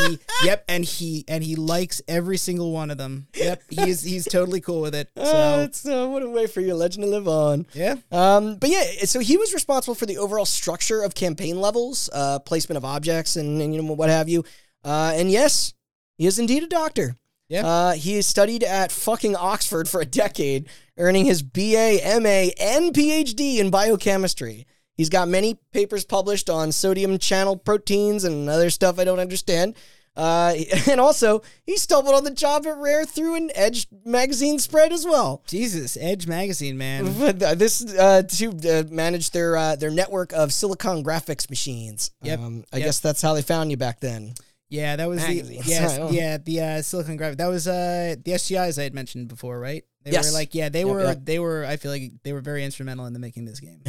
yep, and he and he likes every single one of them. Yep, he's he's totally cool with it. So uh, it's, uh, what a way for your legend to live on. Yeah. Um. But yeah, so he was responsible for the overall structure of campaign levels, uh, placement of objects, and, and you know what have you. Uh. And yes, he is indeed a doctor. Yeah. Uh. He studied at fucking Oxford for a decade, earning his B A, M A, and P H D in biochemistry. He's got many papers published on sodium channel proteins and other stuff I don't understand. Uh, and also, he stumbled on the job at Rare through an Edge magazine spread as well. Jesus, Edge magazine, man. But this uh, to uh, manage their uh, their network of Silicon graphics machines. Yep. Um, I yep. guess that's how they found you back then. Yeah, that was magazines. the yes, yeah the uh, Silicon graphic. That was uh, the S G Is I had mentioned before, right? They yes. were like, yeah, they yep, were, yep. they were, I feel like they were very instrumental in the making this game.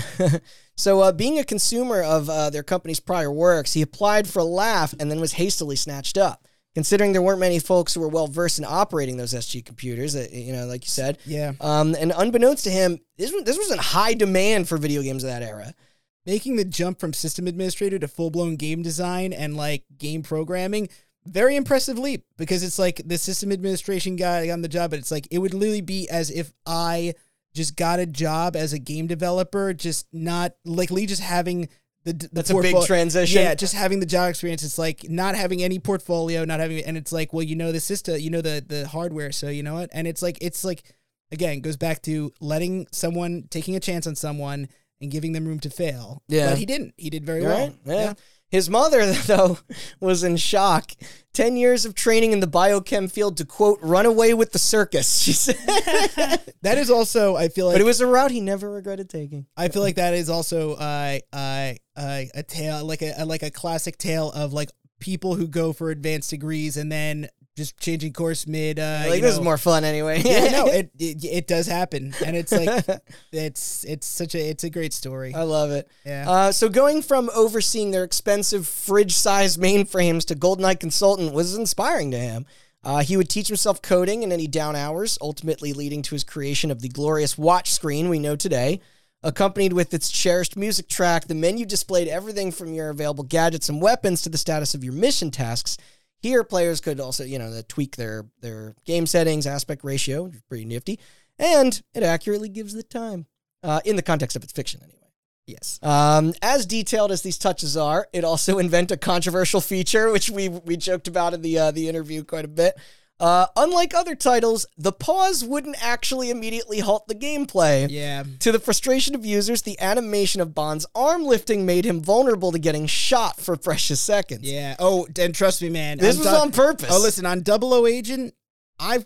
So uh, being a consumer of uh, their company's prior works, he applied for a laugh and then was hastily snatched up. Considering there weren't many folks who were well-versed in operating those S G computers, uh, you know, like you said. Yeah. Um, and unbeknownst to him, this was, this was in high demand for video games of that era. Making the jump from system administrator to full-blown game design and like game programming very impressive leap, because it's like the system administration guy on the job, but it's like, it would literally be as if I just got a job as a game developer, just not likely just having the, the That's portfolio. A big transition. Yeah. Just having the job experience. It's like not having any portfolio, not having, and it's like, well, you know, the system, you know, the, the hardware. So you know what? And it's like, it's like, again, goes back to letting someone, taking a chance on someone and giving them room to fail. Yeah. But he didn't, he did very You're well. Right? Yeah. yeah. His mother, though, was in shock. Ten years of training in the biochem field to, quote, run away with the circus, she said. That is also, I feel like... But it was a route he never regretted taking. I feel like that is also uh, uh, uh, a tale, like a, like a classic tale of, like, people who go for advanced degrees and then just changing course mid... Uh, like, you know, this is more fun anyway. Yeah, no, it, it it does happen. And it's like, it's it's such a, it's a great story. I love it. Yeah. Uh, so going from overseeing their expensive fridge-sized mainframes to GoldenEye consultant was inspiring to him. Uh, he would teach himself coding in any down hours, ultimately leading to his creation of the glorious watch screen we know today, accompanied with its cherished music track. The menu displayed everything from your available gadgets and weapons to the status of your mission tasks. Here, players could also, you know, tweak their, their game settings, aspect ratio, pretty nifty, and it accurately gives the time, uh, in the context of its fiction, anyway. Yes. Um, as detailed as these touches are, it also invented a controversial feature, which we we joked about in the uh, the interview quite a bit. Uh, unlike other titles, the pause wouldn't actually immediately halt the gameplay. Yeah. To the frustration of users, the animation of Bond's arm lifting made him vulnerable to getting shot for precious seconds. Yeah. Oh, and trust me, man. This I'm was du- on purpose. Oh, listen, on Double O Agent, I've...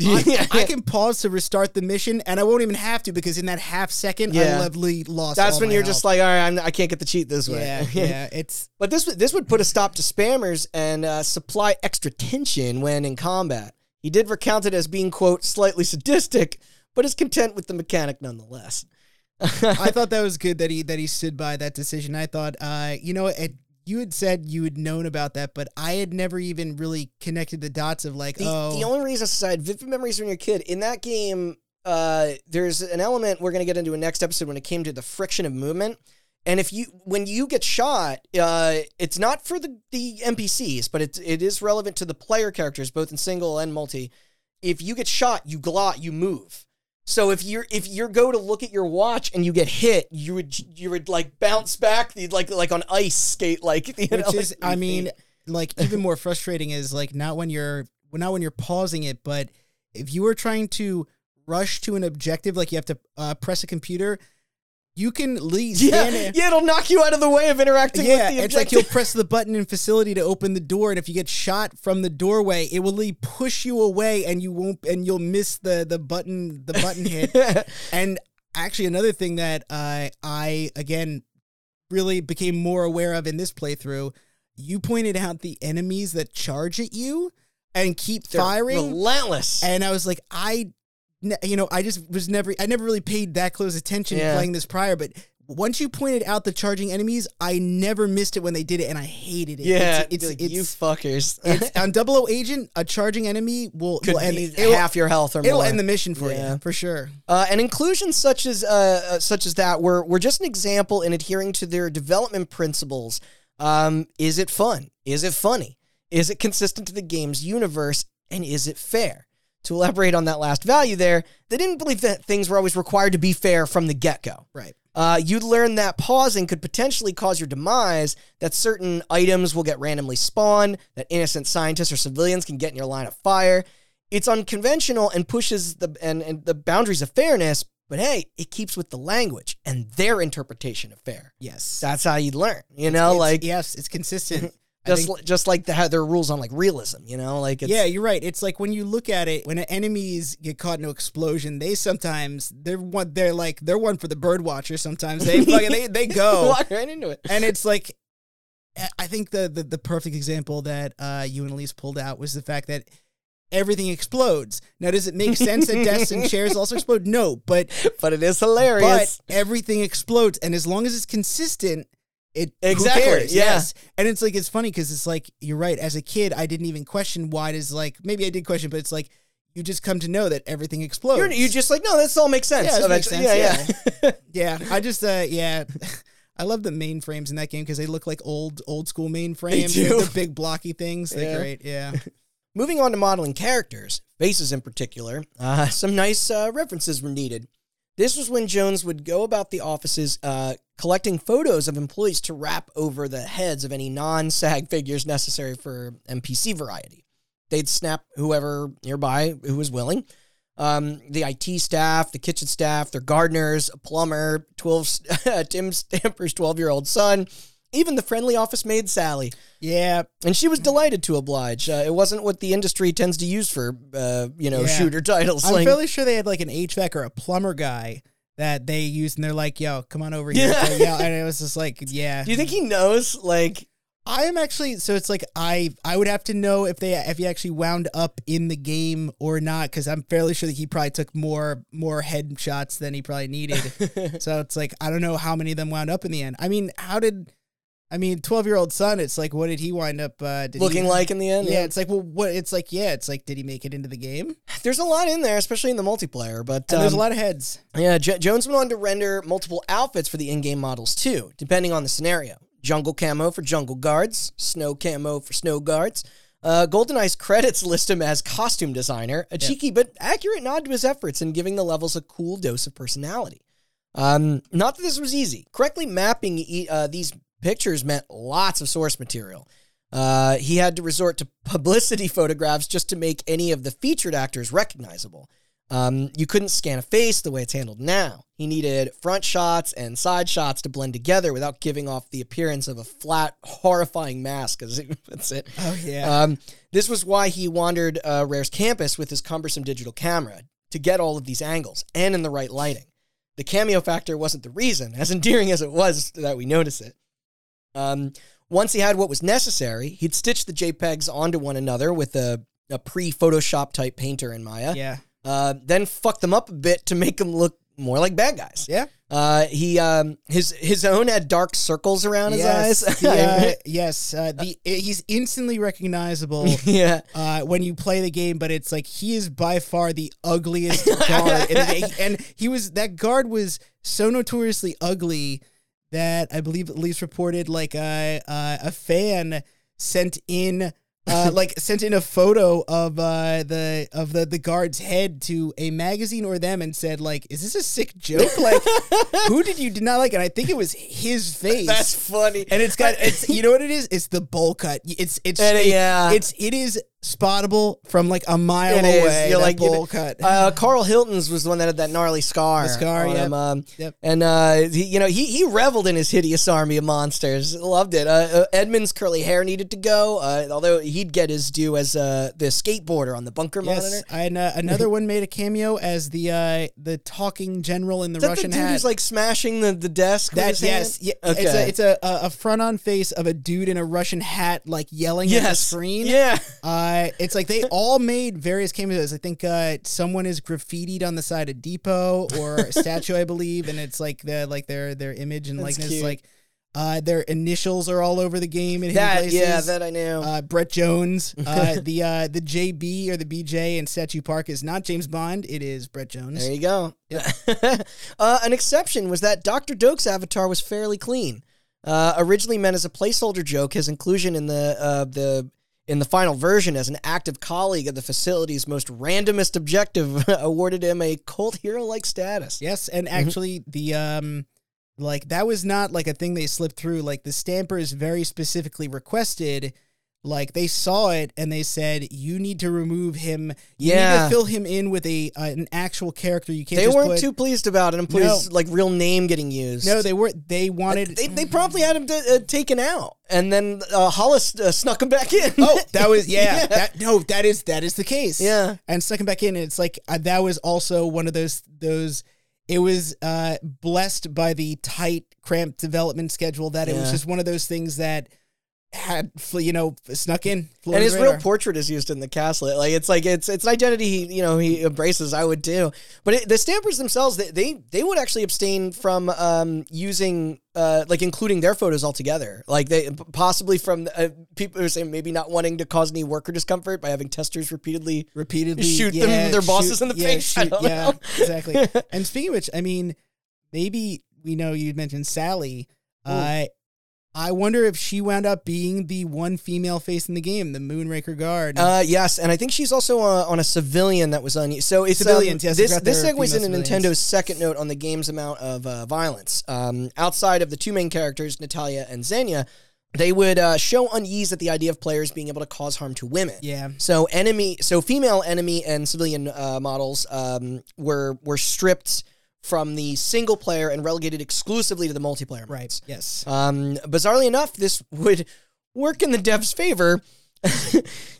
I, I can pause to restart the mission, and I won't even have to, because in that half second, yeah. I lovely lost. That's all when my you're health. Just like, all right, I'm, I can't get the cheat this way. Yeah, yeah. It's but this this would put a stop to spammers and uh, supply extra tension when in combat. He did recount it as being, quote, slightly sadistic, but is content with the mechanic nonetheless. I thought that was good that he that he stood by that decision. I thought, uh, you know, it. You had said you had known about that, but I had never even really connected the dots of like, the, oh. The only reason I had vivid memories when you're a kid, in that game, uh, there's an element we're going to get into in next episode when it came to the friction of movement. And if you, when you get shot, uh, it's not for the, the N P Cs, but it's, it is relevant to the player characters, both in single and multi. If you get shot, you glot, you move. So if you're if you go to look at your watch and you get hit, you would you would like bounce back, the, like like on ice skate, like you know, which is like, I mean, like even more frustrating is like not when you're not when you're pausing it, but if you were trying to rush to an objective, like you have to uh, press a computer. You can leave. Yeah, in. yeah, it'll knock you out of the way of interacting yeah, with the objective. Yeah, it's like you'll press the button in facility to open the door, and if you get shot from the doorway, it will leave, push you away, and you won't, and you'll miss the the button the button hit. yeah. And actually, another thing that I uh, I again really became more aware of in this playthrough, you pointed out the enemies that charge at you and keep They're firing, relentless. And I was like, I. You know, I just was never, I never really paid that close attention yeah. playing this prior, but once you pointed out the charging enemies, I never missed it when they did it, and I hated it. Yeah, it's, it's, like, it's you fuckers. It's, on Double O Agent, a charging enemy will, Could will end be the, half your health or more. It'll end the mission for yeah. you, for sure. Uh, and inclusions such as uh, such as that were, were just an example in adhering to their development principles. Um, is it fun? Is it funny? Is it consistent to the game's universe? And is it fair? To elaborate on that last value there, they didn't believe that things were always required to be fair from the get-go. Right. Uh, you'd learn that pausing could potentially cause your demise, that certain items will get randomly spawned, that innocent scientists or civilians can get in your line of fire. It's unconventional and pushes the and, and the boundaries of fairness, but hey, it keeps with the language and their interpretation of fair. Yes. That's how you'd learn, you know? It's, like it's, Yes, it's consistent. Just, think, just like the, how their rules on like realism, you know, like it's, yeah, you're right. It's like when you look at it, when enemies get caught in an explosion, they sometimes they're one, they're like they're one for the bird watcher. Sometimes they fucking, they they go walk right into it, and it's like I think the the, the perfect example that uh, you and Elise pulled out was the fact that everything explodes. Now, does it make sense that desks and chairs also explode? No, but but it is hilarious. But everything explodes, and as long as it's consistent. It exactly cares, yeah. yes, and it's like it's funny because it's like you're right. As a kid, I didn't even question why does like maybe I did question, but it's like you just come to know that everything explodes. You're, you're just like no, this all makes sense. Yeah, it makes sense. Yeah, yeah, yeah. yeah. I just uh, yeah, I love the mainframes in that game because they look like old old school mainframes. They do. They're big blocky things. They're yeah. great. Yeah. Moving on to modeling characters, faces in particular, uh, some nice uh, references were needed. This was when Jones would go about the offices uh, collecting photos of employees to wrap over the heads of any non-SAG figures necessary for N P C variety. They'd snap whoever nearby who was willing. Um, the I T staff, the kitchen staff, their gardeners, a plumber, twelve, Tim Stamper's twelve-year-old son, even the friendly office maid, Sally. Yeah. And she was delighted to oblige. Uh, it wasn't what the industry tends to use for, uh, you know, yeah. shooter titles. I'm like, fairly sure they had like an H V A C or a plumber guy that they used, and they're like, yo, come on over here. Yeah. yeah. And it was just like, yeah. Do you think he knows, like... I am actually, so it's like I I would have to know if they if he actually wound up in the game or not, because I'm fairly sure that he probably took more more headshots than he probably needed. So it's like I don't know how many of them wound up in the end. I mean, how did I mean twelve-year-old son? It's like what did he wind up uh, did looking he, like in the end? Yeah, yeah, it's like well, what it's like yeah, it's like did he make it into the game? There's a lot in there, especially in the multiplayer. But um, there's a lot of heads. Yeah, J- Jones went on to render multiple outfits for the in-game models too, depending on the scenario. Jungle camo for jungle guards, snow camo for snow guards. Uh, GoldenEye's credits list him as costume designer, a cheeky yeah. but accurate nod to his efforts in giving the levels a cool dose of personality. Um, not that this was easy. Correctly mapping uh, these pictures meant lots of source material. Uh, he had to resort to publicity photographs just to make any of the featured actors recognizable. Um, you couldn't scan a face the way it's handled now. He needed front shots and side shots to blend together without giving off the appearance of a flat, horrifying mask. That's it. Oh, yeah. Um, this was why he wandered uh, Rare's campus with his cumbersome digital camera to get all of these angles and in the right lighting. The cameo factor wasn't the reason, as endearing as it was that we notice it. Um, once he had what was necessary, he'd stitch the JPEGs onto one another with a, a pre-Photoshop type painter in Maya. Yeah. Uh, then fuck them up a bit to make them look more like bad guys. Yeah. Uh, he um, his his own had dark circles around yes, his eyes. The, uh, yes. Uh, the he's instantly recognizable. Yeah. Uh, when you play the game, but it's like he is by far the ugliest guard in the game. And he was that guard was so notoriously ugly that I believe at least reported like a uh, a fan sent in. Uh, like sent in a photo of uh, the of the, the guard's head to a magazine or them and said like, is this a sick joke? Like, who did you not like? And I think it was his face. That's funny. And it's got it's you know what it is? It's the bowl cut. It's it's and, it, yeah. It's it is spottable from like a mile it away. Is. You're like bowl you know, cut. Uh, Carl Hilton's was the one that had that gnarly scar. The scar, yeah. Um, yep. And uh, he, you know he he reveled in his hideous army of monsters. Loved it. Uh, Edmund's curly hair needed to go, uh, although he. He'd get his due as uh, the skateboarder on the bunker yes, monitor. And uh, another one made a cameo as the uh, the talking general in the Russian hat. Is that the dude hat. Who's like smashing the, the desk that, with his yes, hand? Yeah, okay. It's a, it's a, a front-on face of a dude in a Russian hat like yelling yes. at the screen. Yeah. Uh, it's like they all made various cameos. I think uh, someone is graffitied on the side of Depot or a statue, I believe, and it's like the like their their image and likeness. Cute. Like Uh, their initials are all over the game in that, places. Yeah, that I knew. Uh, Brett Jones, uh, the uh, the J B or the B J in Statue Park is not James Bond. It is Brett Jones. There you go. Yep. uh, an exception was that Doctor Doak's avatar was fairly clean. Uh, originally meant as a placeholder joke, his inclusion in the uh, the in the final version as an active colleague of the facility's most randomest objective awarded him a cult hero-like status. Yes, and actually mm-hmm. the. Um, Like, that was not, like, a thing they slipped through. Like, the Stampers very specifically requested, like, they saw it, and they said, you need to remove him. You yeah. need to fill him in with a uh, an actual character. You can't They just weren't put, too pleased about it, and pleased, no. like, real name getting used. No, they weren't. They wanted... They, they promptly had him d- uh, taken out. And then uh, Hollis uh, snuck him back in. Oh, that was yeah. yeah. That, no, that is that is the case. Yeah, and snuck him back in, and it's like uh, that was also one of those those. It was uh, blessed by the tight, cramped development schedule that yeah. it was just one of those things that had, you know, snuck in. And his radar. Real portrait is used in the castle. Like it's like it's it's an identity he you know he embraces. I would do, but it, the Stampers themselves they, they they would actually abstain from um, using uh, like including their photos altogether. Like they possibly from uh, people who are saying maybe not wanting to cause any worker discomfort by having testers repeatedly repeatedly shoot yeah, them their shoot, bosses in the yeah, face. Shoot, I don't yeah, know. Exactly. And speaking of which, I mean, maybe we know you mentioned Sally. Uh, I wonder if she wound up being the one female face in the game, the Moonraker Guard. Uh, yes, and I think she's also uh, on a civilian that was on. So it's civilians. Um, yes, this this segues into Nintendo's second note on the game's amount of uh, violence. Um, outside of the two main characters, Natalia and Xenia, they would uh, show unease at the idea of players being able to cause harm to women. Yeah. So enemy, so female enemy and civilian uh, models um, were were stripped from the single player and relegated exclusively to the multiplayer modes. Right, yes. Um, bizarrely enough, this would work in the devs' favor.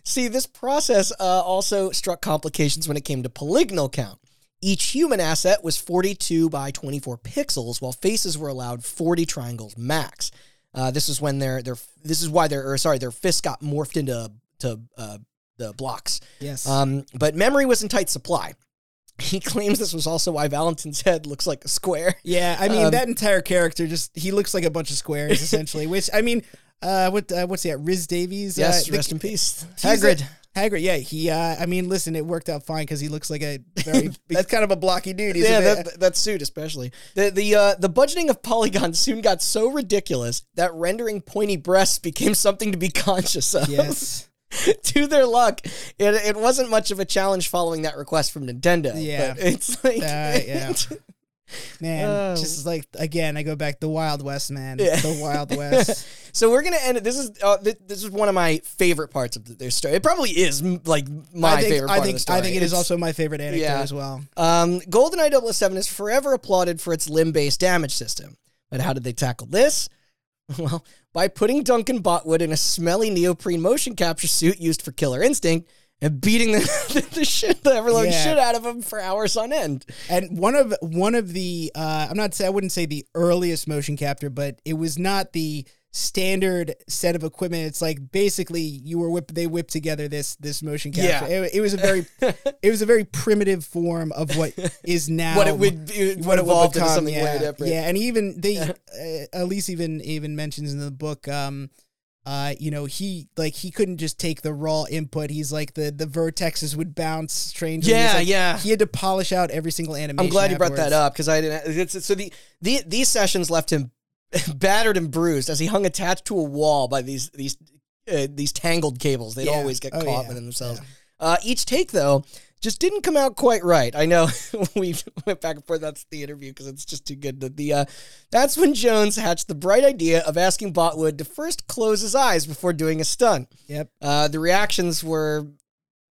See, this process uh, also struck complications when it came to polygonal count. Each human asset was forty-two by twenty-four pixels, while faces were allowed forty triangles max. Uh, this is when their their this is why their or sorry their fists got morphed into to uh, the blocks. Yes. Um, but memory was in tight supply. He claims this was also why Valentin's head looks like a square. Yeah, I mean um, that entire character just—he looks like a bunch of squares, essentially. Which I mean, uh, what uh, what's that? Riz Davies. Yes, uh, rest the, in peace, Hagrid. Hagrid, yeah, he. Uh, I mean, listen, it worked out fine because he looks like a very. That's kind of a blocky dude. Yeah, that, that suit especially. The the uh, the budgeting of polygons soon got so ridiculous that rendering pointy breasts became something to be conscious of. Yes. To their luck, it it wasn't much of a challenge following that request from Nintendo. Yeah, but it's like, uh, yeah, man, oh. Just like again, I go back the Wild West, man, yeah. The Wild West. So we're gonna end it. This is uh, th- this is one of my favorite parts of their story. It probably is like my I think, favorite. Part I think of the story. I think it it's, is also my favorite anecdote yeah. as well. Um, GoldenEye double oh seven is forever applauded for its limb-based damage system, but how did they tackle this? Well, by putting Duncan Botwood in a smelly neoprene motion capture suit used for Killer Instinct and beating the, the, the shit, the everlasting yeah. shit out of him for hours on end. And one of one of the, uh, I'm not, I wouldn't say the earliest motion capture, but it was not the standard set of equipment. It's like basically you were whipped, they whipped together this this motion capture. Yeah. It, it was a very, it was a very primitive form of what is now what it would it what evolved into something yeah. way different. Yeah, and even they, uh, Elise even even mentions in the book, um, uh, you know, he like he couldn't just take the raw input. He's like the the vertexes would bounce strangely. Yeah, like, yeah. He had to polish out every single animation. I'm glad afterwards. You brought that up because I didn't. It's, so the, the these sessions left him battered and bruised as he hung attached to a wall by these these uh, these tangled cables. They'd yeah. always get oh, caught yeah. within themselves. Yeah. Uh, each take, though, just didn't come out quite right. I know we went back and forth. That's the interview because it's just too good. The, the uh, that's when Jones hatched the bright idea of asking Botwood to first close his eyes before doing a stunt. Yep. Uh, the reactions were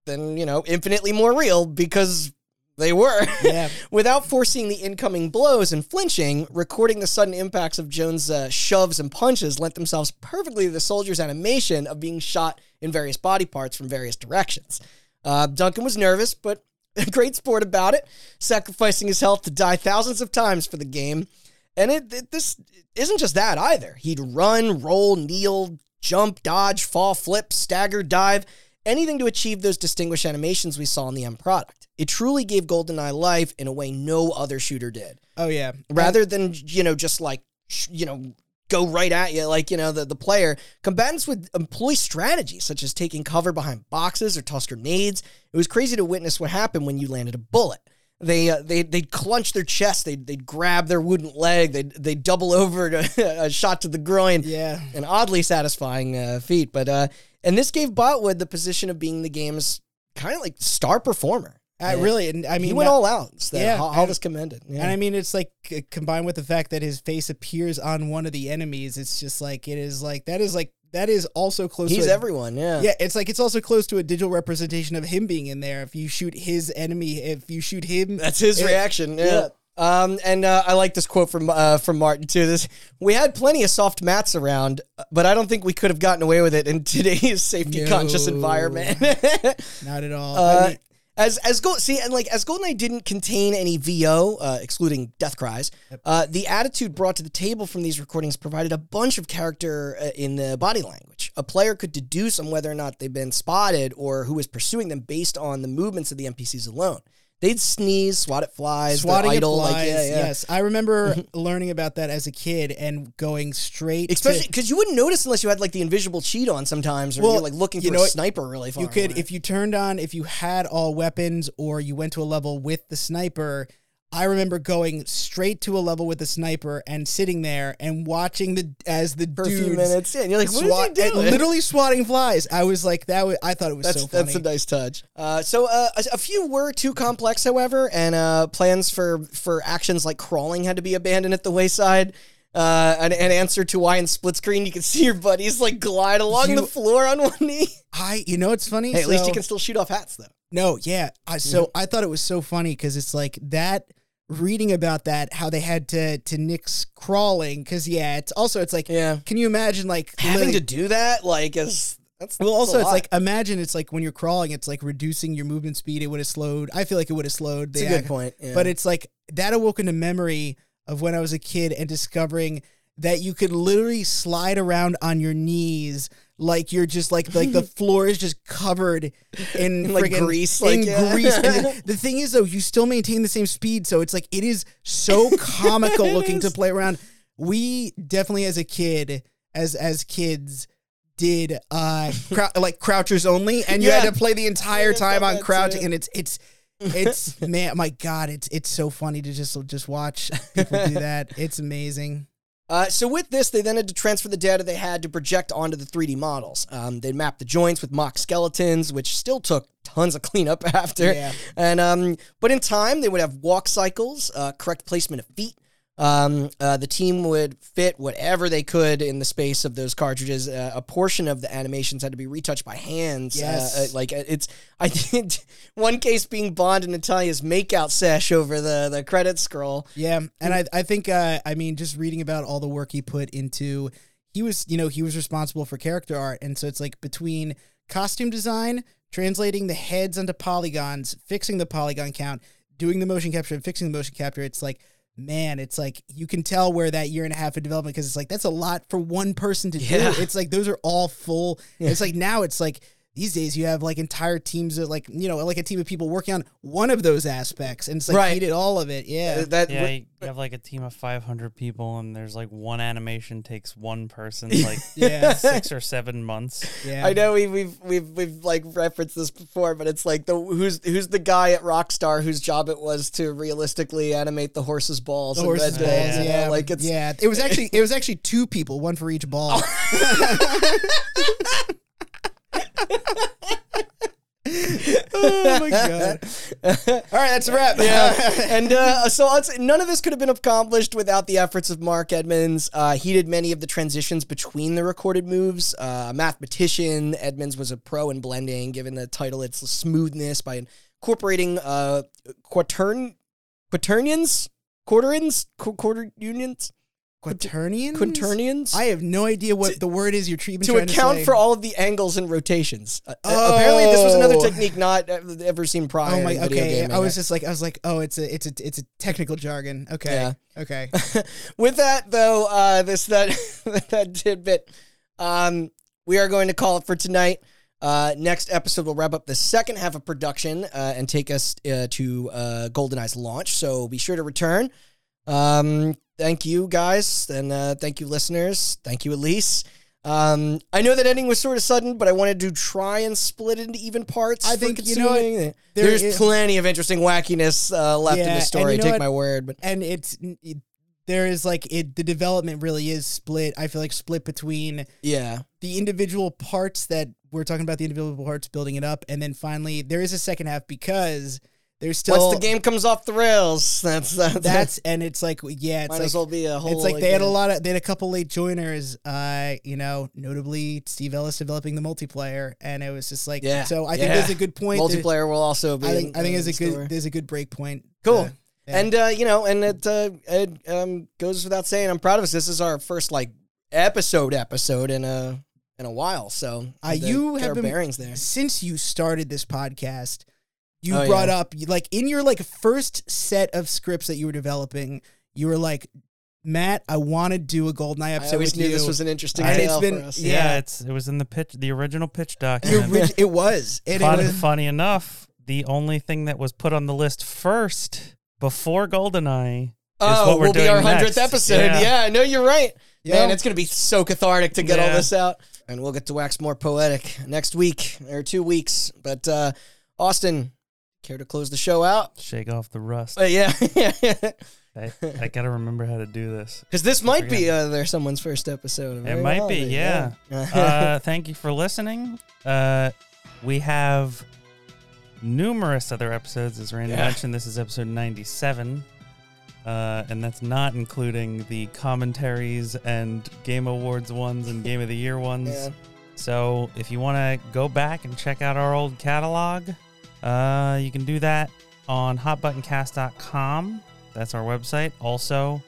then, you know, infinitely more real because... They were. Yeah. Without foreseeing the incoming blows and flinching, recording the sudden impacts of Jones' uh, shoves and punches lent themselves perfectly to the soldier's animation of being shot in various body parts from various directions. Uh, Duncan was nervous, but a great sport about it, sacrificing his health to die thousands of times for the game. And it, it this isn't just that either. He'd run, roll, kneel, jump, dodge, fall, flip, stagger, dive, anything to achieve those distinguished animations we saw in the end product. It truly gave GoldenEye life in a way no other shooter did. Oh, yeah. Rather than, you know, just like, you know, go right at you, like, you know, the, the player, combatants would employ strategies such as taking cover behind boxes or toss grenades. It was crazy to witness what happened when you landed a bullet. They, uh, they, they'd clench their chest, they'd, they'd grab their wooden leg, they'd, they'd double over to a shot to the groin. Yeah. An oddly satisfying uh, feat. But, uh, and this gave Botwood the position of being the game's kind of like star performer. I yeah. really, and I mean, he went not, all out. So yeah, all was commended. Yeah. And I mean, it's like uh, combined with the fact that his face appears on one of the enemies. It's just like it is like that is like that is also close. He's to... He's everyone. Yeah, yeah. It's like it's also close to a digital representation of him being in there. If you shoot his enemy, if you shoot him, that's his it, reaction. Yeah. yeah. Um, and uh, I like this quote from uh, from Martin too. This we had plenty of soft mats around, but I don't think we could have gotten away with it in today's safety no. conscious environment. Not at all. Uh, I mean, As as Gold, see and like as GoldenEye didn't contain any V O, uh, excluding death cries, uh, the attitude brought to the table from these recordings provided a bunch of character uh, in the body language. A player could deduce on whether or not they've been spotted or who was pursuing them based on the movements of the N P Cs alone. They'd sneeze, swat at flies, swatting idle, flies. Like, yeah, yeah. Yes, I remember learning about that as a kid and going straight, especially because you wouldn't notice unless you had like the invisible cheat on sometimes, or well, you're like looking you for know, a sniper really far. You could, away. If you turned on, if you had all weapons, or you went to a level with the sniper. I remember going straight to a level with a sniper and sitting there and watching the as the for dudes a few minutes in. You're like, what swat, did you do? Literally swatting flies. I was like, that. Was, I thought it was that's, so funny. That's a nice touch. Uh, so uh, a, a few were too complex, however, and uh, plans for for actions like crawling had to be abandoned at the wayside. Uh, an, an answer to why in split screen you can see your buddies like glide along you, the floor on one knee. I, you know, it's funny. Hey, at so, least you can still shoot off hats, though. No, yeah. I, so mm-hmm. I thought it was so funny because it's like that. Reading about that, how they had to to nix crawling, because yeah, it's also it's like, yeah. Can you imagine like having to do that? Like, is that's well, that's also it's like imagine it's like when you're crawling, it's like reducing your movement speed. It would have slowed. I feel like it would have slowed. That's the a act. Good point. Yeah. But it's like that awoke into memory of when I was a kid and discovering that you could literally slide around on your knees. Like you're just like like the floor is just covered in, in like friggin, grease, like, in yeah. grease. And the, the thing is, though, you still maintain the same speed, so it's like it is so comical looking to play around. We definitely, as a kid, as as kids, did uh crou- like crouchers only, and you yeah. had to play the entire time on crouching, too. And it's it's it's man, my God, it's it's so funny to just just watch people do that. It's amazing. Uh, so with this, they then had to transfer the data they had to project onto the three D models. Um, they mapped the joints with mock skeletons, which still took tons of cleanup after. Yeah. And um, but in time, they would have walk cycles, uh, correct placement of feet. Um, uh, the team would fit whatever they could in the space of those cartridges. Uh, a portion of the animations had to be retouched by hands. Yes. Uh, like it's, I think one case being Bond and Natalia's makeout sesh over the, the credit scroll. Yeah. And I, I think, uh, I mean, just reading about all the work he put into, he was, you know, he was responsible for character art. And so it's like between costume design, translating the heads onto polygons, fixing the polygon count, doing the motion capture and fixing the motion capture. It's like, man, it's like you can tell where that year and a half of development, because it's like that's a lot for one person to yeah. do. It's like those are all full. Yeah. It's like now it's like these days you have like entire teams of like, you know, like a team of people working on one of those aspects. And it's like right. he did all of it. Yeah. Uh, that, yeah, you have like a team of five hundred people and there's like one animation takes one person like yeah. six or seven months. Yeah. I know we, we've, we've, we've like referenced this before, but it's like the who's who's the guy at Rockstar whose job it was to realistically animate the horse's balls. The and horse's balls, balls, yeah. You know, like it's, yeah. It was actually it was actually two people, one for each ball. Oh my God. All right, that's a wrap. Yeah. And uh, so none of this could have been accomplished without the efforts of Mark Edmonds. Uh, he did many of the transitions between the recorded moves. Uh, a mathematician, Edmonds was a pro in blending, given the title its smoothness, by incorporating uh, quatern quaternions, quarterins, Qu- quarter unions. Quaternions? Quaternions? I have no idea what to, the word is you're even to trying account to account for all of the angles and rotations. Uh, oh. Apparently, this was another technique not ever seen prior. Oh my! In video okay, gaming. I was just like, I was like, oh, it's a, it's a, it's a technical jargon. Okay, yeah. okay. With that though, uh, this that that tidbit, um, we are going to call it for tonight. Uh, next episode, we'll wrap up the second half of production uh, and take us uh, to uh, GoldenEye's launch. So be sure to return. Um. Thank you, guys, and uh, thank you, listeners. Thank you, Elise. Um, I know that ending was sort of sudden, but I wanted to try and split it into even parts. I think, you know, there there's is, plenty of interesting wackiness uh, left yeah, in the story, you know take what? my word. But And it's it, there is, like, it. the development really is split. I feel like split between yeah the individual parts that we're talking about, the individual parts building it up, and then finally there is a second half because... There's still once the game comes off the rails, that's that's, that's and it's like yeah, it's might like, as well be a whole. It's like, like they had a lot of they had a couple late joiners, uh, you know, notably Steve Ellis developing the multiplayer, and it was just like yeah. so. I yeah. think there's a good point. Multiplayer that, will also be. I think, in, I think there's a store. good there's a good break point. Cool. Uh, yeah. And uh, you know, and it uh, it um, goes without saying, I'm proud of us. This is our first like episode episode in a in a while. So uh, you have been bearings there since you started this podcast. You oh, brought yeah. up, like, in your, like, first set of scripts that you were developing, you were like, Matt, I want to do a GoldenEye episode with you. I always knew you. this was an interesting I, tale it's been, for us. Yeah, yeah, it's, it was in the pitch, the original pitch document. Orig- it was. It, funny, it was. Funny enough, the only thing that was put on the list first before GoldenEye oh, is what we're will doing be our hundredth next. episode. Yeah. yeah, I know you're right. Yep. Man, it's going to be so cathartic to get yeah. all this out. And we'll get to wax more poetic next week, or two weeks. But, uh, Austin... Care to close the show out? Shake off the rust. Uh, yeah. I, I got to remember how to do this. Because this I might forget. be uh, there someone's first episode. It might holiday. be, yeah. yeah. uh, thank you for listening. Uh, we have numerous other episodes. As Randy yeah. mentioned, this is episode ninety-seven. Uh, and that's not including the commentaries and Game Awards ones and Game of the Year ones. Yeah. So if you want to go back and check out our old catalog, uh, you can do that on hot button cast dot com. That's our website. Also,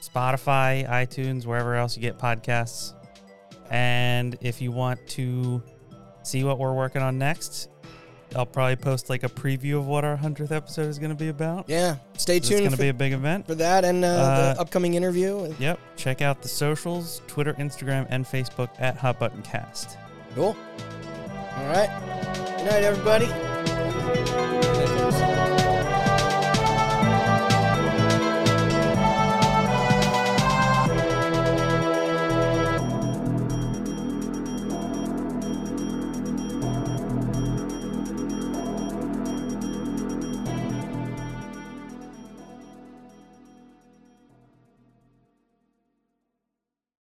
Spotify, iTunes, wherever else you get podcasts. And if you want to see what we're working on next, I'll probably post like a preview of what our hundredth episode is going to be about. Yeah, stay tuned. It's going to be a big event. For that and uh, uh, the upcoming interview. Yep, check out the socials, Twitter, Instagram, and Facebook at Hot Button Cast. Cool. All right. Good night, everybody.